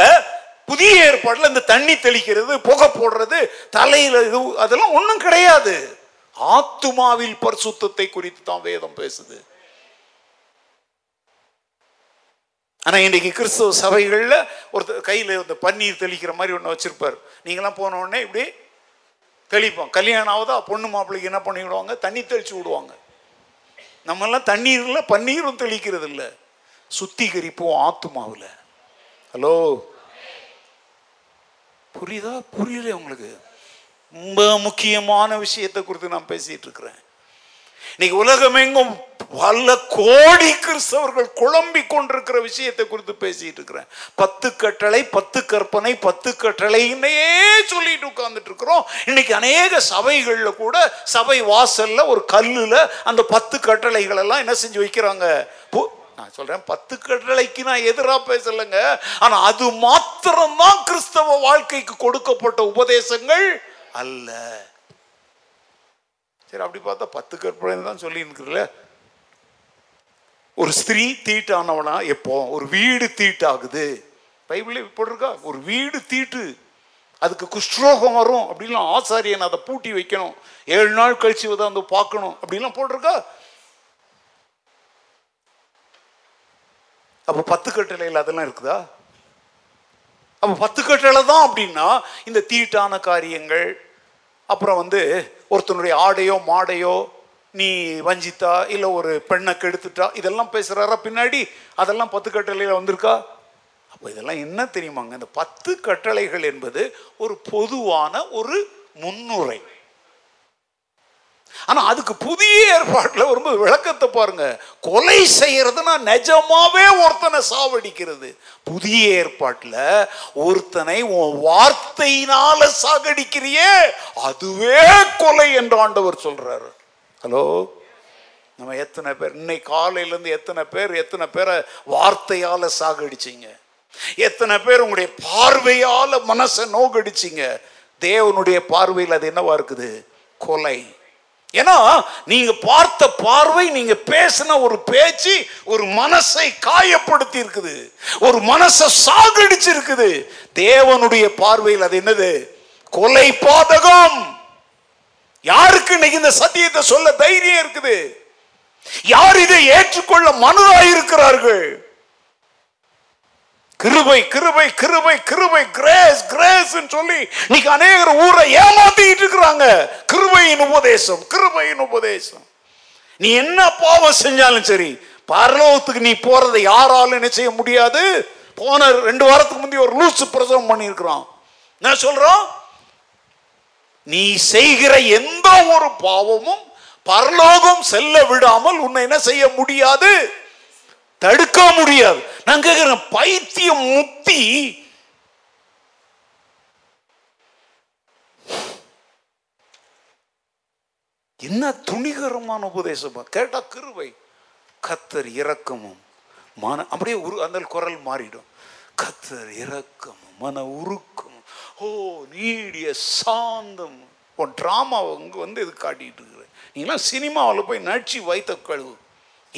புதிய ஏற்பாடுல இந்த தண்ணி தெளிக்கிறது, புகை போடுறது, தலையில இது அதெல்லாம் ஒன்றும் கிடையாது. ஆத்துமாவில் பரிசுத்தத்தை குறித்து தான் வேதம் பேசுது. ஆனா இன்னைக்கு கிறிஸ்தவ சபைகள்ல ஒருத்தர் கையில இந்த பன்னீர் தெளிக்கிற மாதிரி ஒண்ணு வச்சிருப்பார். நீங்களாம் போன உடனே இப்படி தெளிப்போம். கல்யாணம் ஆகுதா பொண்ணு மாப்பிள்ளைக்கு என்ன பண்ணி விடுவாங்க? தண்ணி தெளிச்சு விடுவாங்க. நம்மெல்லாம் தண்ணீர்ல பன்னீரும் தெளிக்கிறது இல்லை. சுத்திகரிப்போம் ஆத்துமாவில். ஹலோ, புரியுதா? புரியல உங்களுக்கு? ரொம்ப முக்கியமான விஷயத்தை குறித்து நான் பேசிட்டு இருக்கிறேன். இன்னைக்கு உலகமெங்கும் பல கோடி கிறிஸ்தவர்கள் குழம்பி கொண்டிருக்கிற விஷயத்தை குறித்து பேசிட்டு இருக்கிறேன். பத்து கட்டளை, பத்து கற்பனை, பத்து கட்டளைன்னே சொல்லிட்டு உட்கார்ந்துட்டு இருக்கிறோம். இன்னைக்கு அநேக சபைகளில் கூட சபை வாசல்ல ஒரு கல்லுல அந்த பத்து கட்டளைகள் எல்லாம் என்ன செஞ்சு வைக்கிறாங்க. நான் சொல்றேன், பத்து கட்டளைக்கு நான் எதிராக பேசலைங்க. ஆனா அது மாத்திரம்தான் கிறிஸ்தவ வாழ்க்கைக்கு கொடுக்கப்பட்ட உபதேசங்கள் அல்ல. சரி, அப்படி பார்த்தா பத்து கற்பனை தான் சொல்லி இருக்கிறல. ஒரு ஸ்திரீ தீட்டானவனா எப்போ? ஒரு வீடு தீட்டாகுது. பைபிள் போட்டிருக்கா? ஒரு வீடு தீட்டு, அதுக்கு குஷ்டரோகம் வரும் அப்படின்லாம் ஆசாரியன் அதை பூட்டி வைக்கணும், ஏழு நாள் கழிச்சு அதை வந்து பார்க்கணும் அப்படின்லாம் போட்டிருக்கா? அப்போ பத்து கட்டளையில் அதெல்லாம் இருக்குதா? அப்போ பத்து கட்டளை தான் அப்படின்னா இந்த தீட்டான காரியங்கள். அப்புறம் வந்து ஒருத்தனுடைய ஆடையோ மாடையோ நீ வஞ்சித்தா, இல்லை ஒரு பெண்ணை கெடுத்துட்டா, இதெல்லாம் பேசுகிறாரா பின்னாடி? அதெல்லாம் பத்து கட்டளையில் வந்திருக்கா? அப்போ இதெல்லாம் என்ன தெரியுமாங்க? இந்த பத்து கட்டளைகள் என்பது ஒரு பொதுவான ஒரு முன்னுரை. ஆனால் அதுக்கு புதிய ஏற்பாட்டில் ரொம்ப விளக்கத்தை பாருங்க. கொலை செய்யறதுன்னா நிஜமாவே ஒருத்தனை சாவடிக்கிறது. புதிய ஏற்பாட்டில் ஒருத்தனை உன் வார்த்தையினால சாகடிக்கிறியே அதுவே கொலை என்று ஆண்டவர் சொல்றாரு. ஹலோ, நம்ம எத்தனை பேர் இன்னைக்கு காலையிலேருந்து எத்தனை பேர் எத்தனை பேரை வார்த்தையால் சாகடிச்சிங்க? எத்தனை பேர் உங்களுடைய பார்வையால் மனசை நோக்கடிச்சிங்க? தேவனுடைய பார்வையில் அது என்னவா இருக்குது? கொலை. ஏன்னா நீங்கள் பார்த்த பார்வை, நீங்கள் பேசின ஒரு பேச்சு ஒரு மனசை காயப்படுத்தி இருக்குது, ஒரு மனசை சாகடிச்சிருக்குது. தேவனுடைய பார்வையில் அது என்னது? கொலை, பாதகம். யாருக்கு இன்னைக்கு இந்த சத்தியத்தை சொல்ல தைரியம் இருக்குது? யார் இதை ஏற்றுக்கொள்ள மனதாயிருக்கிறார்கள்? கிருபை கிருபை கிருபை கிருபை, கிரேஸ் கிரேஸ் சொல்லி இன்னைக்கு அநேகர் ஊரை ஏமாத்திட்டு இருக்கிறாங்க. கிருபையின் உபதேசம், கிருபையின் உபதேசம். நீ என்ன பாவம் செஞ்சாலும் சரி, பரலோகத்துக்கு நீ போறதை யாராலும் என்ன செய்ய முடியாது. போன ரெண்டு வாரத்துக்கு முந்தைய ஒரு லூசு பிரசவம் பண்ணியிருக்கிறான். என்ன சொல்றோம்? நீ செய்கிற எந்த ஒரு பாவமும் பரலோகம் செல்ல விடாமல் உன்னை என்ன செய்ய முடியாது, தடுக்க முடியாது. நான் கேட்கிறேன், பைத்தியம் முத்தி என்ன துணிகரமான உபதேசமா கேட்டா? கிருபை, கர்த்தர் இரக்கமும் மன, அப்படியே அந்த குரல் மாறிடும். கர்த்தர் இரக்கமும் மன உருக்கும், ஓ நீடிய சாந்தம். இப்போ ட்ராமா வந்து இது காட்டிகிட்டு இருக்கிறேன். நீங்களாம் சினிமாவில் போய் நடிச்சு வைத்த கழுவு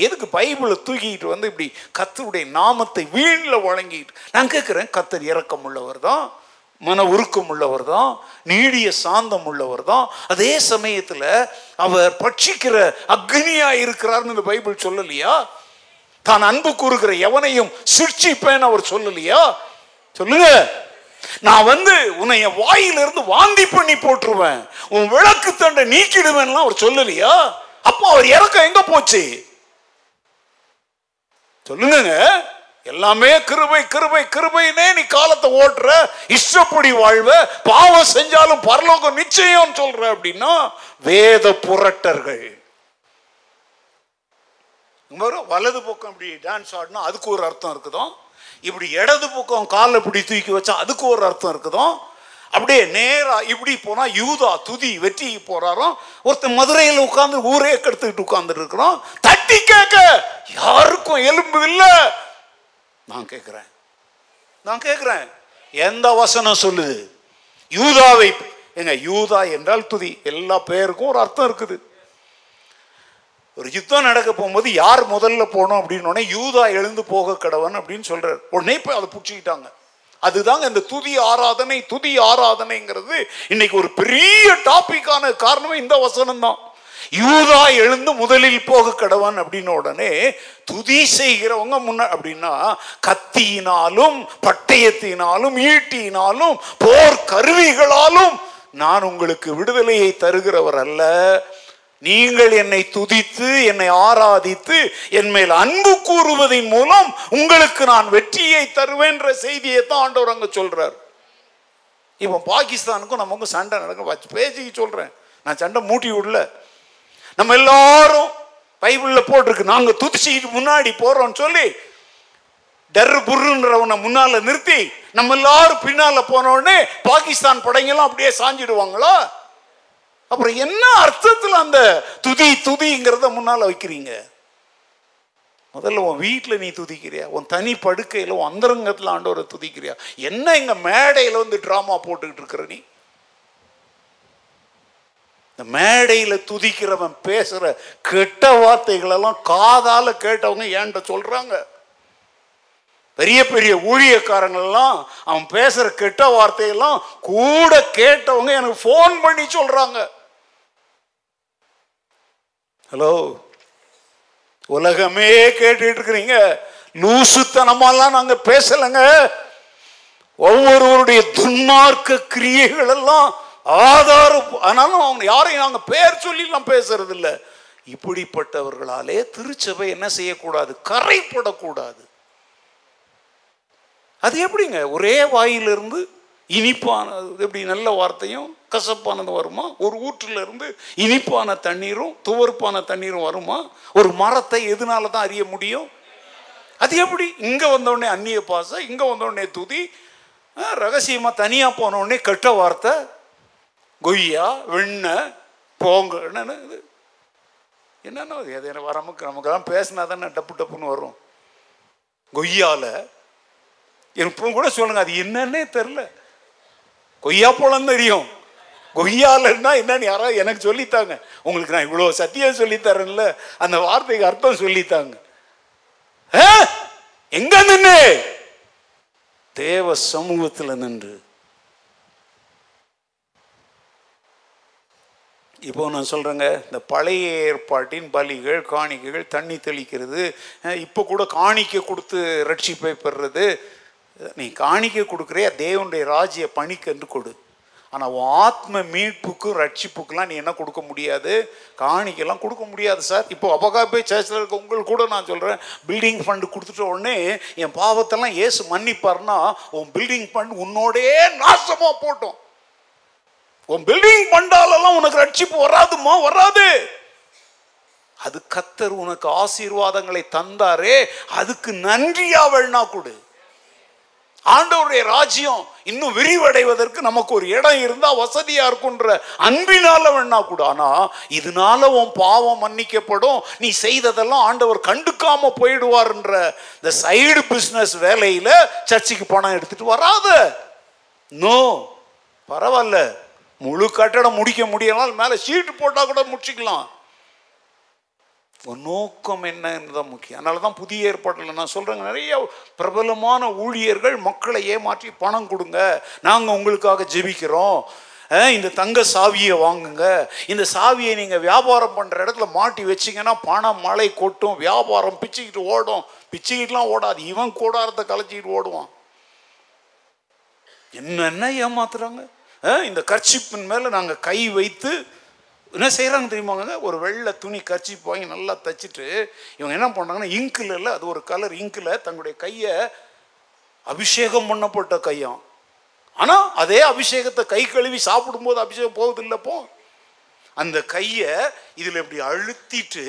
எதுக்கு பைபிளை தூக்கிட்டு வந்து இப்படி கர்த்தருடைய நாமத்தை வீணில் வழங்கிட்டு? நான் கேட்குறேன், கர்த்தர் இரக்கம் உள்ளவர் தான், மன உருக்கம் உள்ளவர் தான், நீடிய சாந்தம் உள்ளவர் தான். அதே சமயத்தில் அவர் பட்சிக்கிற அக்னியாக இருக்கிறார்னு இந்த பைபிள் சொல்லலையா? தான் அன்பு கூறுகிற எவனையும் சிற்சிப்பேன்னு அவர் சொல்லலையா? சொல்லுங்க. நான் வந்து உன்னை என் வாயிலிருந்து வாந்தி பண்ணி போட்டுருவேன், உன் விளக்கு தண்டை நீக்கிடுவேன் அவர் சொல்லலையா? அப்போ அவர் இறக்கம் எங்க போச்சு? சொல்லுங்க. எல்லாமே கிருபை கிருபை கிருபைனே நீ காலத்தை ஓட்டுற, இஷ்டப்படி வாழ்வ, பாவம் செஞ்சாலும் பரலோகம் நிச்சயம் சொல்ற அப்படின்னா வேத புரட்டர்கள். வலது பக்கம் இப்படி டான்ஸ் ஆடினா அதுக்கு ஒரு அர்த்தம் இருக்குதோ, இப்படி இடது பக்கம் காலை இப்படி தூக்கி வச்சா அதுக்கு ஒரு அர்த்தம் இருக்குதோ, அப்படியே நேரா இப்படி போனா யூதா துதி வெற்றி போறாரோ, ஒருத்தர் மதுரையில் உட்கார்ந்து ஊரே கெடுத்துக்கிட்டு உட்கார்ந்துட்டு இருக்கிறோம். தட்டி கேட்க யாருக்கும் எலும்பு இல்லை. நான் கேட்கிறேன் நான் கேட்கிறேன் எந்த வசனம் சொல்லுது யூதாவை? எங்க யூதா என்றால் துதி, எல்லா பேருக்கும் ஒரு அர்த்தம் இருக்குது. ஒரு யுத்தம் நடக்க போகும்போது யார் முதல்ல போனோம் அப்படின்னு யூதா எழுந்து போக கடவன் அப்படின்னு சொல்றாரு. உடனே போய் அதை பிடிச்சிக்கிட்டாங்க. அதுதாங்க இந்த துதி ஆராதனை. துதி ஆராதனைங்கிறது இன்னைக்கு ஒரு பெரிய டாபிக்கான காரணமே இந்த வசனம் தான். யூதா எழுந்து முதலில் போக கடவன் அப்படின்னு உடனே துதி செய்கிறவங்க முன்ன அப்படின்னா கத்தியினாலும் பட்டயத்தினாலும் ஈட்டினாலும் போர் கருவிகளாலும் நான் உங்களுக்கு விடுதலையை தருகிறவர் அல்ல, நீங்கள் என்னை துதித்து என்னை ஆராதித்து என் மேல் அன்பு கூறுவதன் மூலம் உங்களுக்கு நான் வெற்றியை தருவேன்ற செய்தியை தான் ஆண்டவர் அங்க சொல்றார். இப்போ பாகிஸ்தானுக்கும் நமக்கும் சண்டை நடக்க பேசிக்கு சொல்றேன், நான் சண்டை மூட்டி விடல. நம்ம எல்லாரும் பைபிள்ல போட்டிருக்கு நாங்க துதிச்சிட்டு முன்னாடி போறோம்னு சொல்லி டர் புருன்றவனை முன்னால நிறுத்தி நம்ம எல்லாரும் பின்னால போனோடனே பாகிஸ்தான் படைங்கெல்லாம் அப்படியே சாஞ்சிடுவாங்களா? அப்புறம் என்ன அர்த்தத்தில் அந்த துதி துதிங்கிறத முன்னால் வைக்கிறீங்க? முதல்ல உன் வீட்டில் நீ துதிக்கிறியா? உன் தனி படுக்கையில் உன் அந்தரங்கத்தில் ஆண்டவரை துதிக்கிறியா? என்ன எங்க மேடையில் வந்து ட்ராமா போட்டுக்கிட்டு இருக்கிற நீ? இந்த மேடையில் துதிக்கிறவன் பேசுகிற கெட்ட வார்த்தைகளெல்லாம் காதால் கேட்டவங்க ஏன்ட்ட சொல்கிறாங்க. பெரிய பெரிய ஊழியக்காரங்கள்லாம் அவன் பேசுகிற கெட்ட வார்த்தையெல்லாம் கூட கேட்டவங்க எனக்கு ஃபோன் பண்ணி சொல்கிறாங்க. ஹலோ உலகமே கேட்டுட்டு இருக்கிறீங்க, லூசுத்தனமாலாம் நாங்கள் பேசலைங்க. ஒவ்வொருவருடைய துன்மார்க்க கிரியைகள் எல்லாம் ஆதாரம். ஆனாலும் அவங்க யாரையும் நாங்கள் பேர் சொல்லிலாம் பேசுறது இல்லை. இப்படிப்பட்டவர்களாலே திருச்சபை என்ன செய்யக்கூடாது? கரைப்படக்கூடாது. அது எப்படிங்க ஒரே வாயிலிருந்து இனிப்பானது எப்படி நல்ல வார்த்தையும் கசப்பானது வருமா? ஒரு ஊற்றிலிருந்து இனிப்பான தண்ணீரும் துவர்ப்பான தண்ணீரும் வருமா? ஒரு மரத்தை எதனால தான் அறிய முடியும்? அது எப்படி இங்கே வந்தோடனே அந்நிய பாசை, இங்கே வந்தோடனே துதி, ரகசியமாக தனியாக போனோடனே கெட்ட வார்த்தை, கொய்யா வெண்ண போங்க என்னன்னு இது என்னன்னா எது வரமுக்கு நமக்கெல்லாம் பேசினா தானே டப்பு டப்புன்னு வரும். கொய்யால எனக்கு கூட சொல்லுங்க, அது என்னன்னே தெரில. கொய்யா பழம் தெரியும், கொய்யாலன்னா என்னன்னு யாராவது எனக்கு சொல்லித்தாங்க. உங்களுக்கு நான் இவ்வளோ சத்தியம் சொல்லித்தரேன்ல, அந்த வார்த்தைக்கு அர்த்தம் சொல்லித்தாங்க. எங்க நின்று? தேவ சமூகத்தில் நின்று. இப்போ நான் சொல்கிறேங்க, இந்த பழைய ஏற்பாட்டின் பலிகள் காணிக்கைகள் தண்ணி தெளிக்கிறது, இப்போ கூட காணிக்கை கொடுத்து ரட்சிப்பை பெறுறது. நீ காணிக்கை கொடுக்குறியா? தேவனுடைய ராஜ்ய பணிக்கென்று கொடு. ஆனால் உன் ஆத்ம மீட்புக்கும் ரட்சிப்புக்கெல்லாம் நீ என்ன கொடுக்க முடியாது, காணிக்கெல்லாம் கொடுக்க முடியாது சார். இப்போ அபகாபே சேர்ச்சில் இருக்க உங்களுக்கு கூட நான் சொல்கிறேன், பில்டிங் ஃபண்டு கொடுத்துட்ட உடனே என் பாவத்தெல்லாம் ஏசு மன்னிப்பார்னா உன் பில்டிங் ஃபண்ட் உன்னோடே நாசமாக போட்டோம். உன் பில்டிங் ஃபண்டாலெல்லாம் உனக்கு ரட்சிப்பு வராதுமா? வராது. அது கர்த்தர் உனக்கு ஆசீர்வாதங்களை தந்தாரே, அதுக்கு நன்றியா வேணா கொடு. ஆண்டவருடைய ராஜ்யம் இன்னும் விரிவடைவதற்கு நமக்கு ஒரு இடம் இருந்தா வசதியா இருக்குன்ற அன்பினால வேணா கூட. ஆனா இதனால உன் பாவம் மன்னிக்கப்படும், நீ செய்ததெல்லாம் ஆண்டவர் கண்டுக்காம போயிடுவார்ன்ற இந்த சைடு பிஸ்னஸ் வேலையில சர்ச்சுக்கு பணம் எடுத்துட்டு வராத. நோ, பரவாயில்ல, முழு கட்டடம் முடிக்க முடியலாம், மேல சீட்டு போட்டா கூட முடிச்சுக்கலாம். ஒரு நோக்கம் என்னன்னு தான் முக்கியம். அதனால தான் புதிய ஏற்பாட்டில் நான் சொல்கிறேங்க, நிறைய பிரபலமான ஊழியர்கள் மக்களை ஏமாற்றி பணம் கொடுங்க, நாங்கள் உங்களுக்காக ஜெபிக்கிறோம், இந்த தங்க சாவியை வாங்குங்க, இந்த சாவியை நீங்கள் வியாபாரம் பண்ணுற இடத்துல மாட்டி வச்சிங்கன்னா பணம் மழை கொட்டும், வியாபாரம் பிச்சுக்கிட்டு ஓடும். பிச்சுக்கிட்டுலாம் ஓடாது, இவன் கூடாரத்தை கலைச்சிக்கிட்டு ஓடுவான். என்னென்ன ஏமாத்துறாங்க. இந்த கர்ச்சிப்பின் மேலே நாங்கள் கை வைத்து என்ன செய்கிறாங்க தெரியுமாங்க, ஒரு வெள்ளை துணி கர்ச்சிப் வாங்கி நல்லா தைச்சிட்டு இவங்க என்ன பண்ணுறாங்கன்னா இங்கில் இல்லை அது ஒரு கலர் இங்கில் தங்களுடைய கையை அபிஷேகம் பண்ணப்பட்ட கையாம், ஆனால் அதே அபிஷேகத்தை கை கழுவி சாப்பிடும்போது அபிஷேகம் போகுதில்லப்போ அந்த கையை இதில் இப்படி அழுத்திட்டு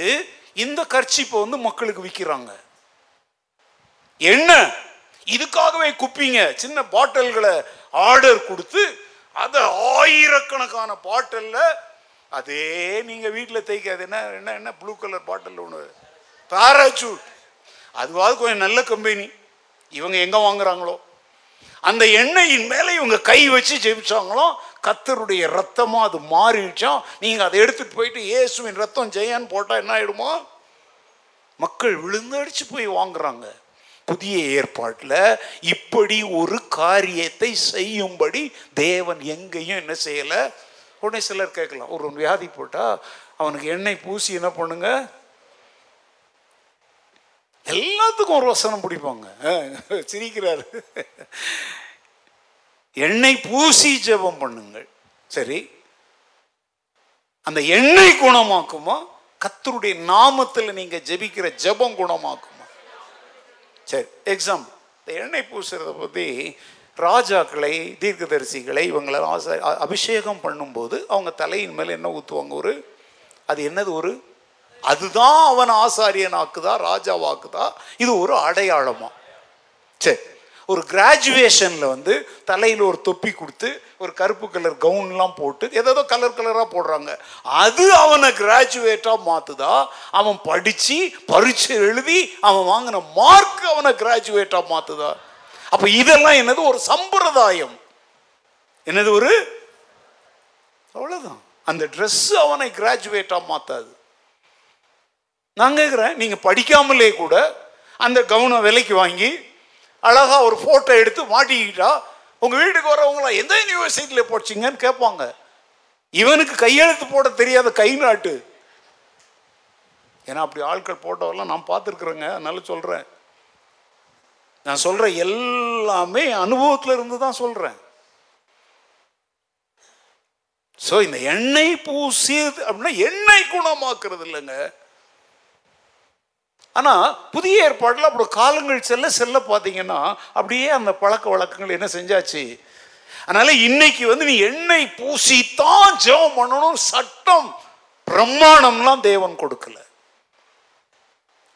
இந்த கர்ச்சிப்பை வந்து மக்களுக்கு விற்கிறாங்க. என்ன இதுக்காகவே குப்பிங்க சின்ன பாட்டில்களை ஆர்டர் கொடுத்து அதை ஆயிரக்கணக்கான பாட்டிலில் அதே நீங்கள் வீட்டில் தேய்க்காது என்ன என்ன என்ன ப்ளூ கலர் பாட்டில் ஒன்று பாராசூட், அதுவாது கொஞ்சம் நல்ல கம்பெனி, இவங்க எங்கே வாங்குறாங்களோ அந்த எண்ணெயின் மேலே இவங்க கை வச்சு ஜெபிச்சாங்களோ கர்த்தருடைய ரத்தமாக அது மாறிடுச்சோம். நீங்கள் அதை எடுத்துகிட்டு போயிட்டு இயேசுவின் ரத்தம் ஜெயான்னு போட்டால் என்ன ஆகிடுமோ, மக்கள் விழுந்தடிச்சு போய் வாங்குறாங்க. புதிய ஏற்பாட்டில் இப்படி ஒரு காரியத்தை செய்யும்படி தேவன் எங்கேயும் என்ன செய்யலை. உடனே சிலர் கேட்கலாம், ஒரு வியாதி போட்டால் அவனுக்கு எண்ணெய் பூசி என்ன பண்ணுங்க, எல்லாத்துக்கும் ஒரு வசனம் பிடிப்பாங்க, சிரிக்கிறாரு, எண்ணெய் பூசி ஜெபம் பண்ணுங்கள். சரி, அந்த எண்ணெய் குணமாக்குமா, கர்த்தருடைய நாமத்தில் நீங்க ஜெபிக்கிற ஜெபம் குணமாக்குமா? சரி, எக்ஸாம்பிள் இந்த எண்ணெய் பூசுறத பத்தி ராஜாக்களை தீர்க்கதரிசிகளை இவங்களை ஆசை அபிஷேகம் பண்ணும்போது அவங்க தலையின் மேலே என்ன ஊற்றுவாங்க, ஒரு அது என்னது, ஒரு அதுதான் அவன் ஆசாரியன் ஆக்குதா ராஜாவாக்குதா, இது ஒரு அடையாளமா. சரி, ஒரு கிராஜுவேஷனில் வந்து தலையில் ஒரு தொப்பி கொடுத்து ஒரு கருப்பு கலர் கவுன்லாம் போட்டு ஏதோ கலர் கலராக போடுறாங்க, அது அவனை கிராஜுவேட்டாக மாற்றுதா, அவன் படித்து பரீட்சை எழுதி அவன் வாங்கின மார்க் அவனை கிராஜுவேட்டாக மாற்றுதா? அப்போ இதெல்லாம் என்னது, ஒரு சம்பிரதாயம், என்னது ஒரு அவ்வளோதான். அந்த ட்ரெஸ் அவனை கிராஜுவேட்டாக மாற்றாது. நான் கேட்குறேன், நீங்கள் படிக்காமலே கூட அந்த கவுனை விலைக்கு வாங்கி அழகாக ஒரு ஃபோட்டோ எடுத்து மாட்டிக்கிட்டா உங்கள் வீட்டுக்கு வரவங்களா எந்த யூனிவர்சிட்டியில் போச்சிங்கன்னு கேட்பாங்க. இவனுக்கு கையெழுத்து போட தெரியாத கை நாட்டு, ஏன்னா அப்படி ஆட்கள் போட்டோவெல்லாம் நான் பார்த்துருக்குறேங்க. அதனால சொல்கிறேன், நான் சொல்கிற எல்லாமே அனுபவத்தில் இருந்து தான் சொல்கிறேன். ஸோ இந்த எண்ணெய் பூசி அப்படின்னா எண்ணெய் குணமாக்குறது இல்லைங்க. ஆனால் புதிய ஏற்பாட்டில் அப்படி காலங்கள் செல்ல செல்ல பார்த்தீங்கன்னா அப்படியே அந்த பழக்க வழக்கங்கள் என்ன செஞ்சாச்சு. அதனால இன்னைக்கு வந்து நீ எண்ணெய் பூசித்தான் ஜெபம் பண்ணணும் சட்டம் பிரமாணம்லாம் தேவன் கொடுக்கல.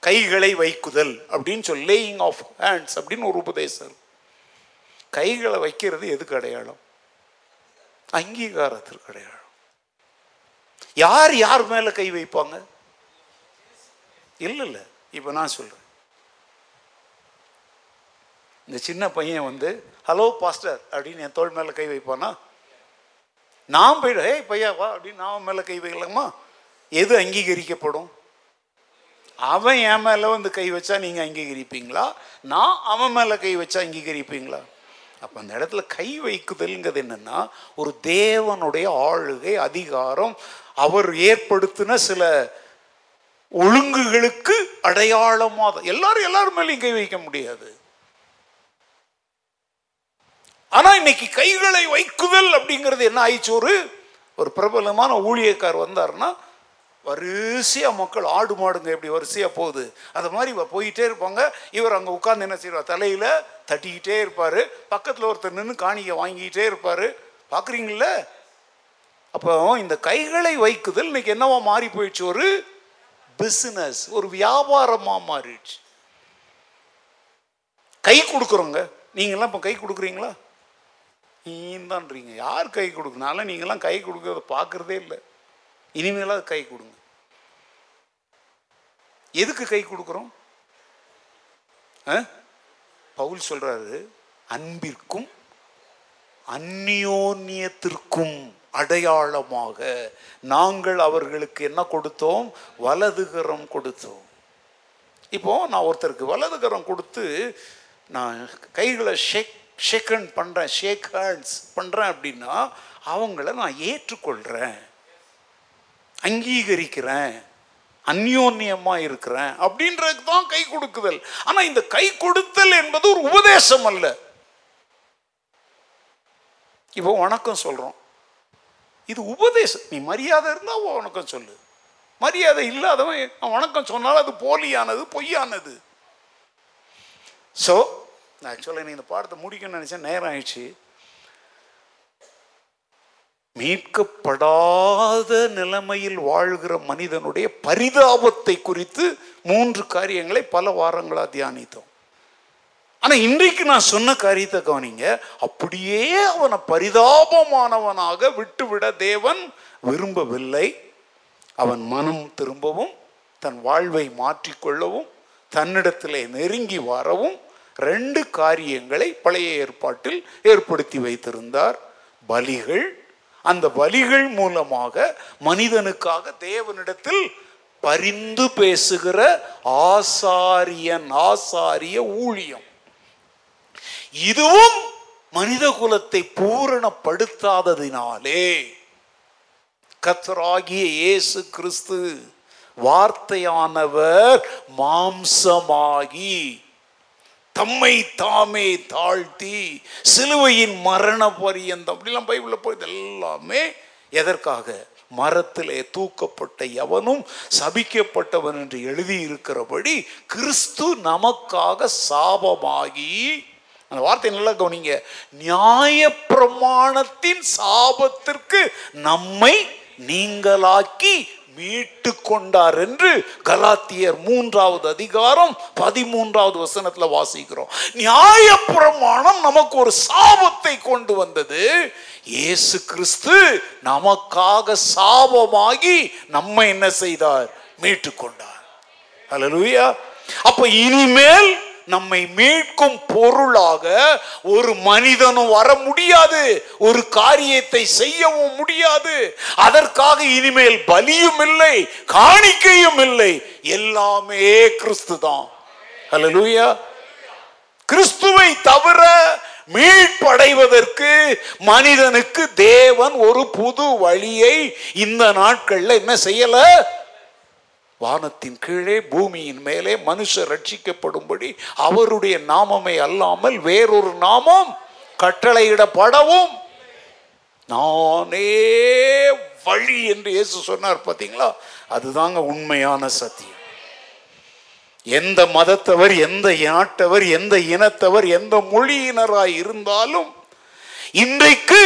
கைகளை வைக்குதல் அப்படின்னு சொல்லி லேயிங் ஆஃப் ஹேண்ட்ஸ் அப்படின்னு ஒரு உபதேசம். கைகளை வைக்கிறது எதுக்கு அடையாளம், அங்கீகாரத்திற்கு அடையாளம். யார் யார் மேலே கை வைப்பாங்க? இல்லை இல்லை, இப்போ நான் சொல்கிறேன். இந்த சின்ன பையன் வந்து ஹலோ பாஸ்டர் அப்படின்னு என் தோள் மேலே கை வைப்பானா? நான் போய்டு ஏய் பையாவா அப்படின்னு நான் மேலே கை வைக்கலாமா? எது அங்கீகரிக்கப்படும்? அவன் என் மேலே வந்து கை வச்சா நீங்கள் அங்கீகரிப்பீங்களா? நான் அவன் மேலே கை வச்சா அங்கீகரிப்பீங்களா? அப்போ அந்த இடத்துல கை வைக்குதல்ங்கிறது என்னென்னா ஒரு தேவனுடைய ஆளுகை அதிகாரம், அவர் ஏற்படுத்தின சில ஒழுங்குகளுக்கு அடையாளமாக. எல்லாரும் எல்லாரும் மேலேயும் கை வைக்க முடியாது. ஆனால் இன்னைக்கு கைகளை வைக்குதல் அப்படிங்கிறது என்ன ஆயிடுச்சு, ஒரு ஒரு பிரபலமான ஊழியக்கார் வந்தாருன்னா வரிசையாக மக்கள் ஆடு மாடுங்க இப்படி வரிசையாக போகுது அது மாதிரி போயிட்டே இருப்பாங்க. இவர் அங்கே உட்காந்து என்ன செய்வார், தலையில் தட்டிக்கிட்டே இருப்பார். பக்கத்தில் ஒருத்தர் நின்று காணிக்கை வாங்கிக்கிட்டே இருப்பார். பார்க்குறீங்கள? அப்போ இந்த கைகளை வைக்குதல் இன்னைக்கு என்னவா மாறி போயிடுச்சு, ஒரு பிஸ்னஸ், ஒரு வியாபாரமாக மாறிடுச்சு. கை கொடுக்குறோங்க, நீங்கள்லாம் இப்போ கை கொடுக்குறீங்களா? நீந்தான்றீங்க, யார் கை கொடுக்குனால நீங்கள்லாம் கை கொடுக்குறத பார்க்குறதே இல்லை. இனிமேலாவது கை கொடுங்க. எதுக்கு கை கொடுக்குறோம்? பவுல் சொல்றாரு, அன்பிற்கும் அந்நியோன்யத்திற்கும் அடையாளமாக நாங்கள் அவர்களுக்கு என்ன கொடுத்தோம்? வலதுகரம் கொடுத்தோம். இப்போது நான் ஒருத்தருக்கு வலதுகரம் கொடுத்து நான் கைகளை ஷேக் ஷேக்கன் பண்ணுறேன், ஷேக் ஹேண்ட்ஸ் பண்ணுறேன் அப்படின்னா அவங்கள நான் ஏற்றுக்கொள்கிறேன், அங்கீகரிக்கிறேன், அந்யோன்யமாக இருக்கிறேன் அப்படின்றது தான் கை கொடுக்குதல். ஆனால் இந்த கை கொடுத்தல் என்பது ஒரு உபதேசம் அல்ல. இப்போ வணக்கம் சொல்கிறோம், இது உபதேசம். நீ மரியாதை இருந்தால் வணக்கம் சொல்லு, மரியாதை இல்லாதவன் வணக்கம் சொன்னாலும் அது போலியானது, பொய்யானது. ஸோ நான் ஆக்சுவலாக நீ இந்த பாடத்தை முடிக்கணும்னு நினச்சேன், நேரம் ஆயிடுச்சு. மீட்கப்படாத நிலைமையில் வாழ்கிற மனிதனுடைய பரிதாபத்தை குறித்து மூன்று காரியங்களை பல வாரங்களாக தியானித்தோம். ஆனால் இன்றைக்கு நான் சொன்ன காரியத்தை கவனிங்க. அப்படியே அவனை பரிதாபமானவனாக விட்டுவிட தேவன் விரும்பவில்லை. அவன் மனம் திரும்பவும், தன் வாழ்வை மாற்றிக்கொள்ளவும், தன்னிடத்திலே நெருங்கி வரவும் ரெண்டு காரியங்களை பழைய ஏற்பாட்டில் ஏற்படுத்தி வைத்திருந்தார். பலிகள், அந்த பலிகள் மூலமாக மனிதனுக்காக தேவனிடத்தில் பரிந்து பேசுகிற ஆசாரியன், ஆசாரிய ஊழியம். இதுவும் மனித குலத்தை பூரணப்படுத்தாததினாலே கர்த்தராகிய இயேசு கிறிஸ்து வார்த்தையானவர் மாம்சமாகி தம்மை தாமே தாழ்த்தி சிலுவையின் மரண பரியந்தம் அப்படிலாம் பைபிளில் போய் எல்லாமே எதற்காக? மரத்திலே தூக்கப்பட்ட எவனும் சபிக்கப்பட்டவன் என்று எழுதியிருக்கிறபடி கிறிஸ்து நமக்காக சாபமாகி, அந்த வார்த்தை நல்லா கவனிங்க, நியாயப்பிரமாணத்தின் சாபத்திற்கு நம்மை நீங்களாக்கி மீட்டு கொண்டார் என்று கலாத்தியர் மூன்றாவது அதிகாரம் பதிமூன்றாவது வசனத்துல வாசிக்கிறோம். நியாயப்பிரமாணம் நமக்கு ஒரு சாபத்தை கொண்டு வந்தது. இயேசு கிறிஸ்து நமக்காக சாபமாகி நம்மை என்ன செய்தார்? மீட்டு கொண்டார். அல்லேலூயா. அப்ப இனிமேல் நம்மை மீட்கும் பொருளாக ஒரு மனிதனும் வர முடியாது, ஒரு காரியத்தை செய்யவும் முடியாது. அதற்காக இனிமேல் பலியும் இல்லை, காணிக்கையும் இல்லை, எல்லாமே கிறிஸ்து தான். ஹல்லேலூயா. கிறிஸ்துவை தவிர மீட்படைவதற்கு மனிதனுக்கு தேவன் ஒரு புது வழியை இந்த நாட்கள்ல என்ன செய்யல? வானத்தின் கீழே பூமியின் மேலே மனுஷர் ரட்சிக்கப்படும்படி அவருடைய நாமமே அல்லாமல் வேறொரு நாமம் கட்டளையிடப்படவும் நானே வழி என்று இயேசு சொன்னார். பார்த்தீங்களா? அதுதாங்க உண்மையான சத்தியம். எந்த மதத்தவர், எந்த நாட்டவர், எந்த இனத்தவர், எந்த மொழியினராய் இருந்தாலும் இன்றைக்கு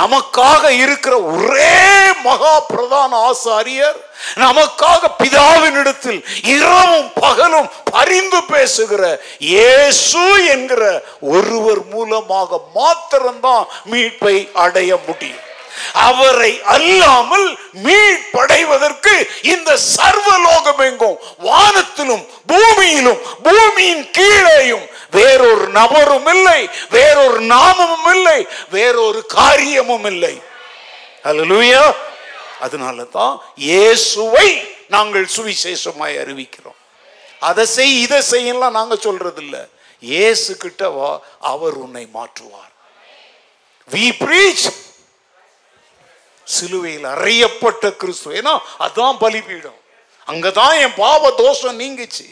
நமக்காக இருக்கிற ஒரே மகா பிரதான ஆசாரியர் நமக்காக பிதாவினிடத்தில் இரவும் பகலும் பரிந்து பேசுகிற இயேசு என்கிற ஒருவர் மூலமாக மாத்திரம்தான் மீட்பை அடைய முடியும். அவரை அல்லாமல் மீட்படைவதற்கு இந்த சர்வலோகம் எங்கும், வானத்திலும் பூமியிலும் பூமியின் கீழேயும் வேறொரு நபரும் இல்லை, வேறொரு நாமமும் இல்லை, வேறொரு காரியமும் இல்லை. ஹல்லேலூயா. அதனால தான் இயேசுவை நாங்கள் சுவிசேஷமாய் அறிவிக்கிறோம். அதை செய், இதை செய்யலாம் நாங்க சொல்றது இல்லை. இயேசு கிட்ட வா, அவர் உன்னை மாற்றுவார். We preach சிலுவையில் அறையப்பட்ட கிறிஸ்து. ஏன்னா அதான் பலிபீடம், அங்கதான் என் பாவ தோஷம் நீங்கிச்சு.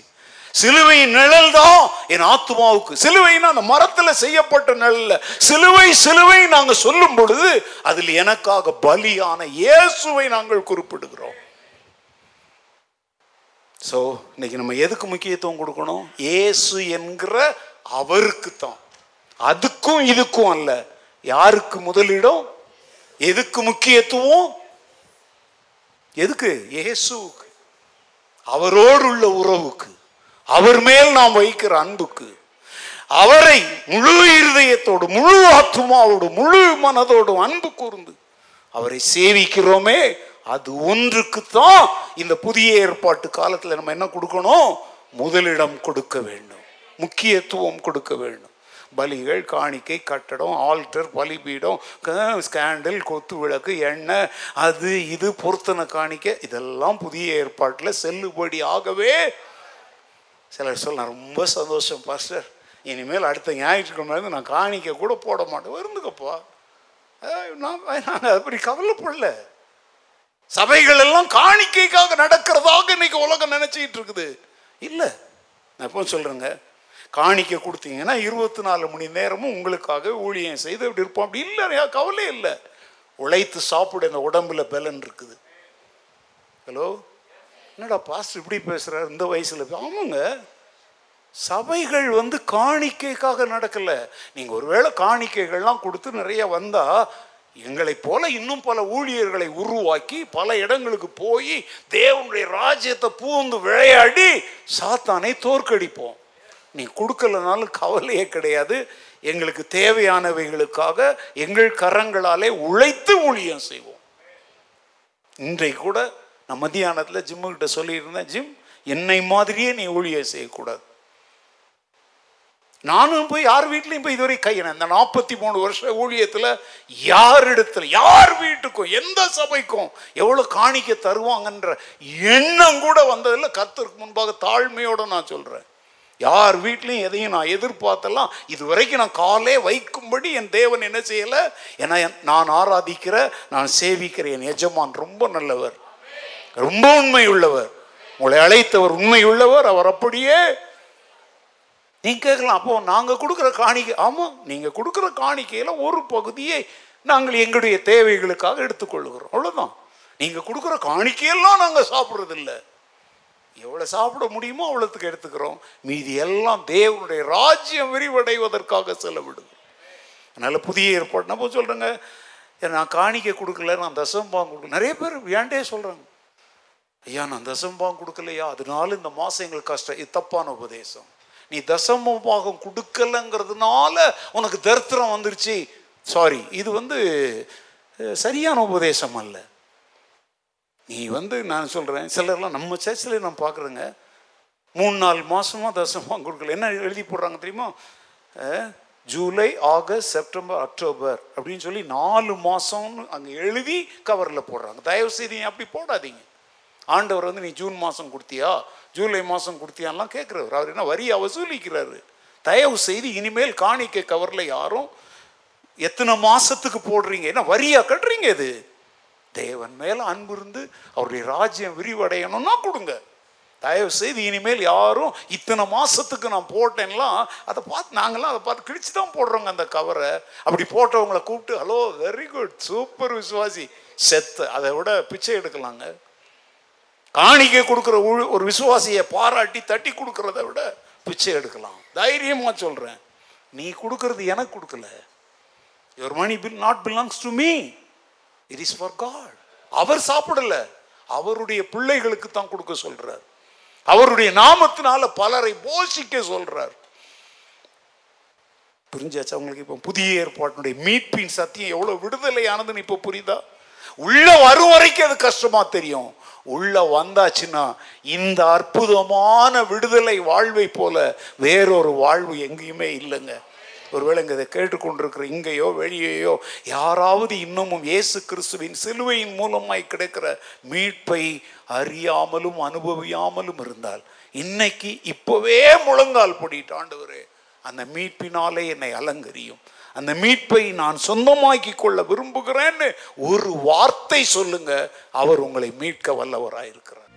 சிலுவையின் நிழல் தான் என் ஆத்மாவுக்கு. சிலுவைன்னா அந்த மரத்துல செய்யப்பட்ட நிழல்ல சிலுவை சிலுவை நாங்க சொல்லும் பொழுது அதில் எனக்காக பலியான இயேசுவை நாங்கள் குறிப்பிடுகிறோம். சோ இன்னைக்கு நம்ம எதுக்கு முக்கியத்துவம் கொடுக்கணும்? இயேசு என்கிற அவருக்கு தான். அதுக்கும் இதுக்கும் அல்ல. யாருக்கு முதலிடம்? எதுக்கு முக்கியத்துவம்? எதுக்கு? இயேசுவுக்கு, அவரோடு உள்ள உறவுக்கு, அவர் மேல் நாம் வைக்கிற அன்புக்கு, அவரை முழு இருதயத்தோடு முழு ஆத்துமாவோடு முழு மனதோடு அன்பு கூர்ந்து அவரை சேவிக்கிறோமே, அது ஒன்றுக்குத்தான் இந்த புதிய ஏற்பாட்டு காலத்தில் நம்ம என்ன கொடுக்கணும்? முதலிடம் கொடுக்க வேண்டும், முக்கியத்துவம் கொடுக்க வேண்டும். பலிகள், காணிக்கை, கட்டடம், ஆல்டர், பலிபீடம், ஸ்கேண்டல், கொத்து விளக்கு, எண்ணெய், அது இது, பொருத்தனை காணிக்கை, இதெல்லாம் புதிய ஏற்பாட்டில் செல்லுபடி ஆகவே. சிலர் சொல்ல, நான் ரொம்ப சந்தோஷம் பாஸ்டர், இனிமேல் அடுத்த ஞாயிற்றுக்கிழமை நான் காணிக்க கூட போட மாட்டேன், இருந்துக்கப்பா, நான் நாங்கள் அப்படி கவலைப்படல. சபைகள் எல்லாம் காணிக்கைக்காக நடக்கிறதாக இன்னைக்கு உலகம் நினைச்சிக்கிட்டு இருக்குது. இல்லை, நான் எப்போ சொல்கிறேங்க, காணிக்க கொடுத்தீங்கன்னா இருபத்தி நாலு மணி நேரமும் உங்களுக்காக ஊழியம் செய்து அப்படி இருப்போம். அப்படி இல்லை, கவலை இல்லை. உழைத்து சாப்பிட இந்த உடம்புல பலன் இருக்குது. ஹலோ, என்னடா பாஸ்டர் இப்படி பேசுகிறார் இந்த வயசில்? ஆமாங்க, சபைகள் வந்து காணிக்கைக்காக நடக்கலை. நீங்கள் ஒருவேளை காணிக்கைகள்லாம் கொடுத்து நிறைய வந்தால் எங்களை போல இன்னும் பல ஊழியர்களை உருவாக்கி பல இடங்களுக்கு போய் தேவனுடைய ராஜ்யத்தை பூந்து விளையாடி சாத்தானை தோற்கடிப்போம். நீ கொடுக்கலனாலும் கவலையே கிடையாது. எங்களுக்கு தேவையானவைகளுக்காக எங்கள் கரங்களாலே உழைத்து ஊழியம் செய்வோம். இன்றைக்கு கூட நான் மத்தியானத்தில் ஜிம்முக்கிட்ட சொல்லியிருந்தேன், ஜிம், என்னை மாதிரியே நீ ஊழியம் செய்யக்கூடாது. நானும் போய் யார் வீட்லையும் போய் இதுவரை கையினேன் இந்த நாற்பத்தி மூணு வருஷ ஊழியத்தில் யார் இடத்துல யார் வீட்டுக்கும் எந்த சபைக்கும் எவ்வளோ காணிக்க தருவாங்கன்ற எண்ணம் கூட வந்ததில்லை. கர்த்தருக்கு முன்பாக தாழ்மையோடு நான் சொல்கிறேன், யார் வீட்லையும் எதையும் நான் எதிர்பார்த்தலாம் இதுவரைக்கும் நான் காலே வைக்கும்படி என் தேவன் என்ன செய்யலை. ஏன்னா நான் ஆராதிக்கிற, நான் சேவிக்கிற என் எஜமான் ரொம்ப நல்லவர், ரொம்ப உண்மை உள்ளவர். உங்களை அழைத்தவர் உண்மை உள்ளவர், அவர் அப்படியே. நீங்கள் கேட்கலாம், அப்போ நாங்கள் கொடுக்குற காணிக்கை? ஆமாம், நீங்கள் கொடுக்குற காணிக்கையில் ஒரு பகுதியை நாங்கள் எங்களுடைய தேவைகளுக்காக எடுத்துக்கொள்கிறோம், அவ்வளோதான். நீங்கள் கொடுக்குற காணிக்கையெல்லாம் நாங்கள் சாப்பிட்றதில்ல, எவ்வளோ சாப்பிட முடியுமோ அவ்வளோத்துக்கு எடுத்துக்கிறோம். மீதி எல்லாம் தேவனுடைய ராஜ்யம் விரிவடைவதற்காக செலவிடுவோம். அதனால் புதிய ஏற்பாடு நம்ம சொல்கிறேங்க, நான் காணிக்கை கொடுக்கல, நான் தசம்பாங்க கொடுக்கல. நிறைய பேர் ஏண்டே சொல்கிறாங்க, ஐயா நான் தசம்பாங்க கொடுக்கலையா, அதனால இந்த மாதம் எங்களுக்கு கஷ்டம். இது தப்பான உபதேசம். நீ தசம பாகம் கொடுக்கலங்கிறதுனால உனக்கு தரித்திரம் வந்துருச்சு, சாரி, இது வந்து சரியான உபதேசம் அல்ல. நீ வந்து நான் சொல்கிறேன், சிலர்லாம் நம்ம சர்ச்சில் நான் பார்க்குறேங்க, மூணு நாலு மாதமாக தசமாக கொடுக்கல. என்ன எழுதி போடுறாங்க தெரியுமா? ஜூலை, ஆகஸ்ட், செப்டம்பர், அக்டோபர் அப்படின்னு சொல்லி நாலு மாதம்னு அங்கே எழுதி கவரில் போடுறாங்க. தயவுசெய்து அப்படி போடாதீங்க. ஆண்டவர் வந்து நீ ஜூன் மாதம் கொடுத்தியா, ஜூலை மாதம் கொடுத்தியான்லாம் கேட்குறவர். அவர் என்ன வரியை வசூலிக்கிறாரு. தயவு செய்து இனிமேல் காணிக்கை கவரில் யாரும் எத்தனை மாதத்துக்கு போடுறீங்க, ஏன்னா வரியாக கட்டுறீங்க. இது தேவன் மேலே அன்பு இருந்து அவருடைய ராஜ்யம் விரிவடையணும்னா கொடுங்க. தயவு செய்து இனிமேல் யாரும் இத்தனை மாதத்துக்கு நான் போட்டேன்லாம் அதை பார்த்து நாங்களாம் அதை பார்த்து கிழிச்சு தான் போடுறோங்க அந்த கவரை. அப்படி போட்டவங்களை கூப்பிட்டு, ஹலோ, வெரி குட், சூப்பர் விசுவாசி, செத்து அதை விட பிச்சை எடுக்கலாங்க. காணிக்கை கொடுக்குற ஒரு விசுவாசியை பாராட்டி தட்டி கொடுக்கறத விட பிச்சை எடுக்கலாம். தைரியமாக சொல்கிறேன், நீ கொடுக்கறது எனக்கு கொடுக்கல. Your money bill not belongs to me, it is for God. அவர் சாப்பிடலை, அவருடைய பிள்ளைகளுக்கு தான் கொடுக்க சொல்கிறார். அவருடைய நாமத்தினால பலரை போஷிக்க சொல்கிறார். புரிஞ்சாச்சு அவங்களுக்கு? இப்போ புதிய ஏற்பாட்டினுடைய மீட்பின் சத்தியம் எவ்வளோ விடுதலையானதுன்னு இப்போ புரியுதா? உள்ள வரும் வரைக்கும் அது கஷ்டமா தெரியும். உள்ள வந்தாச்சுன்னா இந்த அற்புதமான விடுதலை வாழ்வை போல வேறொரு வாழ்வு எங்கேயுமே இல்லைங்க. ஒருவேளை இங்கே இதை கேட்டுக்கொண்டிருக்கிற இங்கேயோ வெளியேயோ யாராவது இன்னமும் இயேசு கிறிஸ்துவின் சிலுவையின் மூலமாய் கிடைக்கிற மீட்பை அறியாமலும் அனுபவியாமலும் இருந்தால் இன்னைக்கு இப்போவே முழங்கால் படிட்டு, ஆண்டவரே அந்த மீட்பினாலே என்னை அலங்கரியும், அந்த மீட்பை நான் சொந்தமாக்கி கொள்ள விரும்புகிறேன்னு ஒரு வார்த்தை சொல்லுங்க. அவர் உங்களை மீட்க வல்லவராயிருக்கிறார்.